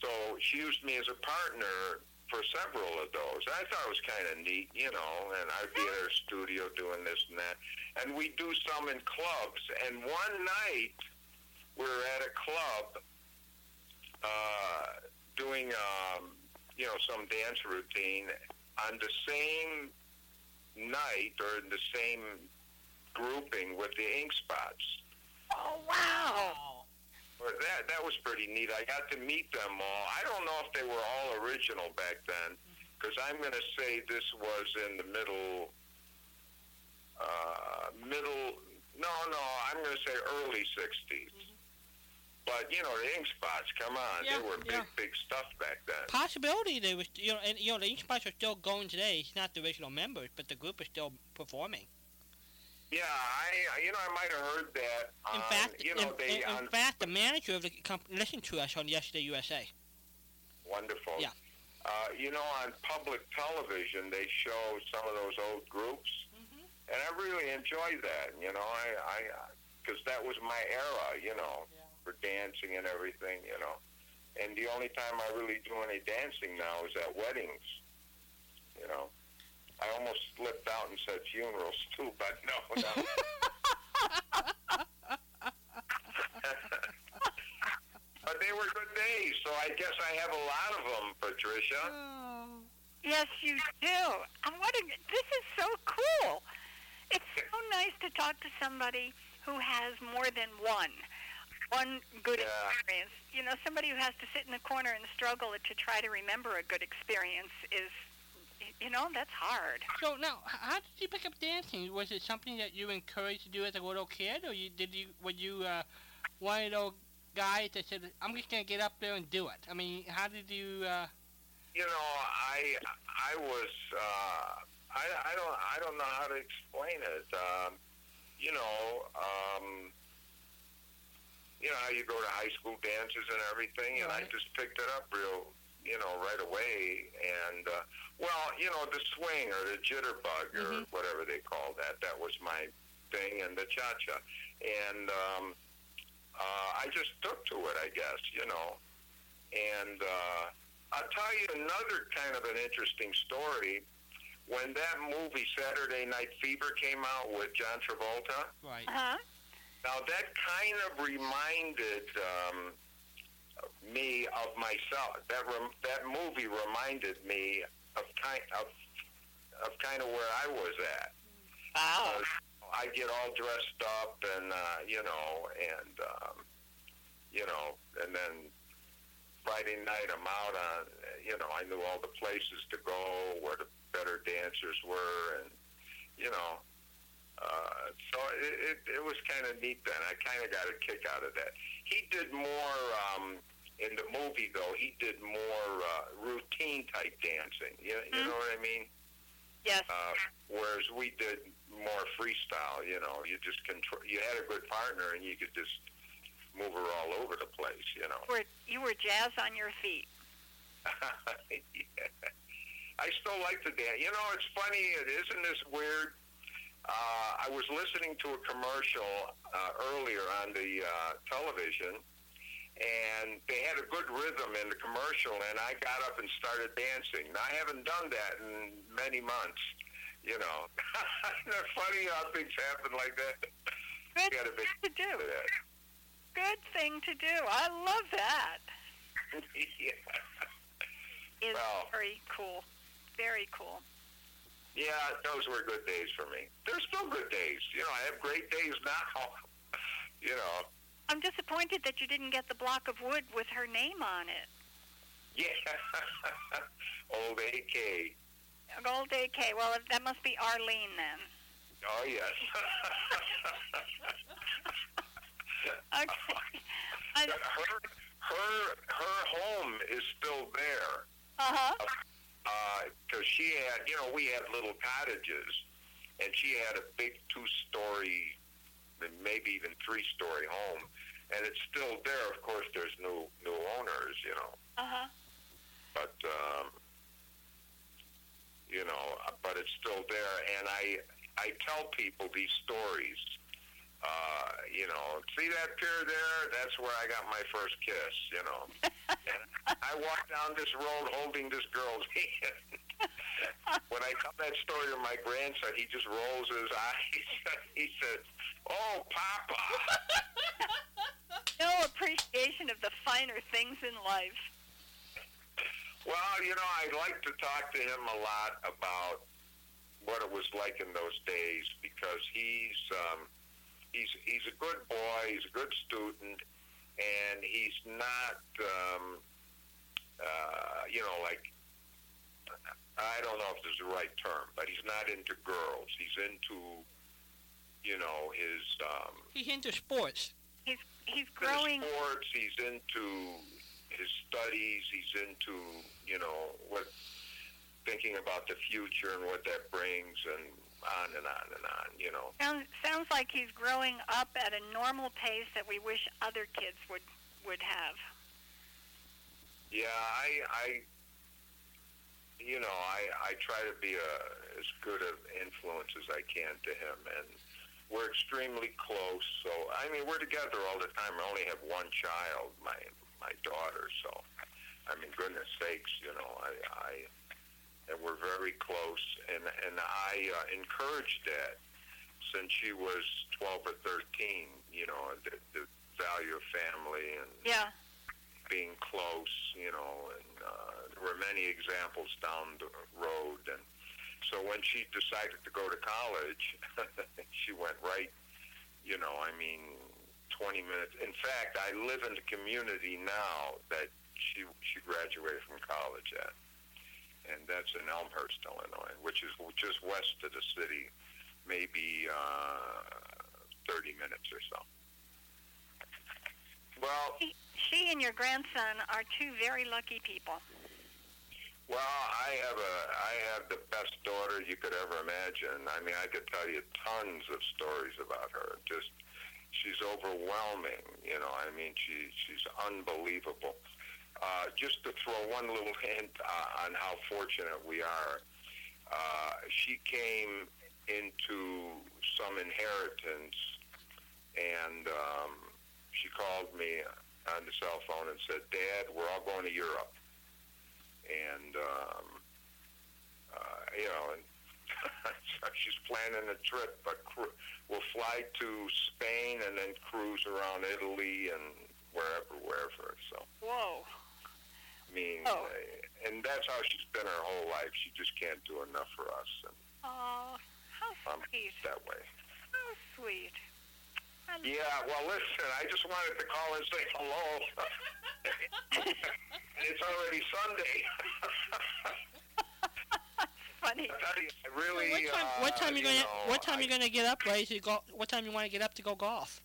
so she used me as a partner for several of those. I thought it was kind of neat, you know, and I'd be at her studio doing this and that. And we do some in clubs. And one night, we were at a club uh, doing, um, you know, some dance routine. On the same night or in the same grouping with the Ink Spots. Oh, wow. That that was pretty neat. I got to meet them all. I don't know if they were all original back then, because I'm going to say this was in the middle, uh, middle, no, no, I'm going to say early sixties. Mm-hmm. But, you know, the Ink Spots, come on. Yeah, they were yeah. big, big stuff back then. Possibility they were, you know, and, you know, the Ink Spots are still going today. It's not the original members, but the group is still performing. Yeah, I you know I might have heard that. Um, in fact, you know, in, they, in, in fact, the manager of the company listened to us on Yesterday U S A. Wonderful. Yeah. Uh, you know, on public television, they show some of those old groups, mm-hmm. and I really enjoyed that. You know, I I because that was my era. You know, yeah. for dancing and everything. You know, and the only time I really do any dancing now is at weddings. You know. I almost slipped out and said funerals, too, but no, no. But they were good days, so I guess I have a lot of them, Patricia. Oh. Yes, you do. And what a, this is so cool. It's so nice to talk to somebody who has more than one, one good yeah. experience. You know, somebody who has to sit in the corner and struggle to try to remember a good experience is... You know, that's hard. So now, how did you pick up dancing? Was it something that you encouraged to do as a little kid, or you did you were you uh, one of those guys that said, "I'm just gonna get up there and do it"? I mean, how did you? Uh... You know, I I was uh, I I don't I don't know how to explain it. Um, you know, um, you know how you go to high school dances and everything, and right. I just picked it up real. You know, right away, and, uh, well, you know, the swing or the jitterbug or mm-hmm. whatever they call that, that was my thing, and the cha-cha, and um, uh, I just took to it, I guess, you know, and uh, I'll tell you another kind of an interesting story. When that movie Saturday Night Fever came out with John Travolta, right. Uh-huh. Now that kind of reminded um me of myself. That rem- that movie reminded me of kind of of kind of where I was at. Wow! Uh, I get all dressed up, and uh, you know, and um, you know, and then Friday night I'm out on. You know, I knew all the places to go, where the better dancers were, and you know. Uh, so it, it, it was kind of neat then. I kind of got a kick out of that. He did more, um, in the movie, though, he did more uh, routine-type dancing. You, you mm-hmm. know what I mean? Yes. Uh, whereas we did more freestyle, you know. You just control. You had a good partner, and you could just move her all over the place, you know. You were, you were jazz on your feet. Yeah. I still like the dance. You know, it's funny. It isn't this weird. Uh, I was listening to a commercial uh, earlier on the uh, television, and they had a good rhythm in the commercial, and I got up and started dancing. Now, I haven't done that in many months, you know. Isn't that funny how things happen like that? Good thing to do. Good thing to do. I love that. Yeah. It's well, very cool. Very cool. Yeah, those were good days for me. They're still good days. You know, I have great days now. You know. I'm disappointed that you didn't get the block of wood with her name on it. Yeah. Old A K. Old A K. Well, that must be Arlene then. Oh, yes. Okay. I... Her, her, her home is still there. Uh-huh. Uh, because she had, you know, we had little cottages, and she had a big two-story, maybe even three-story home, and it's still there. Of course, there's new new owners, you know. Uh huh. But um, you know, but it's still there, and I I tell people these stories. Uh, you know, see that pier there? That's where I got my first kiss. You know, and I walked down this road holding this girl's hand. When I tell that story to my grandson, he just rolls his eyes. He says, "Oh, Papa." No appreciation of the finer things in life. Well, you know, I like to talk to him a lot about what it was like in those days because he's um, he's he's a good boy, he's a good student, and he's not um, uh, you know like. I don't know if this is the right term, but he's not into girls. He's into, you know, his... Um, he's into sports. He's he's growing... Into sports, he's into his studies, he's into, you know, what thinking about the future and what that brings and on and on and on, you know. Sounds, sounds like he's growing up at a normal pace that we wish other kids would, would have. Yeah, I... I You know, I, I try to be a, as good an influence as I can to him, and we're extremely close. So, I mean, we're together all the time. I only have one child, my my daughter. So, I mean, goodness sakes, you know, I, I and we're very close, and and I uh, encouraged that since she was twelve or thirteen. You know, the, the value of family and yeah. being close, you know, and uh, there were many examples down the road. And so when she decided to go to college, she went right, you know, I mean, twenty minutes. In fact, I live in the community now that she she graduated from college at, and that's in Elmhurst, Illinois, which is just west of the city, maybe uh, thirty minutes or so. Well... She and your grandson are two very lucky people. Well, I have a I have the best daughter you could ever imagine. I mean, I could tell you tons of stories about her. Just she's overwhelming, you know. I mean, she she's unbelievable. Uh, just to throw one little hint uh, on how fortunate we are, uh, she came into some inheritance, and um, she called me on the cell phone and said, "Dad, we're all going to Europe." And, um, uh, you know, and she's planning a trip, but cru- we'll fly to Spain and then cruise around Italy and wherever, wherever. So. Whoa. I mean, oh. uh, and that's how she's been her whole life. She just can't do enough for us. And, oh, how sweet. Um, that way. How sweet. Yeah, well, listen, I just wanted to call and say hello. It's already Sunday. Funny. I really, well, what time, uh, what time you, you gonna? Know, what time I, you gonna get up, Ray? So you go, what time you want to get up to go golf?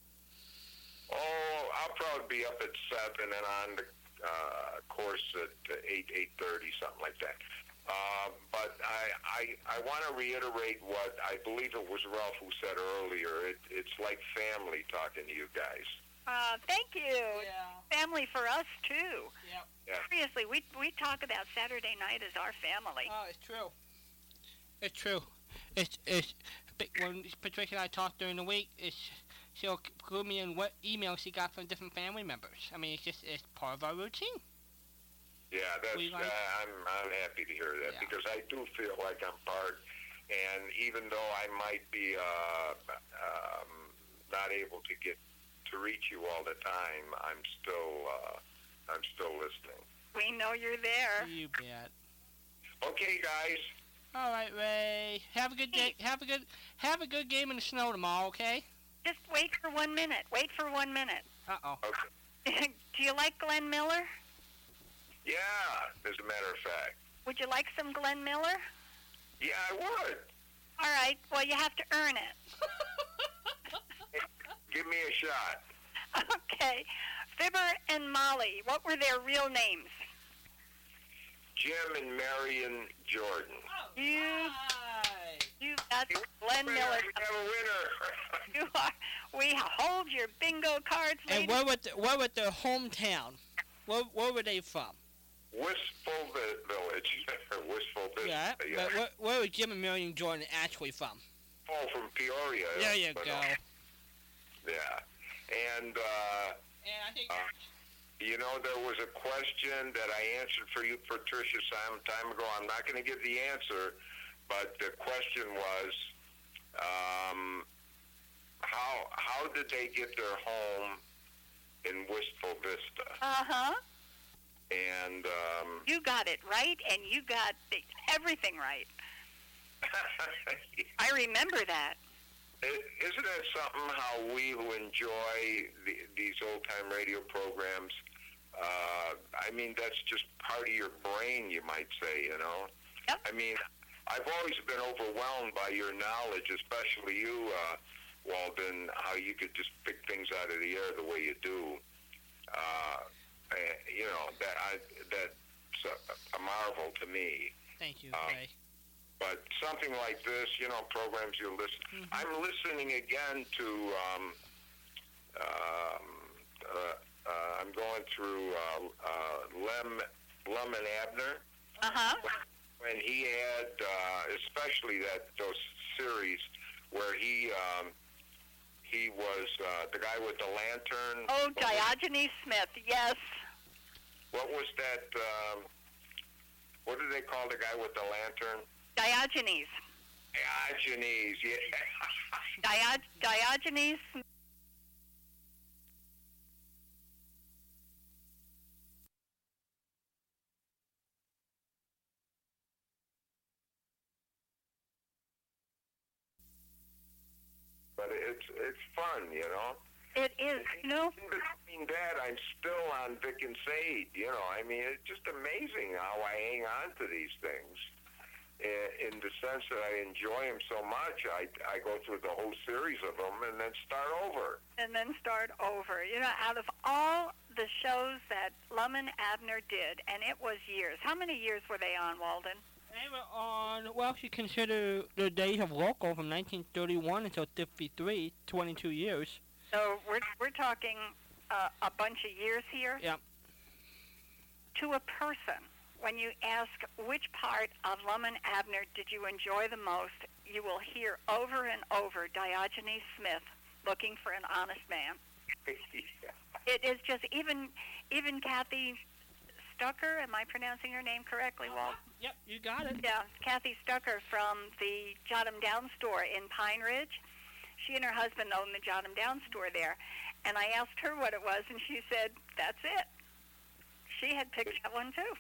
Oh, I'll probably be up at seven and on the uh, course at eight, eight thirty, something like that. Uh, but I, I, I want to reiterate what I believe it was Ralph who said earlier. It, it's like family talking to you guys. Uh, thank you. Yeah. Family for us, too. Yep. Yeah. Seriously, we we talk about Saturday night as our family. Oh, it's true. It's true. It's, it's when Patricia and I talked during the week, it's, she'll clue me in what email she got from different family members. I mean, it's just it's part of our routine. Yeah, that's, like, uh, I'm, I'm happy to hear that, yeah. Because I do feel like I'm part, and even though I might be uh, um, not able to get to reach you all the time, I'm still uh, I'm still listening. We know you're there. You bet. Okay, guys. All right, Ray. Have a good day. Have a good have a good game in the snow tomorrow. Okay. Just wait for one minute. Wait for one minute. Uh oh. Okay. Do you like Glenn Miller? Yeah, as a matter of fact. Would you like some Glenn Miller? Yeah, I would. All right. Well, you have to earn it. Give me a shot. Okay. Fibber and Molly, what were their real names? Jim and Marion Jordan. Oh, you, my. you, that's you Glenn winner, Miller. We have a winner. You are. We hold your bingo cards, ladies. And where was the, where was their hometown? Where, where were they from? Wistful Village. Wistful Village. Yeah, yeah. But where, where were Jim and Marion Jordan actually from? Oh, from Peoria. There you go. Uh, Yeah, and uh, and I think uh, you know, there was a question that I answered for you, Patricia, some time ago. I'm not going to give the answer, but the question was, um, how how did they get their home in Wistful Vista? Uh huh. And um, you got it right, and you got everything right. Yeah. I remember that. Isn't that something, how we who enjoy the, these old-time radio programs, uh, I mean, that's just part of your brain, you might say, you know? Yep. I mean, I've always been overwhelmed by your knowledge, especially you, uh, Walden, how you could just pick things out of the air the way you do. Uh, you know, that I, that's a, a marvel to me. Thank you, Ray. Um, But something like this, you know, programs you listen. Mm-hmm. I'm listening again to. Um, um, uh, uh, I'm going through uh, uh, Lem, Lem and Abner. Uh huh. When he had, uh, especially that those series where he um, he was uh, the guy with the lantern. Oh, Diogenes Smith. Yes. What was that? Um, what do they call the guy with the lantern? Diogenes. Diogenes, yeah. Diog- Diogenes. But it's it's fun, you know. It is, you know. Between that, I'm still on Vic and Sade, you know. I mean, it's just amazing how I hang on to these things. In the sense that I enjoy them so much, I, I go through the whole series of them and then start over. And then start over. You know, out of all the shows that Lum and Abner did, and it was years. How many years were they on, Walden? They were on, well, if you consider the days of local from nineteen thirty-one until fifty-three, twenty-two years. So we're we're talking uh, a bunch of years here? Yeah. To a person. When you ask which part of Lum and Abner did you enjoy the most, you will hear over and over Diogenes Smith, Looking for an Honest Man. Yeah. It is just, even even Kathy Stucker, am I pronouncing her name correctly, Walt? Yep, you got it. Yeah, Kathy Stucker from the Jot 'em Down store in Pine Ridge. She and her husband owned the Jot 'em Down store there. And I asked her what it was, and she said, that's it. She had picked that one, too.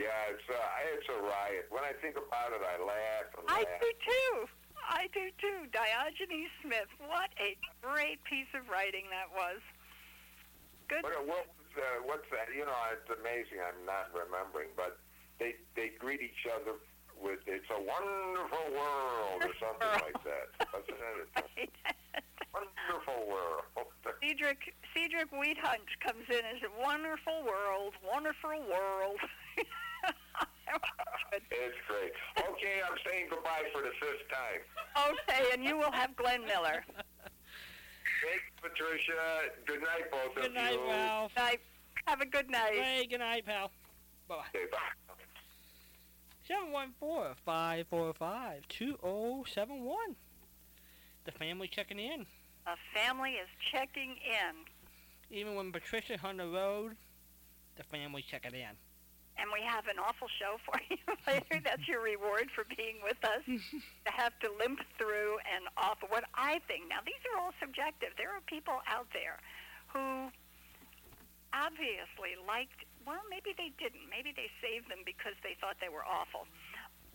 Yeah, it's a, it's a riot. When I think about it, I laugh and laugh. I do, too. I do, too. Diogenes Smith. What a great piece of writing that was. Good. What, what was, uh, what's that? You know, it's amazing. I'm not remembering, but they they greet each other with, it's a wonderful world, or something like that. Wasn't it? Wonderful world. Cedric, Cedric Wheathunt comes in as a wonderful world, wonderful world. It's great. Okay, I'm saying goodbye for the fifth time. Okay, and you will have Glenn Miller. Thanks, Patricia. Good night, both of you. Good night, Ralph. Night. Have a good night. Hey, good night, pal. Bye-bye. Okay, bye. seven one four, five four five, two oh seven one. The family checking in. The family is checking in. Even when Patricia's on the road, the family checking in. And we have an awful show for you later. That's your reward for being with us, to have to limp through an awful, what I think. Now, these are all subjective. There are people out there who obviously liked, well, maybe they didn't. Maybe they saved them because they thought they were awful.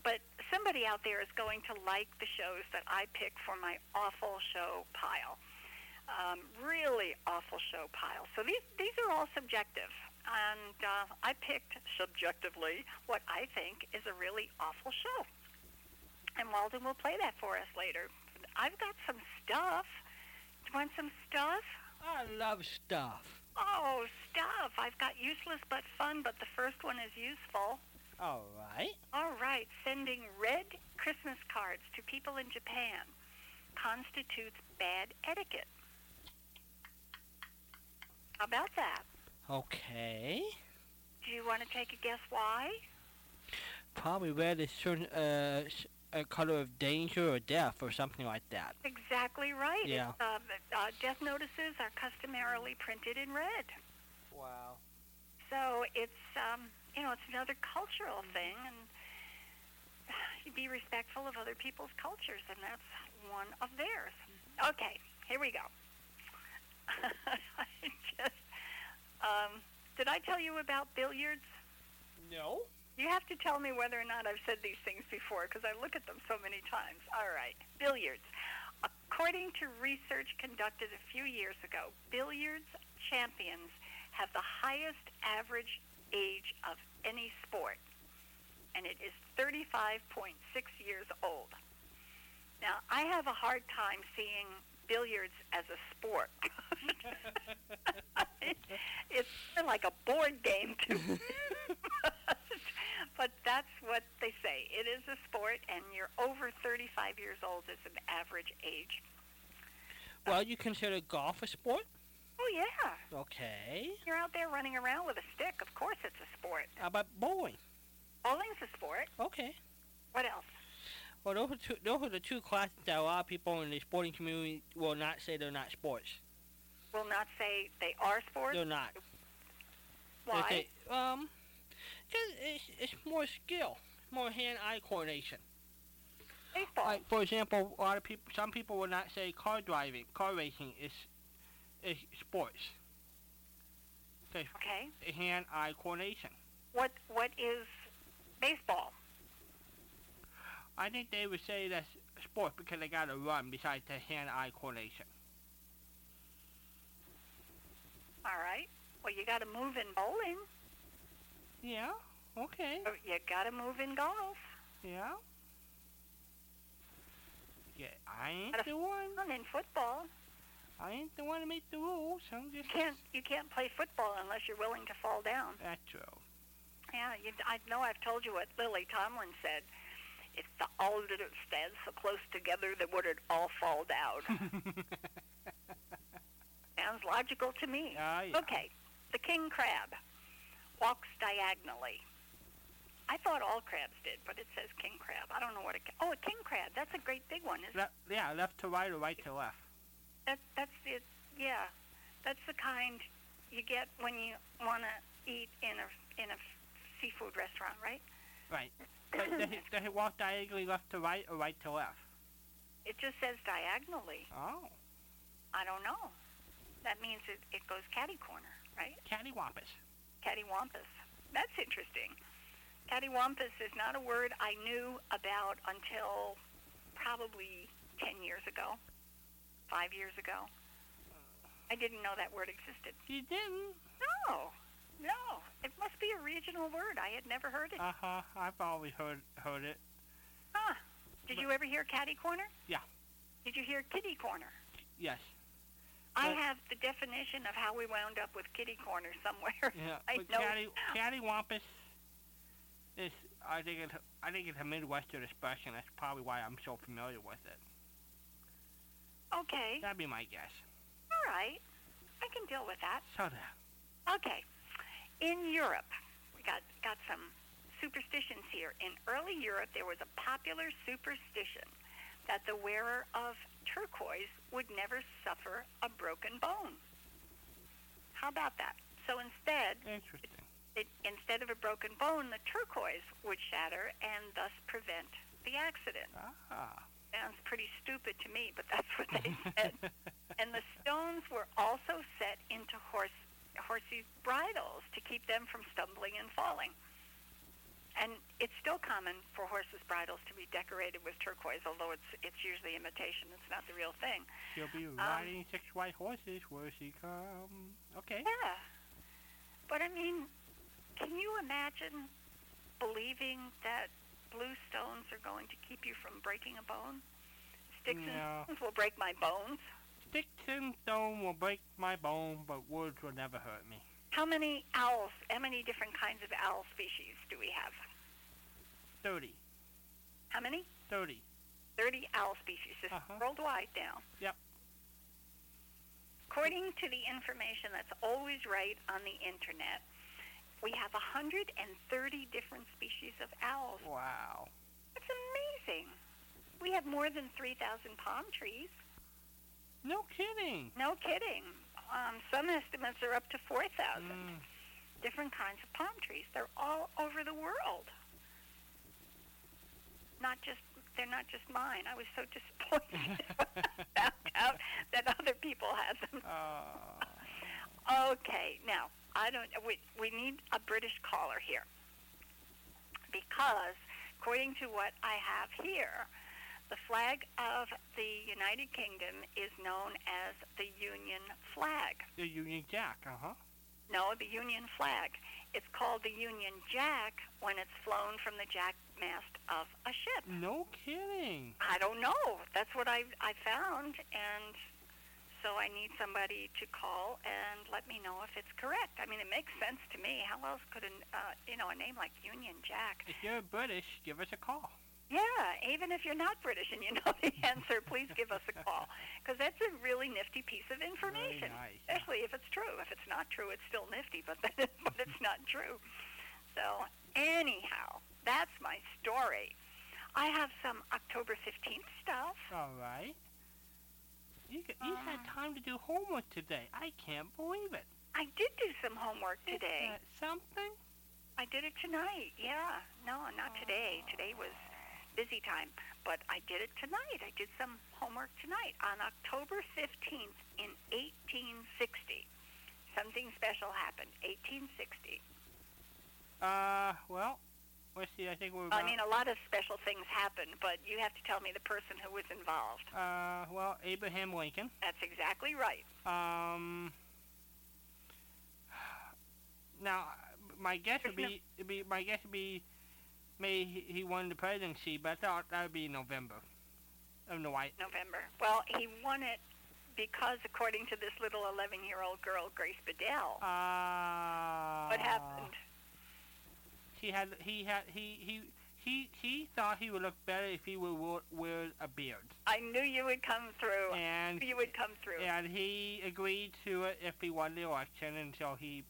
But somebody out there is going to like the shows that I pick for my awful show pile. Um, really awful show pile. So these, these are all subjective. And uh, I picked, subjectively, what I think is a really awful show. And Walden will play that for us later. I've got some stuff. Do you want some stuff? I love stuff. Oh, stuff. I've got useless but fun, but the first one is useful. All right. All right. Sending red Christmas cards to people in Japan constitutes bad etiquette. How about that? Okay. Do you want to take a guess why? Probably red is certain, uh, a color of danger or death or something like that. Exactly right. Yeah. Uh, uh, death notices are customarily printed in red. Wow. So it's, um, you know, it's another cultural thing, and you be respectful of other people's cultures, and that's one of theirs. Okay, here we go. I just... Um, did I tell you about billiards? No. You have to tell me whether or not I've said these things before, because I look at them so many times. All right. Billiards. According to research conducted a few years ago, billiards champions have the highest average age of any sport, and it is thirty-five point six years old. Now, I have a hard time seeing billiards as a sport. It's like a board game to me. But that's what they say. It is a sport, and you're over thirty-five years old is an average age. Well, um, you consider golf a sport? Oh, yeah. Okay. You're out there running around with a stick. Of course it's a sport. How about bowling? Bowling's a sport. Okay. What else? Well, those are, two, those are the two classes that a lot of people in the sporting community will not say they're not sports. Will not say they are sports? They're not. Why? They, um, because it's, it's more skill, more hand-eye coordination. Baseball. Like, for example, a lot of people, some people will not say car driving, car racing is is sports. Okay. Hand-eye coordination. What what is baseball? I think they would say that's sports because they gotta run besides the hand-eye coordination. All right. Well, you gotta move in bowling. Yeah. Okay. Or you gotta move in golf. Yeah. Yeah, I ain't gotta the one. Run in football. I ain't the one to make the rules. I'm just. Can't you can't play football unless you're willing to fall down. That's true. Yeah. You, I know I've told you what Lily Tomlin said. It's the all that it stands so close together that would it all fall down. Sounds logical to me. Uh, yeah. Okay. The king crab walks diagonally. I thought all crabs did, but it says king crab. I don't know what a... Ca- oh, a king crab. That's a great big one, isn't Le- it? Yeah, left to right or right to left. That, that's it. Yeah. That's the kind you get when you want to eat in a, in a seafood restaurant, right? Right. But does, it, does it walk diagonally left to right or right to left? It just says diagonally. Oh. I don't know. That means it, it goes catty-corner, right? Cattywampus. Cattywampus. That's interesting. Cattywampus is not a word I knew about until probably ten years ago, five years ago. I didn't know that word existed. You didn't? No. No, it must be a regional word. I had never heard it. Uh-huh. I've always heard heard it. Huh. Did but you ever hear catty corner? Yeah. Did you hear kitty corner? Yes. I but have the definition of how we wound up with kitty corner somewhere. Yeah. I but know. Catty, cattywampus is, I think, it, I think it's a Midwestern expression. That's probably why I'm so familiar with it. Okay. That'd be my guess. right. I can deal with that. Soda. Okay. In Europe, we got, got some superstitions here. In early Europe, there was a popular superstition that the wearer of turquoise would never suffer a broken bone. How about that? So instead, Interesting. It, it, instead of a broken bone, the turquoise would shatter and thus prevent the accident. Ah. Sounds pretty stupid to me, but that's what they said. And the stones were also set into horse horses' bridles to keep them from stumbling and falling. And it's still common for horses' bridles to be decorated with turquoise, although it's it's usually imitation. It's not the real thing. She'll be riding um, six white horses where she comes. Okay. Yeah. But, I mean, can you imagine believing that blue stones are going to keep you from breaking a bone? Sticks no. and stones will break my bones. Sticks and stones will break my bone, but words will never hurt me. How many owls, how many different kinds of owl species do we have? thirty. How many? thirty. thirty owl species. This uh-huh. is worldwide now. Yep. According to the information that's always right on the Internet, we have one hundred thirty different species of owls. Wow. That's amazing. We have more than three thousand palm trees. No kidding. No kidding. Um, some estimates are up to four thousand. Mm. Different kinds of palm trees. They're all over the world. Not just, they're not just mine. I was so disappointed when I found out that other people had them. Uh. Okay, now. I don't. We we need a British caller here, because according to what I have here, the flag of the United Kingdom is known as the Union flag. The Union Jack, uh huh. No, the Union flag. It's called the Union Jack when it's flown from the jackmast of a ship. No kidding. I don't know. That's what I I found and. So I need somebody to call and let me know if it's correct. I mean, it makes sense to me. How else could, a, uh, you know, a name like Union Jack? If you're British, give us a call. Yeah, even if you're not British and you know the answer, please give us a call. Because that's a really nifty piece of information, nice, especially yeah. if it's true. If it's not true, it's still nifty, but, that, but it's not true. So anyhow, that's my story. I have some October fifteenth stuff. All right. You, could, you um, had time to do homework today. I can't believe it. I did do some homework today. Isn't that something? I did it tonight, yeah. No, not uh, today. Today was busy time. But I did it tonight. I did some homework tonight. On October fifteenth in eighteen sixty, something special happened. eighteen sixty. Uh, well... Let's see, I think we're I mean, a lot of special things happened, but you have to tell me the person who was involved. Uh, well, Abraham Lincoln. That's exactly right. Um, now, my guess There's would be, no- be, my guess would be, maybe he won the presidency, but I thought that would be November. Oh, no, I... November. Well, he won it because, according to this little eleven-year-old girl, Grace Bedell. Uh, what happened? He had, he had, he, he, he, he thought he would look better if he would wear a beard. I knew you would come through. And you would come through. And he agreed to it if he won the election until he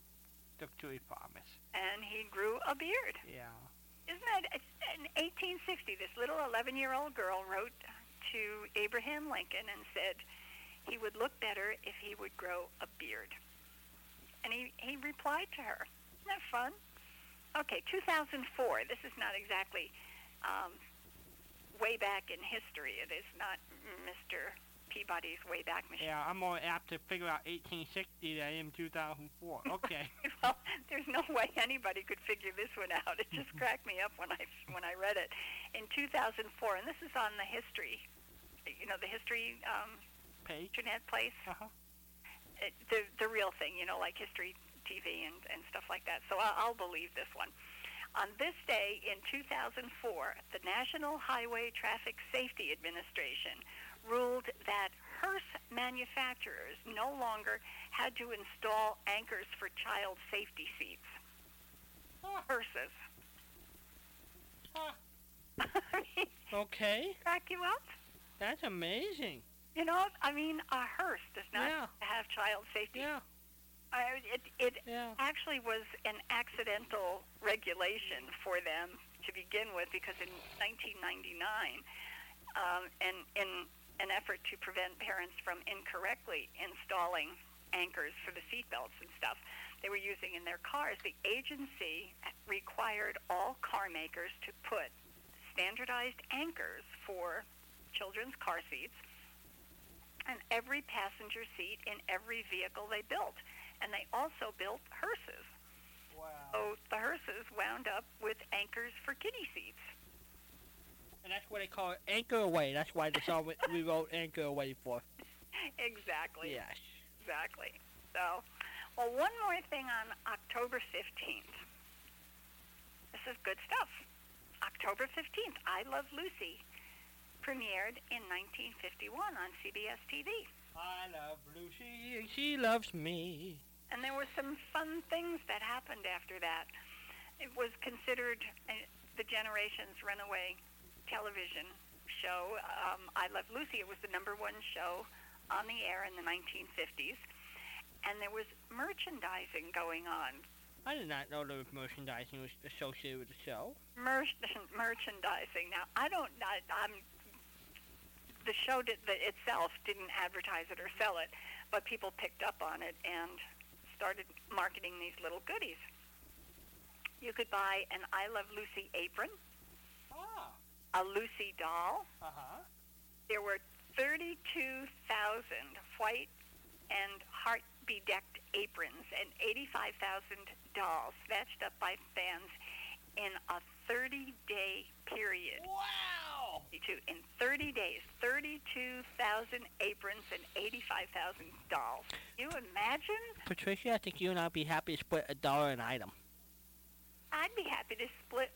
took to his promise. And he grew a beard. Yeah. Isn't that, in eighteen sixty, this little eleven-year-old girl wrote to Abraham Lincoln and said he would look better if he would grow a beard. And he, he replied to her. Isn't that fun? Okay, two thousand four. This is not exactly um, way back in history. It is not Mister Peabody's way back machine. Yeah, I'm more apt to figure out eighteen sixty than I am two thousand four. Okay. Well, there's no way anybody could figure this one out. It just cracked me up when I when I read it in two thousand four. And this is on the history, you know, the history um, page, internet place. Uh-huh. It, the the real thing, you know, like history. T V and, and stuff like that. So I'll, I'll believe this one. On this day in two thousand four, the National Highway Traffic Safety Administration ruled that hearse manufacturers no longer had to install anchors for child safety seats. Huh. Hearses. Huh. I mean, okay. Crack you up? That's amazing. You know, I mean, a hearse does not yeah. have child safety. Yeah. I, it it yeah. actually was an accidental regulation for them to begin with, because in nineteen ninety-nine, um, and in an effort to prevent parents from incorrectly installing anchors for the seatbelts and stuff they were using in their cars, the agency required all car makers to put standardized anchors for children's car seats on every passenger seat in every vehicle they built. And they also built hearses. Wow. So the hearses wound up with anchors for kiddie seats. And that's what they call it, anchor away. That's why the song we wrote anchor away for. Exactly. Yes. Exactly. So, well, one more thing on October fifteenth. This is good stuff. October fifteenth, I Love Lucy premiered in nineteen fifty-one on C B S T V. I love Lucy, she loves me. And there were some fun things that happened after that. It was considered uh, the generation's runaway television show. Um, I Love Lucy, it was the number one show on the air in the nineteen fifties. And there was merchandising going on. I did not know there was merchandising was associated with the show. Mer- merchandising. Now, I don't... I, I'm... The show did, the, itself didn't advertise it or sell it, but people picked up on it and started marketing these little goodies. You could buy an I Love Lucy apron, ah. a Lucy doll. Uh-huh. There were thirty-two thousand white and heart-bedecked aprons and eighty-five thousand dolls snatched up by fans in a thirty-day period. Wow! In thirty days, thirty-two thousand aprons and eighty-five thousand dolls. Can you imagine? Patricia, I think you and I would be happy to split a dollar an item. I'd be happy to split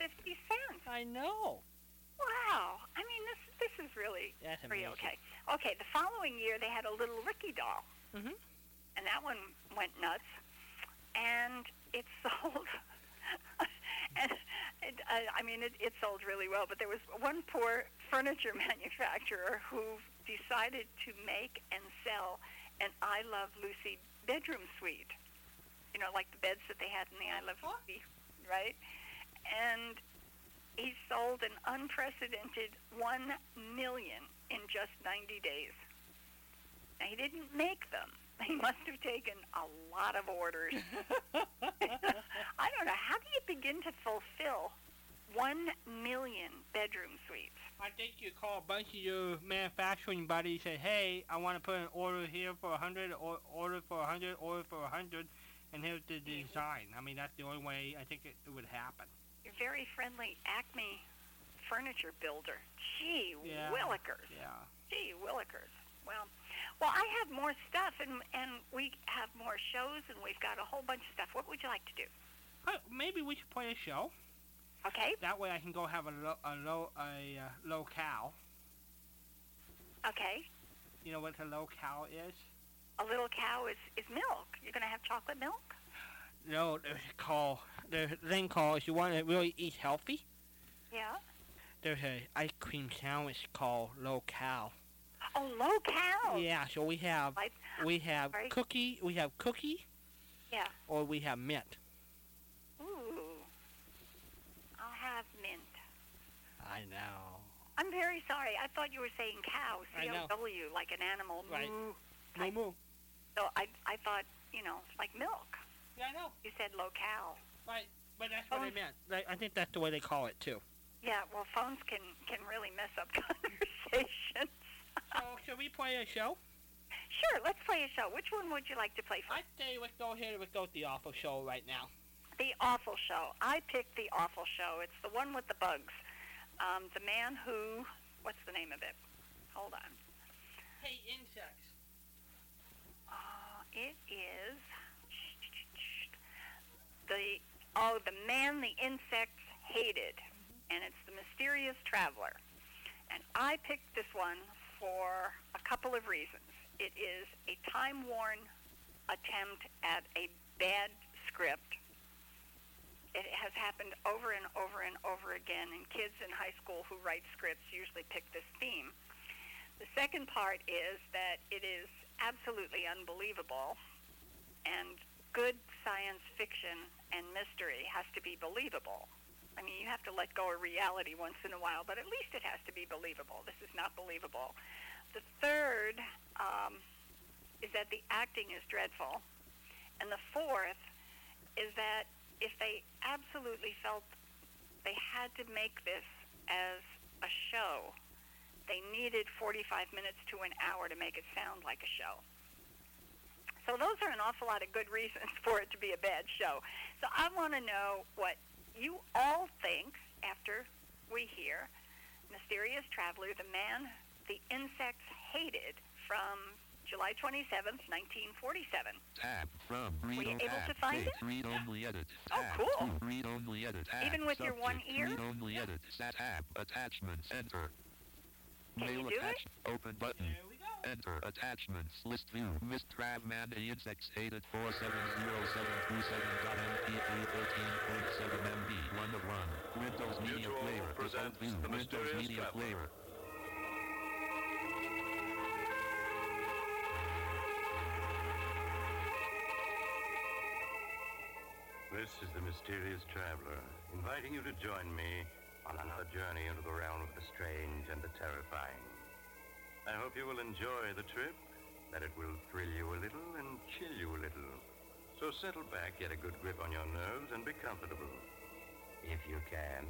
fifty cents. I know. Wow. I mean, this this is really pretty okay. Okay, the following year they had a little Ricky doll. Mm-hmm. And that one went nuts. And it sold... and it, I, I mean, it, it sold really well, but there was one poor furniture manufacturer who decided to make and sell an I Love Lucy bedroom suite. You know, like the beds that they had in the I Love Lucy, right? And he sold an unprecedented one million in just ninety days. Now, he didn't make them. They must have taken a lot of orders. I don't know. How do you begin to fulfill one million bedroom suites? I think you call a bunch of your manufacturing buddies and say, hey, I want to put an order here for one hundred, or order for one hundred, order for one hundred, and here's the design. I mean, that's the only way I think it, it would happen. You're very friendly Acme furniture builder. Gee, yeah. Willikers. Yeah. Gee, Willikers. Well, well, I have more stuff, and and we have more shows, and we've got a whole bunch of stuff. What would you like to do? Uh, maybe we should play a show. Okay. That way I can go have a lo- a lo- a uh, locale. Okay. You know what a locale is? A little cow is, is milk. You're gonna have chocolate milk? No, there's a call. There's a thing called if you want to really eat healthy. Yeah. There's a ice cream sandwich called locale. Oh, locale. Yeah, so we have I, we have sorry. cookie, we have cookie. Yeah. Or we have mint. Ooh. I'll have mint. I know. I'm very sorry. I thought you were saying cow, C O W, like an animal. Right. Moo. Moo moo. So I I thought, you know, like milk. Yeah, I know. You said locale. Right, but that's what oh. I meant. I think that's the way they call it too. Yeah, well, phones can can really mess up conversations. So, should we play a show? Sure, let's play a show. Which one would you like to play first? I'd say let's go here with The Awful Show right now. The Awful Show. I picked The Awful Show. It's the one with the bugs. Um, the man who... What's the name of it? Hold on. Hey, insects. Uh, it is... The... Oh, the man the insects hated. Mm-hmm. And it's The Mysterious Traveler. And I picked this one... for a couple of reasons. It is a time-worn attempt at a bad script. It has happened over and over and over again, and kids in high school who write scripts usually pick this theme. The second part is that it is absolutely unbelievable, and good science fiction and mystery has to be believable. I mean, you have to let go of reality once in a while, but at least it has to be believable. This is not believable. The third um, is that the acting is dreadful. And the fourth is that if they absolutely felt they had to make this as a show, they needed forty-five minutes to an hour to make it sound like a show. So those are an awful lot of good reasons for it to be a bad show. So I want to know what you all think after we hear Mysterious Traveler, the man the insects hated, from July twenty-seventh, nineteen forty-seven. Tab from Were you able tab, to find page, it? Read only edit. Tab, oh, cool. Two, read only edit. Tab, Even with subject, your one ear? Read only edit. Tab, attachments, enter. Can Mail you do attach, it? Open button. Here we go. Enter attachments, list view. Mister Travman, the insects hated, four seven zero seven three seven dot M P three thirteen point seven M B, one of one. Windows Media Player presents view. The Mysterious Windows Media Player. This is the Mysterious Traveler, inviting you to join me on another journey into the realm of the strange and the terrifying. I hope you will enjoy the trip, that it will thrill you a little and chill you a little. So settle back, get a good grip on your nerves, and be comfortable, if you can.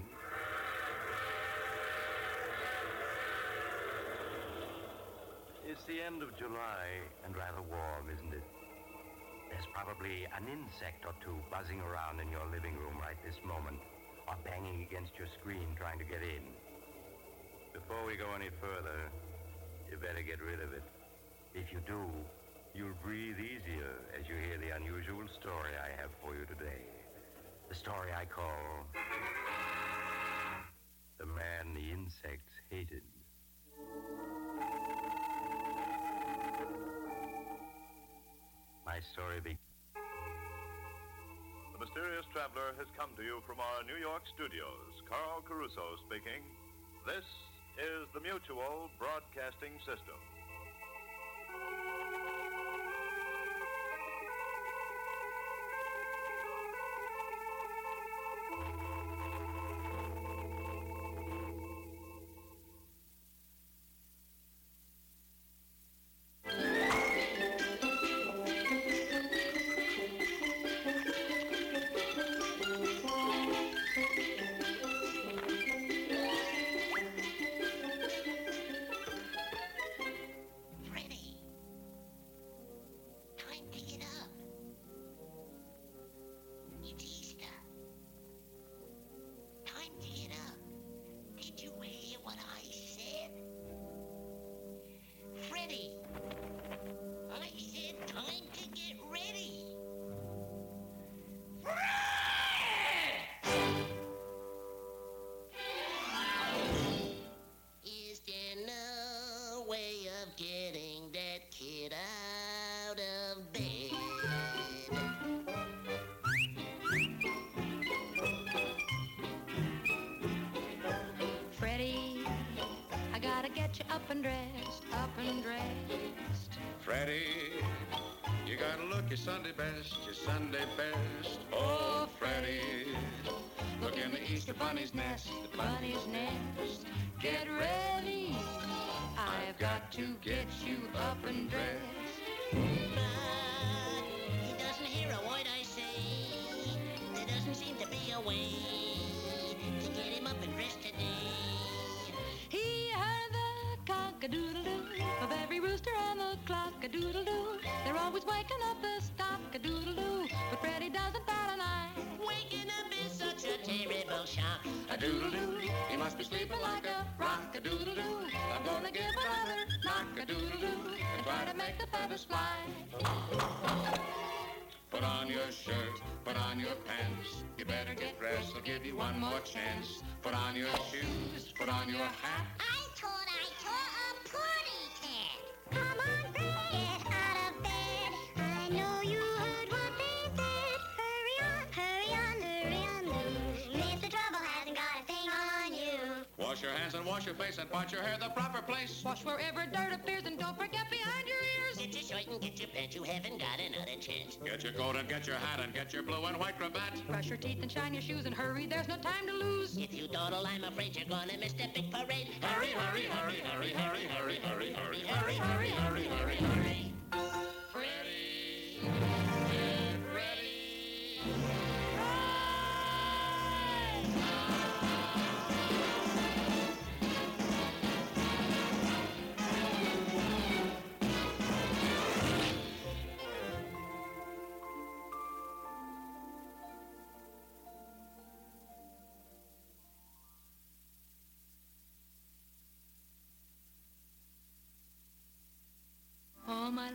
It's the end of July and rather warm, isn't it? There's probably an insect or two buzzing around in your living room right this moment, or banging against your screen trying to get in. Before we go any further, you better get rid of it. If you do, you'll breathe easier as you hear the unusual story I have for you today. The story I call The Man the Insects Hated. My story begins. The Mysterious Traveler has come to you from our New York studios. Carl Caruso speaking. This is the Mutual Broadcasting System. Your hands. hands and wash your face and part your hair the proper place. Wash wherever dirt appears and don't forget behind your ears. Get your shirt and get your pants, you haven't got another chance. Get your coat and get your hat and get your blue and white cravat. Brush your teeth and shine your shoes and hurry, there's no time to lose. If you dawdle, I'm afraid you're gonna miss the big parade. Hurry, hurry, hurry, hurry, hurry, hurry, hurry, hurry, hurry, hurry, hurry, hurry, hurry. Ready, get ready, rise! All my life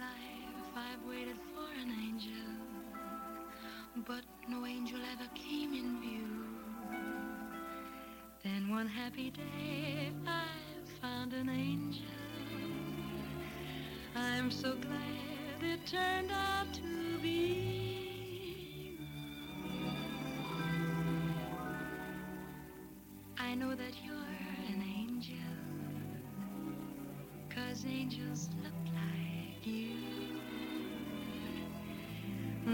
I've waited for an angel, but no angel ever came in view. Then one happy day I found an angel. I'm so glad it turned out to be. I know that you're an angel, 'cause angels look like you.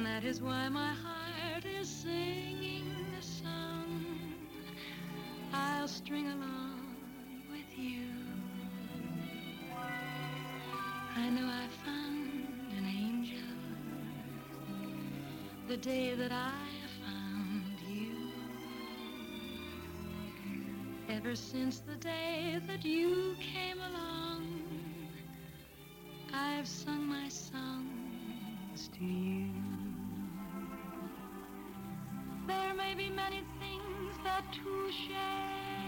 That is why my heart is singing a song I'll string along with you. I know I found an angel the day that I found you. Ever since the day that you came along, I've sung my songs to you. There may be many things that to share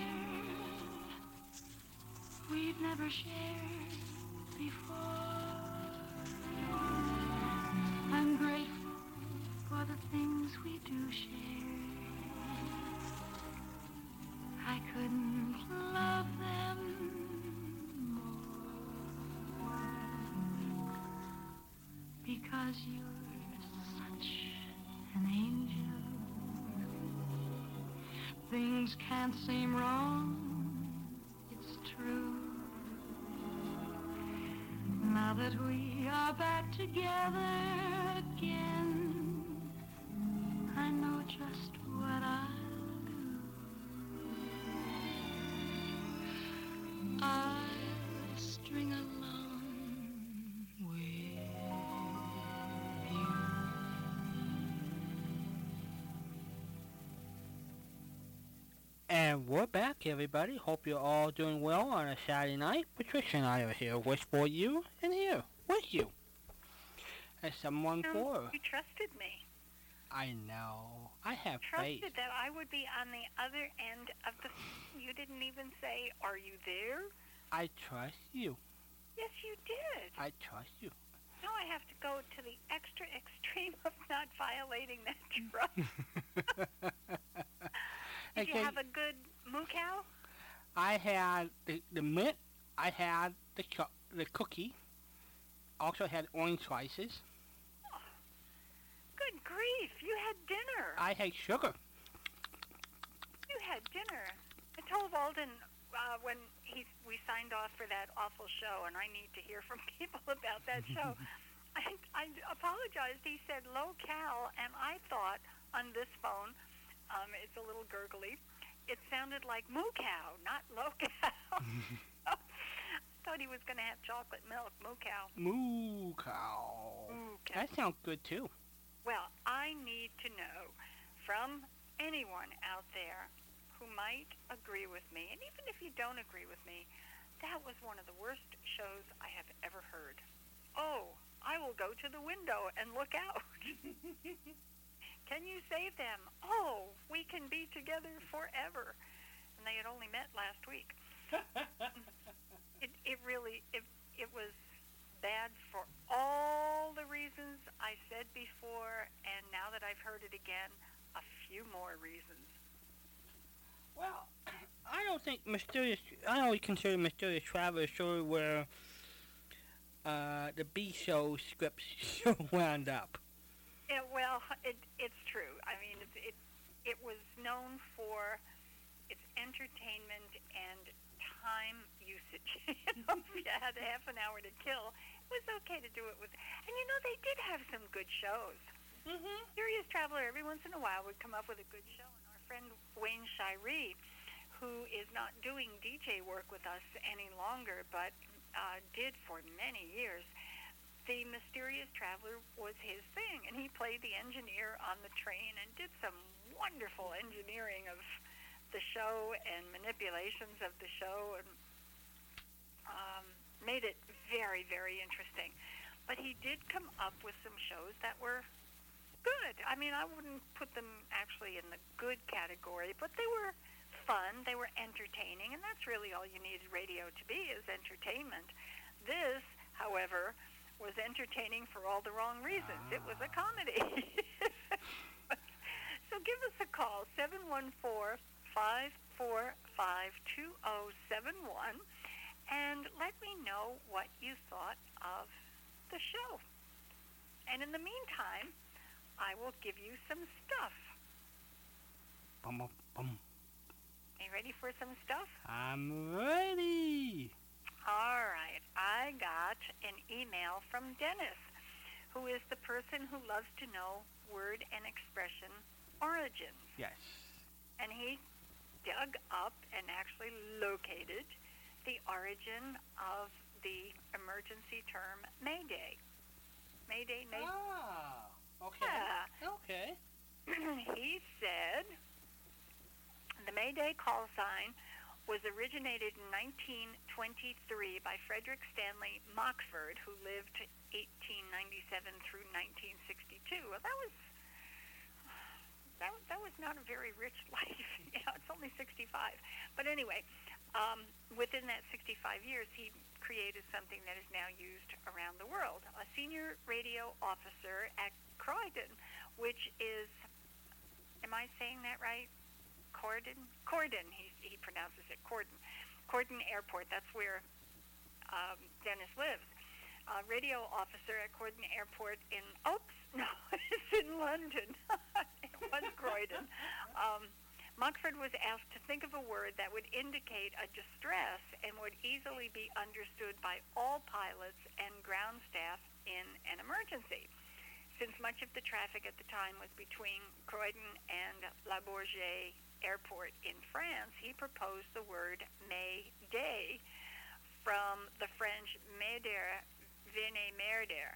we've never shared before. I'm grateful for the things we do share. I couldn't love them more, because you're such an angel. Things can't seem wrong, it's true. Now that we are back together again, I know just what I'll do. I'll string along with you. And we're back, everybody. Hope you're all doing well on a Saturday night. Patricia and I are here. Wish for you and here. With you. As someone um, for. You trusted me. I know. I have you trusted faith. Trusted that I would be on the other end of the. You didn't even say, "Are you there?" I trust you. Yes, you did. I trust you. Now I have to go to the extra extreme of not violating that trust. Did okay. You have a good moo cow? I had the, the mint. I had the cho- the cookie. Also had orange slices. Oh, good grief! You had dinner. I had sugar. You had dinner. I told Walden uh, when he we signed off for that awful show, and I need to hear from people about that show. I, I apologized. He said low cal, and I thought on this phone. Um, it's a little gurgly. It sounded like moo cow, not low cow. I thought he was going to have chocolate milk, moo cow. Moo cow. Moo cow. That sounds good, too. Well, I need to know from anyone out there who might agree with me, and even if you don't agree with me, that was one of the worst shows I have ever heard. Oh, I will go to the window and look out. Can you save them? Oh, we can be together forever. And they had only met last week. it, it really, it, it was bad for all the reasons I said before, and now that I've heard it again, a few more reasons. Well, I don't think mysterious, I always consider Mysterious Traveler a story where uh, the B-show scripts should wound up. Yeah, well, it, it's true. I mean, it, it it was known for its entertainment and time usage. You know, if you had half an hour to kill, it was okay to do it with. And, you know, they did have some good shows. Mm-hmm. Curious Traveler, every once in a while, would come up with a good show. And our friend Wayne Shiree, who is not doing D J work with us any longer, but uh, did for many years, The Mysterious Traveler was his thing, and he played the engineer on the train and did some wonderful engineering of the show and manipulations of the show, and um, made it very, very interesting. But he did come up with some shows that were good. I mean, I wouldn't put them actually in the good category, but they were fun, they were entertaining, and that's really all you needed radio to be, is entertainment. This, however, was entertaining for all the wrong reasons. Ah. It was a comedy. So give us a call, seven one four, five four five, two oh seven one, and let me know what you thought of the show. And in the meantime, I will give you some stuff. Bum, bum, bum. Are you ready for some stuff? I'm ready. All right. I got an email from Dennis, who is the person who loves to know word and expression origins. Yes. And he dug up and actually located the origin of the emergency term Mayday. Mayday, Mayday. Ah, okay. Yeah. Okay. He said the Mayday call sign was originated in nineteen twenty-three by Frederick Stanley Mockford, who lived eighteen ninety-seven through nineteen sixty-two. Well, that was that, that was not a very rich life. Yeah, it's only sixty-five. But anyway, um, within that sixty-five years, he created something that is now used around the world. A senior radio officer at Croydon, which is, am I saying that right? Croydon? Croydon, he, he pronounces it Croydon. Croydon Airport, that's where um, Dennis lives. A radio officer at Croydon Airport in, oops, no, it's in London. It was Croydon. Um, Mockford was asked to think of a word that would indicate a distress and would easily be understood by all pilots and ground staff in an emergency. Since much of the traffic at the time was between Croydon and La Bourget Airport in France, he proposed the word May-Day from the French Maider, Venez Merder,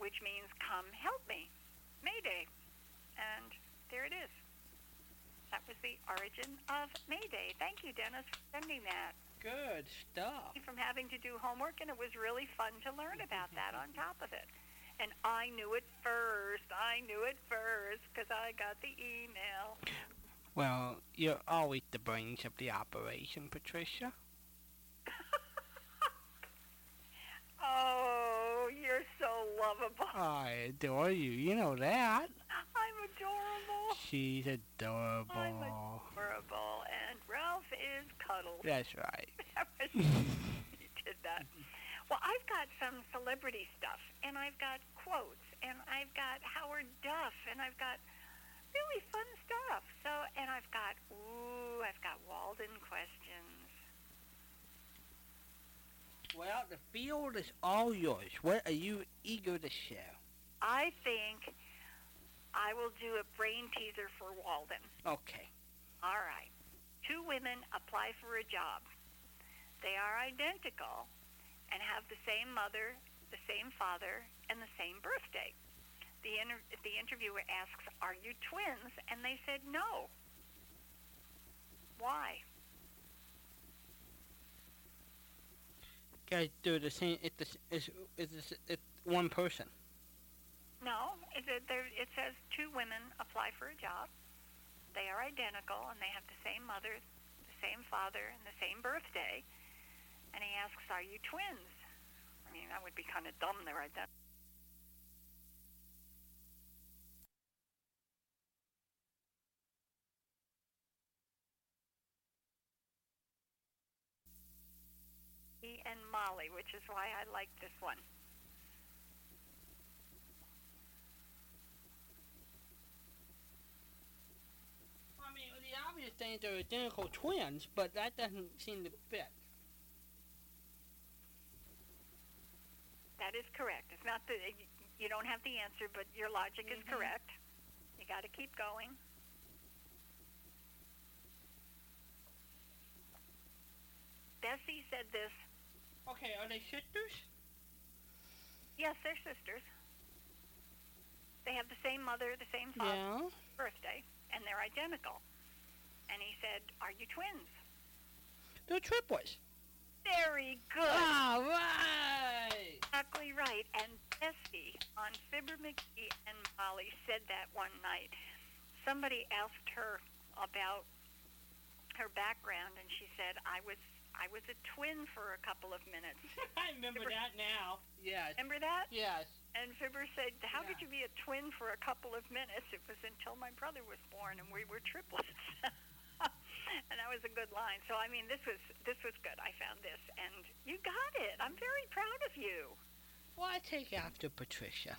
which means come help me, Mayday. And there it is. That was the origin of Mayday. Thank you, Dennis, for sending that. Good stuff. From having to do homework, and it was really fun to learn about that on top of it. And I knew it first. I knew it first because I got the email. Well, you're always the brains of the operation, Patricia. Oh, you're so lovable. I adore you. You know that. I'm adorable. She's adorable. I'm adorable. And Ralph is cuddled. That's right. He did that. Well, I've got some celebrity stuff, and I've got quotes, and I've got Howard Duff, and I've got really fun stuff. So, and I've got, ooh, I've got Walden questions. Well, the field is all yours. What are you eager to share? I think I will do a brain teaser for Walden. Okay. All right. Two women apply for a job. They are identical and have the same mother, the same father, and the same birthday. The inter- the interviewer asks, are you twins? And they said no. Why? Guys, do the same, it's, the, it's, it's, it's one person. No, it, there, it says two women apply for a job. They are identical, and they have the same mother, the same father, and the same birthday. And he asks, are you twins? I mean, that would be kind of dumb. They're identical. He and Molly, which is why I like this one. I mean, the obvious thing saying they're identical twins, but that doesn't seem to fit. That is correct. It's not the you don't have the answer, but your logic mm-hmm. is correct. You got to keep going. Bessie said this. Okay, are they sisters? Yes, they're sisters. They have the same mother, the same father, yeah. birthday, and they're identical. And he said, are you twins? They're triplets. Very good. All right. Exactly right. And Bessie on Fibber McGee and Molly said that one night. Somebody asked her about her background, and she said, I was I was a twin for a couple of minutes. I remember Fibber, that now. Yes. Remember that? Yes. And Fibber said, how yeah. could you be a twin for a couple of minutes? It was until my brother was born and we were triplets. And that was a good line. So, I mean, this was this was good. I found this. And you got it. I'm very proud of you. Well, I take after Patricia.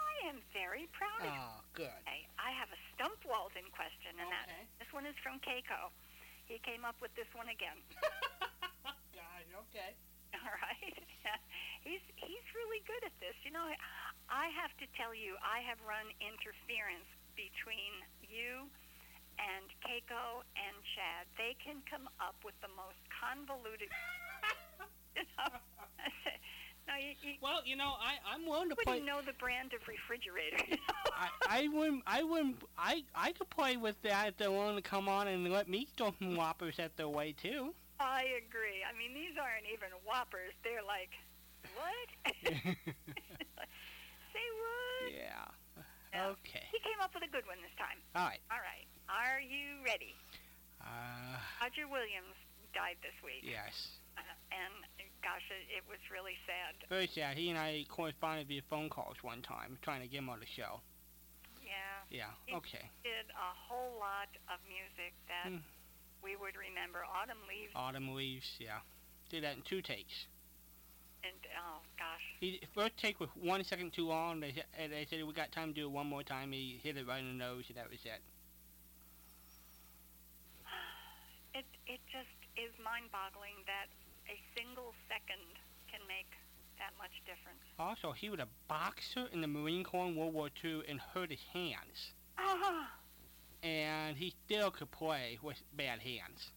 I am very proud of you. Oh, good. Okay. I have a Stump Walden question. And okay. that this one is from Keiko. He came up with this one again. God, okay. All right. he's he's really good at this. You know, I have to tell you, I have run interference between you and Keiko and Chad. They can come up with the most convoluted. You know? No, you, you, well, you know, I I'm willing to play. Wouldn't know the brand of refrigerator. You know? I I wouldn't I wouldn't I I could play with that if they're willing to come on and let me throw some whoppers at their way too. I agree. I mean, these aren't even whoppers. They're like, what? Say what? Yeah. No. Okay. He came up with a good one this time. All right. All right. Are you ready? Uh, Roger Williams died this week. Yes. Uh, and, gosh, it, it was really sad. Very sad. He and I corresponded via phone calls one time, trying to get him on the show. Yeah. Yeah, he okay. did a whole lot of music that... Mm. We would remember Autumn Leaves. Autumn Leaves, yeah. Did that in two takes. And, oh, gosh. He, first take was one second too long. They, and they said, we got time to do it one more time. He hit it right in the nose, and that was it. It, it just is mind-boggling that a single second can make that much difference. Also, he was a boxer in the Marine Corps in World War Two and hurt his hands. Uh-huh. And he still could play with bad hands.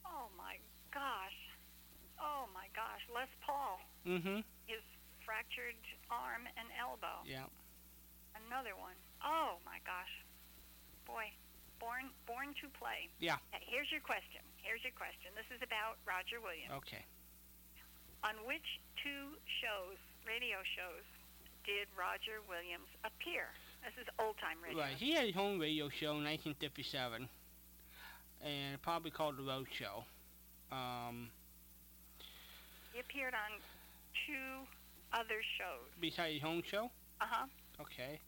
Oh, my gosh. Oh, my gosh. Les Paul. Mm-hmm. His fractured arm and elbow. Yeah. Another one. Oh, my gosh. Boy, born born to play. Yeah. Okay, here's your question. Here's your question. This is about Roger Williams. Okay. On which two shows, radio shows, did Roger Williams appear? This is old-time radio. Right. He had his own radio show in nineteen fifty-seven, and probably called The Road Show. Um, he appeared on two other shows. Besides his own show? Uh-huh. Okay.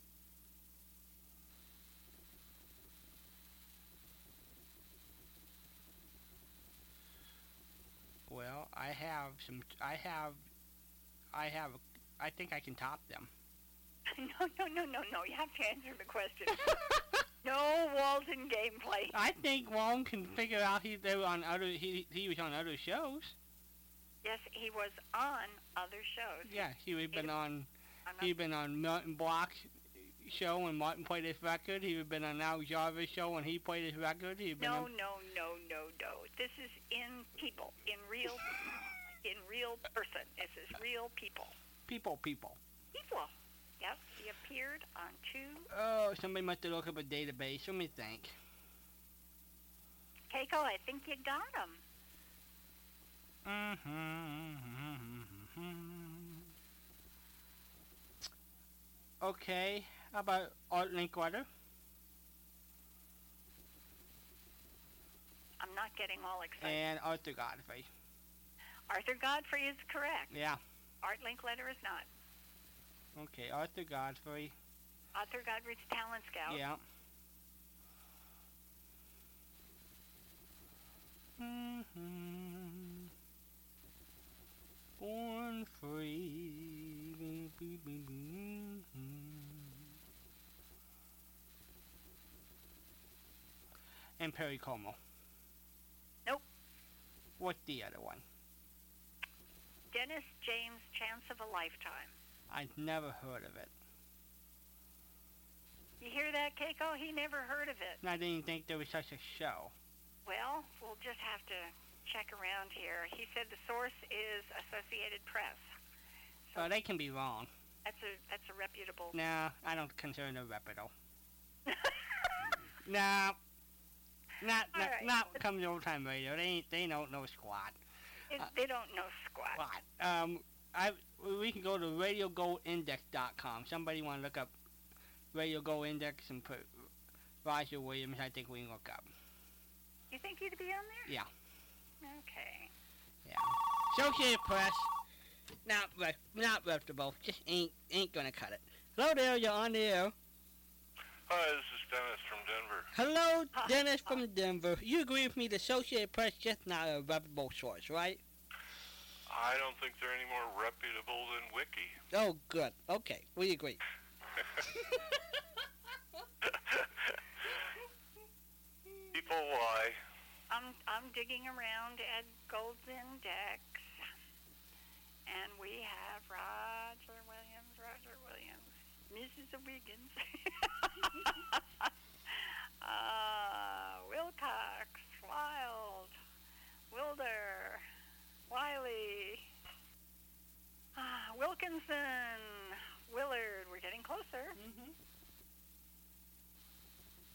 Well, I have some... I have... I have... I think I can top them. No, no, no, no, no. You have to answer the question. No Walden gameplay. I think Walden can figure out he they were on other he he was on other shows. Yes, he was on other shows. Yeah, he had been on he'd been on Martin Block's show when Martin played his record. He had been on Al Jarvis' show when he played his record. He'd been no, no, no, no, no. This is in people, in real, in real person. This is real people. People, people. People. Yep, he appeared on two... Oh, somebody must have looked up a database. Let me think. Keiko, I think you got him. Mm-hmm, mm-hmm, mm-hmm. Okay, how about Art Linkletter? I'm not getting all excited. And Arthur Godfrey. Arthur Godfrey is correct. Yeah. Art Linkletter is not. Okay, Arthur Godfrey. Arthur Godfrey's talent scout. Yeah. Mm-hmm. Born free. And Perry Como. What's the other one? Dennis James, Chance of a Lifetime. I've never heard of it. You hear that, Keiko? He never heard of it. I didn't think there was such a show. Well, we'll just have to check around here. He said the source is Associated Press. So oh, they can be wrong. That's a that's a reputable... No, I don't consider it reputable. No. Not, not, right. Not come to old-time radio. They they don't know squat. It, uh, they don't know squat. Squat. Um, I, we can go to radio gold index dot com. Somebody want to look up Radio Gold Index and put Roger Williams, I think we can look up. You think he'd be on there? Yeah. Okay. Yeah. Associated Press. Not re- not reputable. Just ain't ain't gonna cut it. Hello there, you're on the air. Hi, this is Dennis from Denver. Hello, Dennis from Denver. You agree with me, the Associated Press just not a reputable source, right? I don't think they're any more reputable than Wiki. Oh, good. Okay, we agree. People lie. I'm I'm digging around at Golden Decks, and we have Roger Williams, Roger Williams, Missus Wiggins, uh, Wilcox, Wild, Wilder, Wiley, uh, Wilkinson, Willard. We're getting closer. Mm-hmm.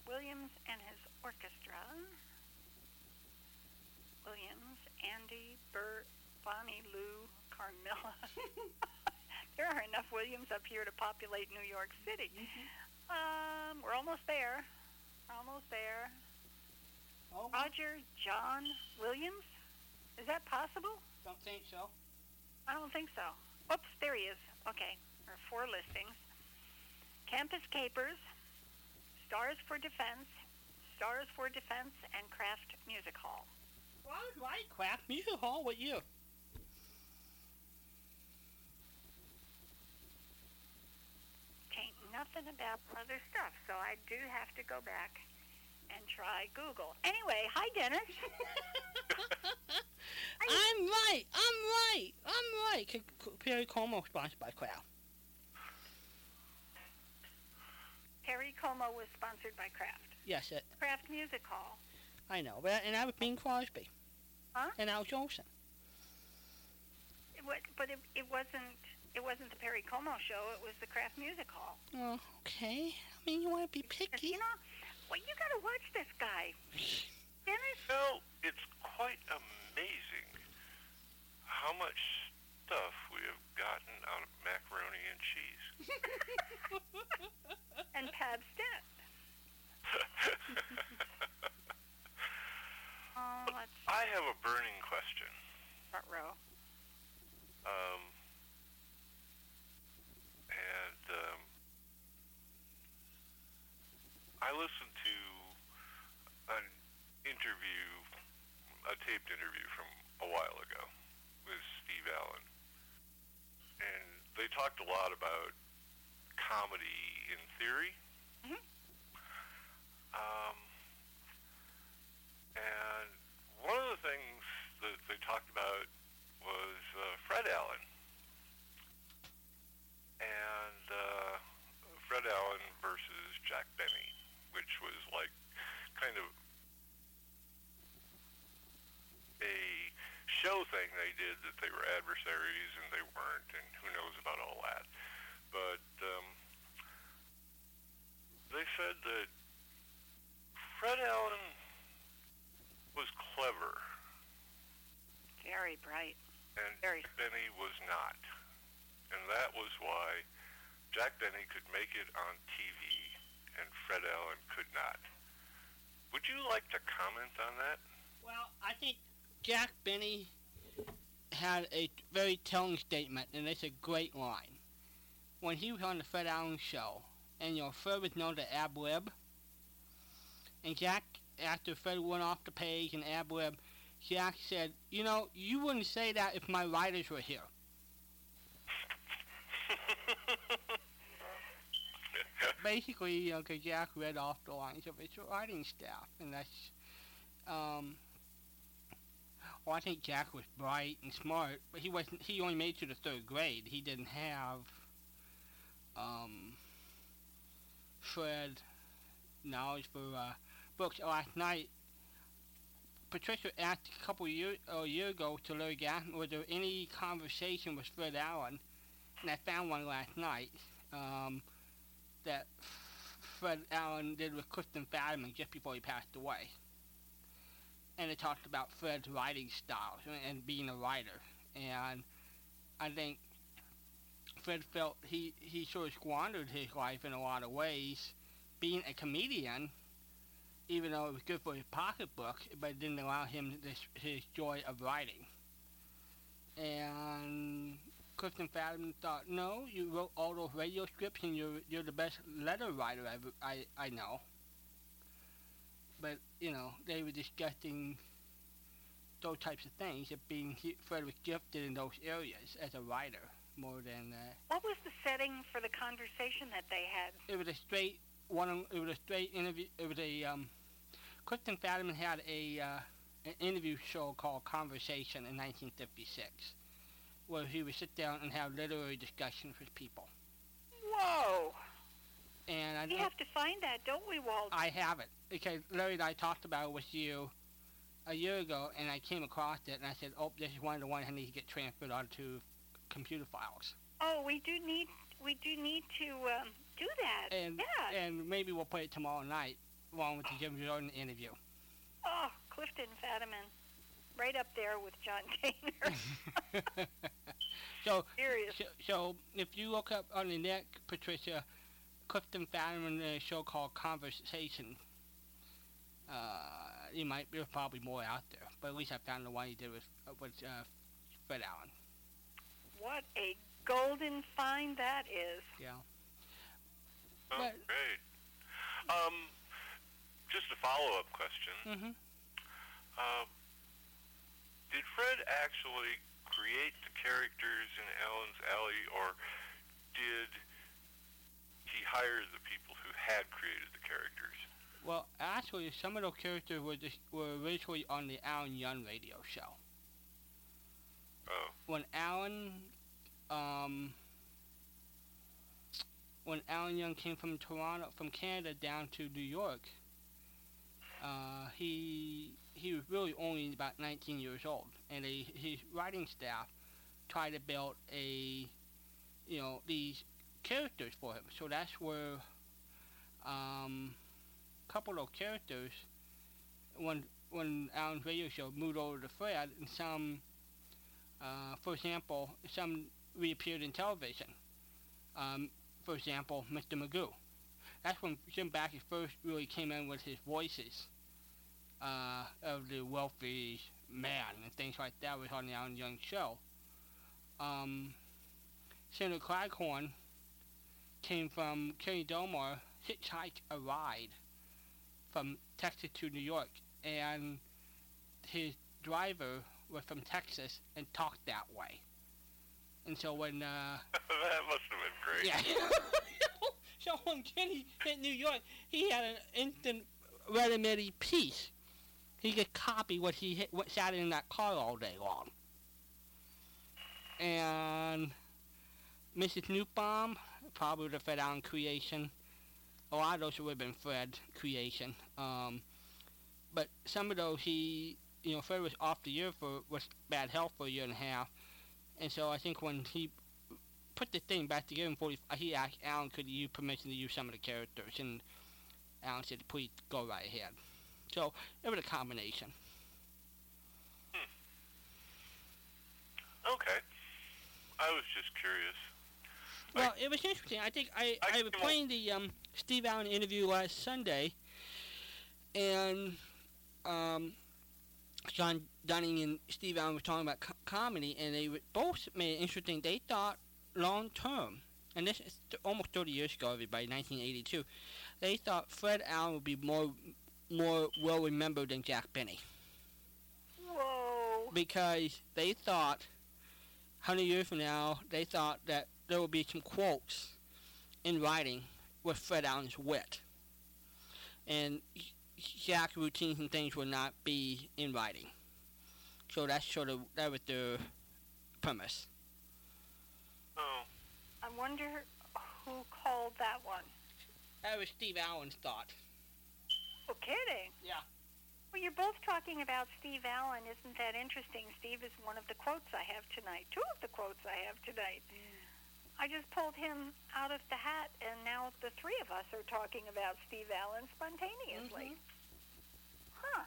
Williams and his orchestra. Williams, Andy, Bert, Bonnie, Lou, Carmilla. There are enough Williams up here to populate New York City. Mm-hmm. Um, we're almost there. We're almost there. Oh. Roger John Williams? Is that possible? Don't think so. I don't think so. Oops, there he is. Okay, there are four listings. Campus Capers, Stars for Defense, Stars for Defense, and Kraft Music Hall. Well, I would like Kraft Music Hall with you. Ain't nothing about other stuff, so I do have to go back and try Google. Anyway, hi, Dennis. I'm right. I'm right. I'm right. C- C- Perry Como sponsored by Kraft. Perry Como was sponsored by Kraft. Yes, it. Kraft Music Hall. I know, but and I was Bing Crosby. Huh? And Al Jolson. It was, but it, it wasn't. It wasn't the Perry Como show. It was the Kraft Music Hall. Oh, okay. I mean, you want to be picky. You know, well, you got to watch this guy. Dennis? Well, it's quite amazing how much stuff we have gotten out of macaroni and cheese. And Pabstet. Oh, let's see. I have a burning question. Front row. Um... And um, I listened to an interview, a taped interview from a while ago with Steve Allen. And they talked a lot about comedy in theory. Mm-hmm. Um, and one of the things that they talked about was uh, Fred Allen. And uh, Fred Allen versus Jack Benny, which was like kind of a show thing they did that they were adversaries and they weren't, and who knows about all that. But um, they said that Fred Allen was clever. Very bright. And Very. Jack Benny was not. And that was why Jack Benny could make it on T V and Fred Allen could not. Would you like to comment on that? Well, I think Jack Benny had a very telling statement, and it's a great line. When he was on the Fred Allen show, and you know, Fred was known to ad-lib, and Jack, after Fred went off the page and ad-lib, Jack said, you know, you wouldn't say that if my writers were here. Basically, you know, because Jack read off the lines of his writing staff, and that's, um, Well, I think Jack was bright and smart, but he wasn't. He only made it to the third grade. He didn't have um, Fred knowledge for uh, books. Last night, Patricia asked a couple years a year ago to Larry Gassman, was there any conversation with Fred Allen? And I found one last night um, that Fred Allen did with Clifton Fadiman just before he passed away. And it talked about Fred's writing styles and being a writer. And I think Fred felt he, he sort of squandered his life in a lot of ways being a comedian, even though it was good for his pocketbook, but it didn't allow him this, his joy of writing. And Clifton Fadiman thought, no, you wrote all those radio scripts and you're, you're the best letter writer I've, I, I know. But, you know, they were discussing those types of things, of being Fred was gifted in those areas as a writer more than... Uh, what was the setting for the conversation that they had? It was a straight one. It was a straight interview. It was a... Um, Clifton Fadiman had a uh, an interview show called Conversation in nineteen fifty-six, where he would sit down and have literary discussions with people. Whoa! And I we have to find that, don't we, Walt? I have it. Because Larry and I talked about it with you a year ago, and I came across it, and I said, oh, this is one of the ones I need to get transferred onto computer files. Oh, we do need we do need to um, do that. And, yeah. And maybe we'll play it tomorrow night, along with the Jim Jordan interview. Oh, Clifton Fadiman. Right up there with John Gaynor. so, so, so if you look up on the net, Patricia... Clifton Fadiman did a show called Conversation. Uh, you might, there's probably more out there, but at least I found the one he did with, with uh, Fred Allen. What a golden find that is. Yeah. Oh, but, great. Um, just a follow-up question. Mm-hmm. Uh, did Fred actually create the characters in Allen's Alley, or did... he hired the people who had created the characters? Well, actually, some of those characters were just, were originally on the Alan Young radio show. Oh. When Alan, um, when Alan Young came from Toronto, from Canada down to New York, uh, he he was really only about nineteen years old, and they, his writing staff tried to build a, you know, these characters for him. So that's where um, a couple of characters, when when Alan's radio show, moved over to Fred, and some, uh, for example, some reappeared in television. Um, for example, Mister Magoo. That's when Jim Backus first really came in with his voices uh, of the wealthy man and things like that, was on the Alan Young show. Um, Senator Claghorn came from Kenny Delmar, hitchhiked a ride from Texas to New York, and his driver was from Texas and talked that way. And so when uh, that must have been great. Yeah. So when Kenny hit New York, he had an instant ready-made piece. He could copy what he hit, what sat in that car all day long. And Missus Newbaum, probably the Fred Allen creation. A lot of those would have been Fred creation. Um, but some of those he, you know, Fred was off the year for, was bad health for a year and a half. And so I think when he put the thing back together in forty-five, he asked Allen, could you permission to use some of the characters? And Allen said, please go right ahead. So it was a combination. Hmm. Okay. I was just curious. Well, it was interesting. I think I, I, I was playing the um, Steve Allen interview last Sunday, and um, John Dunning and Steve Allen were talking about co- comedy, and they both made it interesting. They thought long term, and this is th- almost thirty years ago, everybody, nineteen eighty-two, they thought Fred Allen would be more, more well-remembered than Jack Benny. Whoa. Because they thought, one hundred years from now, they thought that there will be some quotes in writing with Fred Allen's wit. And Jack's routines and things will not be in writing. So that's sort of, that was the premise. Oh. I wonder who called that one. That was Steve Allen's thought. Oh, kidding? Yeah. Well, you're both talking about Steve Allen. Isn't that interesting? Steve is one of the quotes I have tonight. Two of the quotes I have tonight. I just pulled him out of the hat, and now the three of us are talking about Steve Allen spontaneously. Mm-hmm. Huh.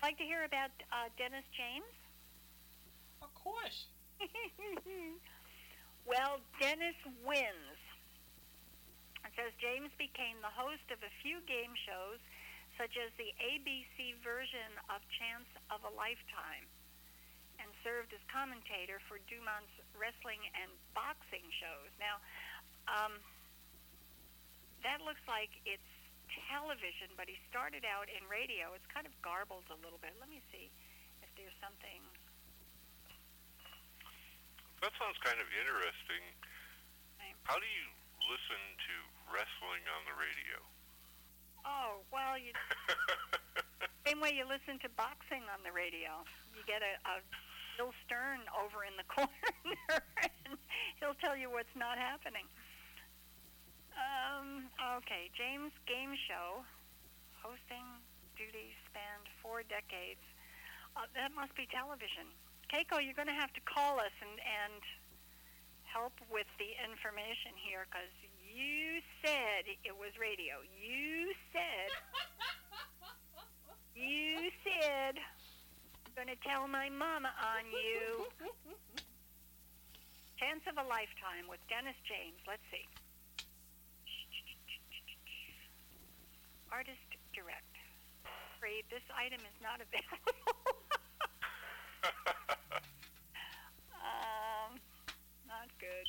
I'd like to hear about uh, Dennis James. Of course. Well, Dennis wins. It says James became the host of a few game shows, such as the A B C version of Chance of a Lifetime, and served as commentator for Dumont's wrestling and boxing shows. Now, um, that looks like it's television, but he started out in radio. It's kind of garbled a little bit. Let me see if there's something. That sounds kind of interesting. Right. How do you listen to wrestling on the radio? Oh, well, you same way you listen to boxing on the radio. You get a, a Bill Stern over in the corner, and he'll tell you what's not happening. Um, okay, James' game show, hosting duties spanned four decades. Uh, that must be television. Keiko, you're going to have to call us and, and help with the information here, because you said it was radio. You said, you said, I'm going to tell my mama on you. Chance of a Lifetime with Dennis James. Let's see. Artist Direct. Afraid this item is not available. um, not good.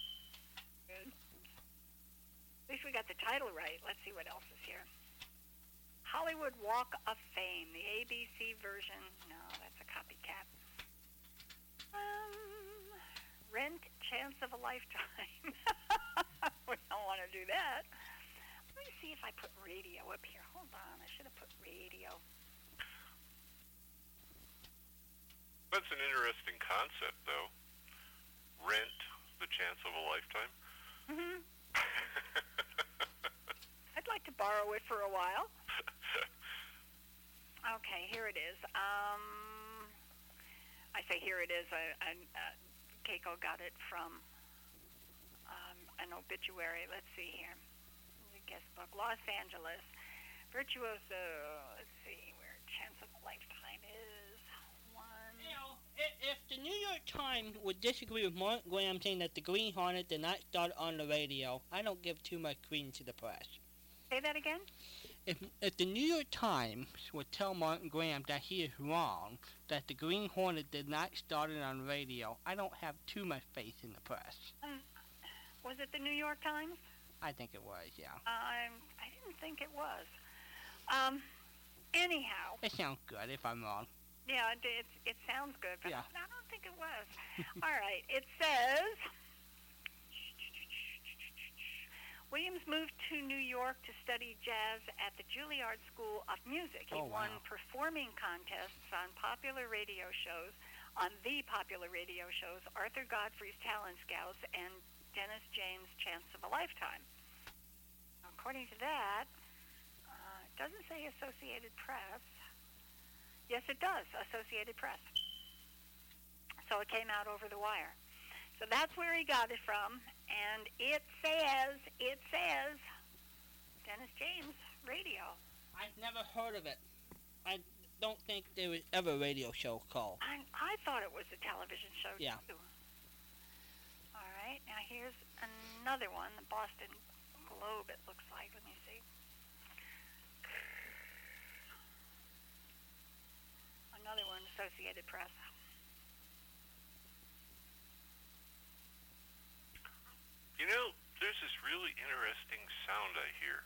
Good. At least we got the title right. Let's see what else is here. Hollywood Walk of Fame, the A B C version. No, that's a copycat. Um, Rent, Chance of a Lifetime. We don't want to do that. Let me see if I put radio up here. Hold on, I should have put radio. That's an interesting concept, though. Rent, the Chance of a Lifetime. Mm-hmm. I'd like to borrow it for a while. Okay, here it is. Um, I say here it is. I, I, uh, Keiko got it from um, an obituary. Let's see here. Guest book, Los Angeles, Virtuoso, let's see where Chance of a Lifetime is, one. You know, if, if the New York Times would disagree with Mark Graham saying that the Green Hornet did not start on the radio, I don't give too much credence to the press. Say that again? If, if the New York Times would tell Mark Graham that he is wrong, that the Green Hornet did not start it on radio, I don't have too much faith in the press. Um, was it the New York Times? I think it was, yeah. Um, I didn't think it was. Um, anyhow. It sounds good, if I'm wrong. Yeah, it it, it sounds good, but yeah. I don't think it was. All right, it says, Williams moved to New York to study jazz at the Juilliard School of Music. He oh, wow. won performing contests on popular radio shows, on the popular radio shows, Arthur Godfrey's Talent Scouts, and Dennis James' Chance of a Lifetime. According to that, uh, it doesn't say Associated Press. Yes, it does, Associated Press. So it came out over the wire. So that's where he got it from, and it says, it says, Dennis James, radio. I've never heard of it. I don't think there was ever a radio show called. I, I thought it was a television show, yeah. too. All right, now here's another one, the Boston Globe, it looks like. Let me see. Another one, Associated Press. You know, there's this really interesting sound I hear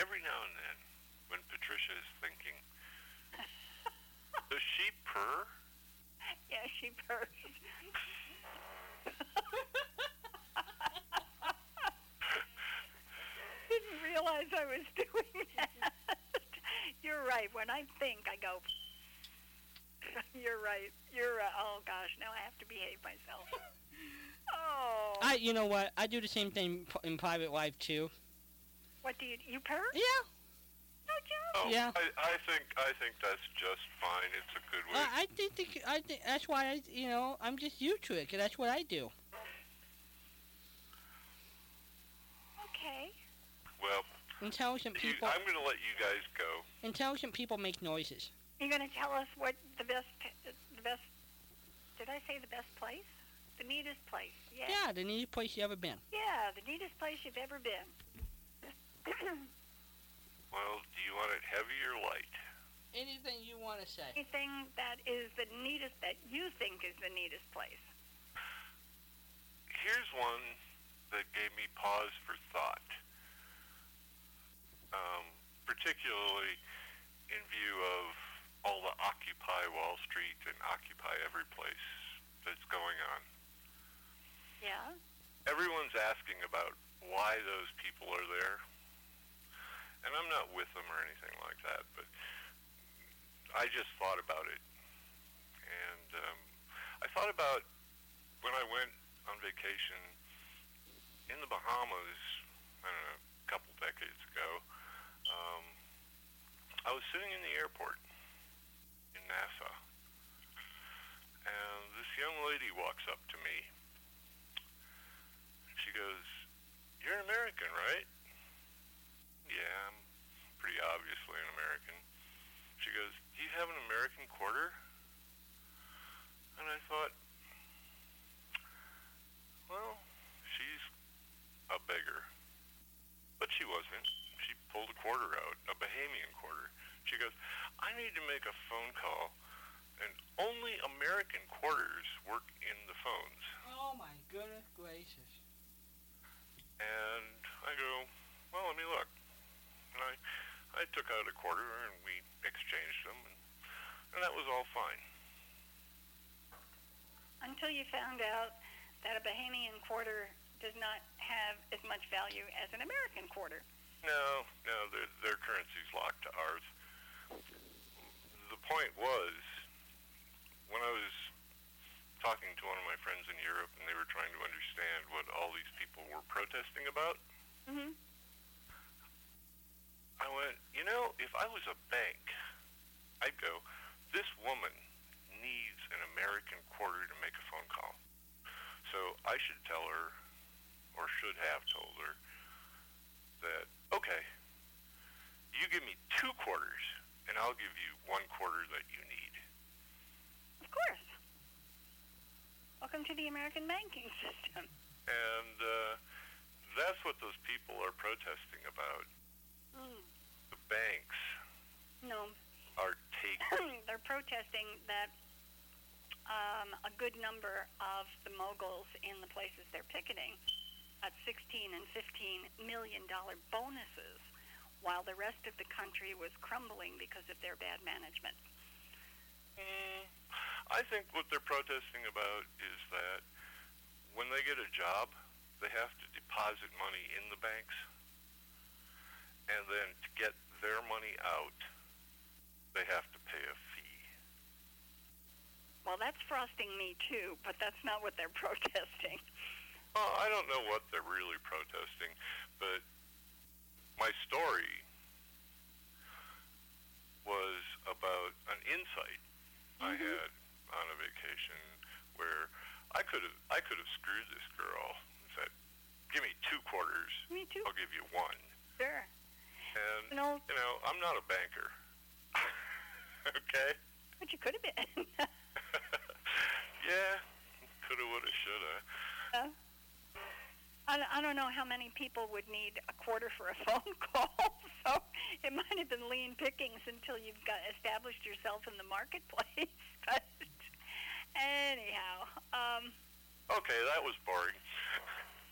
every now and then when Patricia is thinking. Does she purr? Yeah, she purrs. Didn't realize I was doing that. You're right. When I think, I go. You're right. You're right. Oh, gosh. Now I have to behave myself. Oh. I. You know what? I do the same thing in private life, too. What do you... You purr? Yeah. No joke. Oh, yeah. I, I think I think that's just fine. It's a good way. Uh, I think, think I think that's why I you know I'm just used to it because that's what I do. Okay. Well. Intelligent people. You, I'm going to let you guys go. Intelligent people make noises. You're going to tell us what the best the best. Did I say the best place? The neatest place. Yeah. Yeah, the neatest place you've ever been. Yeah, the neatest place you've ever been. Well, do you want it heavy or light? Anything you want to say. Anything that is the neatest, that you think is the neatest place. Here's one that gave me pause for thought, um, particularly in view of all the Occupy Wall Street and Occupy Every Place that's going on. Yeah? Everyone's asking about why those people are there. And I'm not with them or anything like that, but I just thought about it. And um, I thought about when I went on vacation in the Bahamas, I don't know, a couple decades ago, um, I was sitting in the airport in Nassau, and this young lady walks up to me. She goes, "You're American, right?" "Yeah, I'm pretty obviously an American." She goes, "Do you have an American quarter?" And I thought, well, she's a beggar. But she wasn't. She pulled a quarter out, a Bahamian quarter. She goes, "I need to make a phone call, and only American quarters work in the phones." Oh, my goodness gracious. And I go, "Well, let me look." And I, I took out a quarter and we exchanged them, and, and that was all fine. Until you found out that a Bahamian quarter does not have as much value as an American quarter. No, no, their, their currency's locked to ours. The point was, when I was talking to one of my friends in Europe and they were trying to understand what all these people were protesting about, mm-hmm. I went, you know, if I was a bank, I'd go, this woman needs an American quarter to make a phone call. So I should tell her, or should have told her, that, okay, you give me two quarters, and I'll give you one quarter that you need. Of course. Welcome to the American banking system. And uh, that's what those people are protesting about. Mm. The banks no. are taking... They're protesting that um, a good number of the moguls in the places they're picketing got sixteen and fifteen million dollars bonuses while the rest of the country was crumbling because of their bad management. Mm. I think what they're protesting about is that when they get a job, they have to deposit money in the banks. And then to get their money out, they have to pay a fee. Well, that's frosting me, too, but that's not what they're protesting. Well, I don't know what they're really protesting, but my story was about an insight mm-hmm. I had on a vacation where I could have I could have screwed this girl and said, "Give me two quarters. Me too. I'll give you one." Sure. And, you know, you know, I'm not a banker, okay? But you could have been. Yeah, coulda, woulda, shoulda. Uh, I, I don't know how many people would need a quarter for a phone call, so it might have been lean pickings until you've got established yourself in the marketplace. But anyhow. Um, okay, that was boring.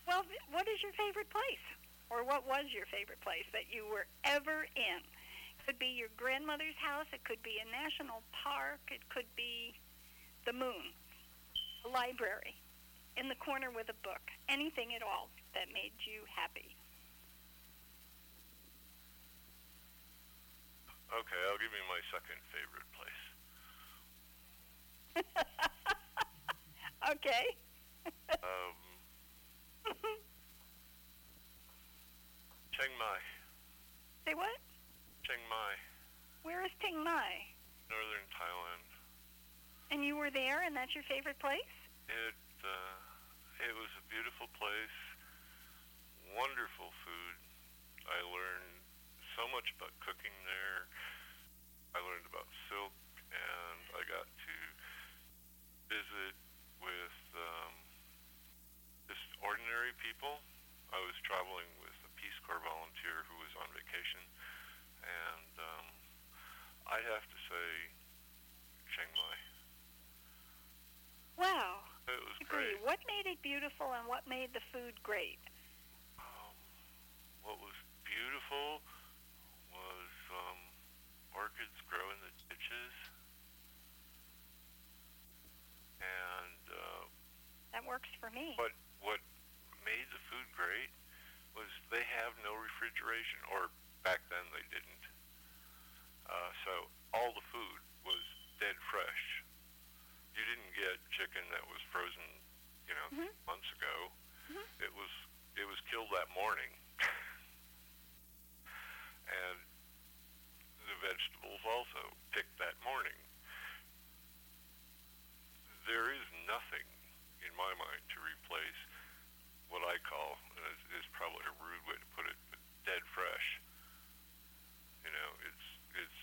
Well, what is your favorite place? Or what was your favorite place that you were ever in? It could be your grandmother's house. It could be a national park. It could be the moon, a library, in the corner with a book. Anything at all that made you happy. Okay, I'll give you my second favorite place. Okay. um, Chiang Mai. Say what? Chiang Mai. Where is Chiang Mai? Northern Thailand. And you were there, and that's your favorite place? It uh, it was a beautiful place. Wonderful food. I learned so much about cooking there. I learned about silk, and I got to visit with um, just ordinary people. I was traveling with a Peace Corps volunteer who was on vacation, and um, I'd have to say Chiang Mai. Wow. It was great. What made it beautiful, and what made the food great? Um, what was beautiful was um, orchids grow in the ditches, and uh, that works for me. But what made the food great was they have no refrigeration, or back then they didn't. Uh, so all the food was dead fresh. You didn't get chicken that was frozen, you know, mm-hmm. months ago. Mm-hmm. It was it was killed that morning. And the vegetables also picked that morning. There is nothing, in my mind, to replace what I call, and it's, it's probably a rude way to put it, but dead fresh. You know, it's it's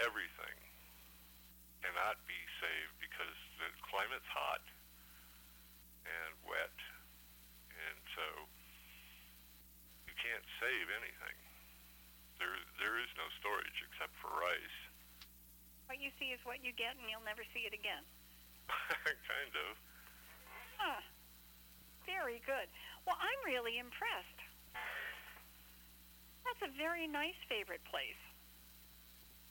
everything cannot be saved because the climate's hot and wet, and so you can't save anything. There, there is no storage except for rice. What you see is what you get, and you'll never see it again. Kind of. Huh. Very good. Well, I'm really impressed. That's a very nice favorite place.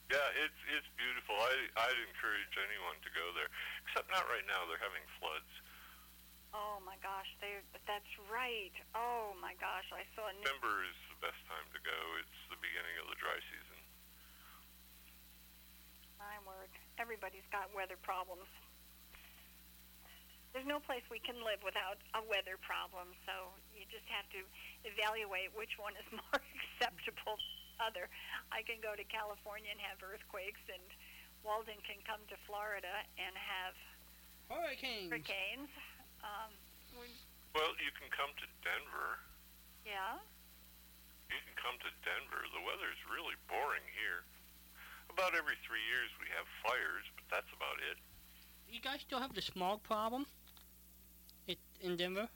Yeah, it's it's beautiful. I, I'd encourage anyone to go there, except not right now. They're having floods. Oh, my gosh. They, that's right. Oh, my gosh. I saw a new... November is the best time to go. It's the beginning of the dry season. My word. Everybody's got weather problems. There's no place we can live without a weather problem, so you just have to evaluate which one is more acceptable than the other. I can go to California and have earthquakes, and Walden can come to Florida and have hurricanes. hurricanes. Um, well, you can come to Denver. Yeah? You can come to Denver. The weather's really boring here. About every three years we have fires, but that's about it. You guys still have the smog problem it, in Denver?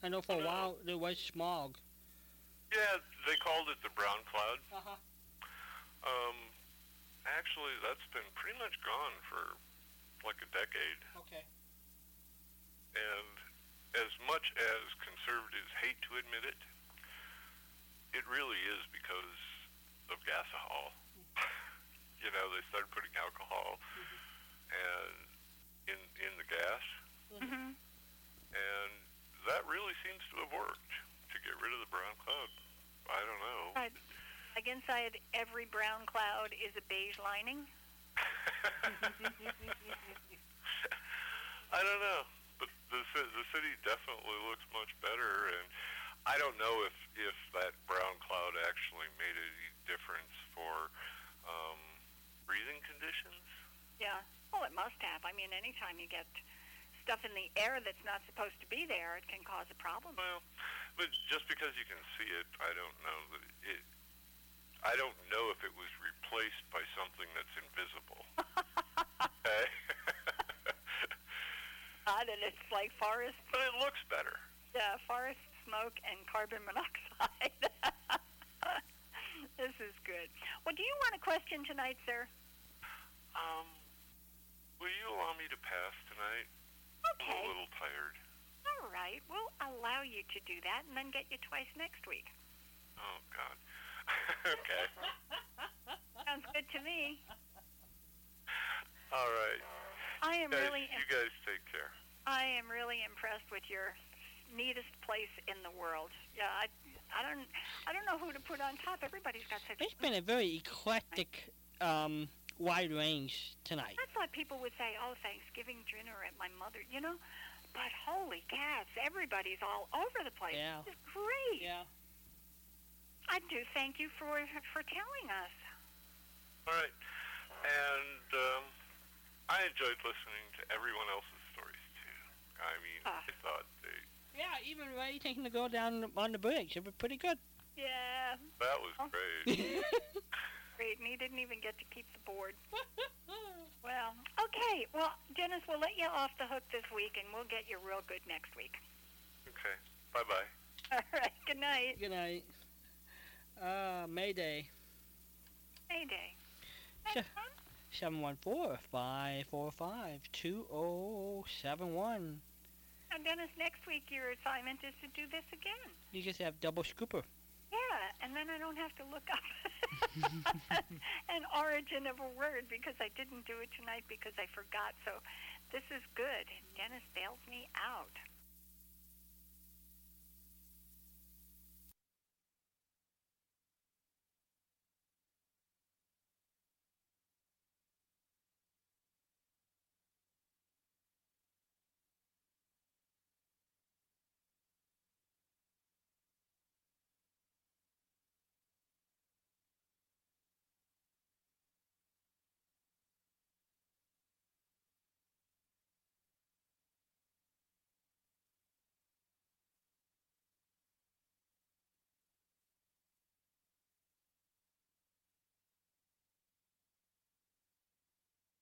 I know for a no. while there was smog. Yeah, they called it the brown cloud. Uh-huh. Um, actually, that's been pretty much gone for like a decade. Okay. And as much as conservatives hate to admit it, it really is because of gasohol. Mm-hmm. You know, they started putting alcohol mm-hmm. and in in the gas, mm-hmm. and that really seems to have worked to get rid of the brown cloud. I don't know. Right. Like inside every brown cloud is a beige lining. I don't know. But the the city definitely looks much better, and I don't know if, if that brown cloud actually made any difference for um, breathing conditions. Yeah, well, it must have. I mean, anytime you get stuff in the air that's not supposed to be there, it can cause a problem. Well, but just because you can see it, I don't know that it. I don't know if it was replaced by something that's invisible. Okay. And it's like forest. But it looks better. Yeah, forest smoke and carbon monoxide. This is good. Well, do you want a question tonight, sir? Um, will you allow me to pass tonight? Okay. I'm a little tired. All right. We'll allow you to do that and then get you twice next week. Oh, God. Okay. Sounds good to me. All right. I am you guys, really. Im- you guys take care. I am really impressed with your neatest place in the world. Yeah, I, I don't, I don't know who to put on top. Everybody's got such. It's been a very eclectic um, wide range tonight. I thought people would say, oh, Thanksgiving dinner at my mother, you know? But holy cats, everybody's all over the place. Yeah. It's great. Yeah. I do thank you for for telling us. All right. And um, I enjoyed listening to everyone else's stories, too. I mean, uh, I thought they... Yeah, even Ray taking the girl down on the bridge. It was pretty good. Yeah. That was oh. great. Great, and he didn't even get to keep the board. Well, okay. Well, Dennis, we'll let you off the hook this week, and we'll get you real good next week. Okay. Bye-bye. All right. Good night. Good night. Uh, Mayday. Mayday. seven one four, five four five, two zero seven one. Now, Dennis, next week your assignment is to do this again. You just have double scooper. Yeah, and then I don't have to look up an origin of a word because I didn't do it tonight because I forgot. So this is good. Dennis bailed me out.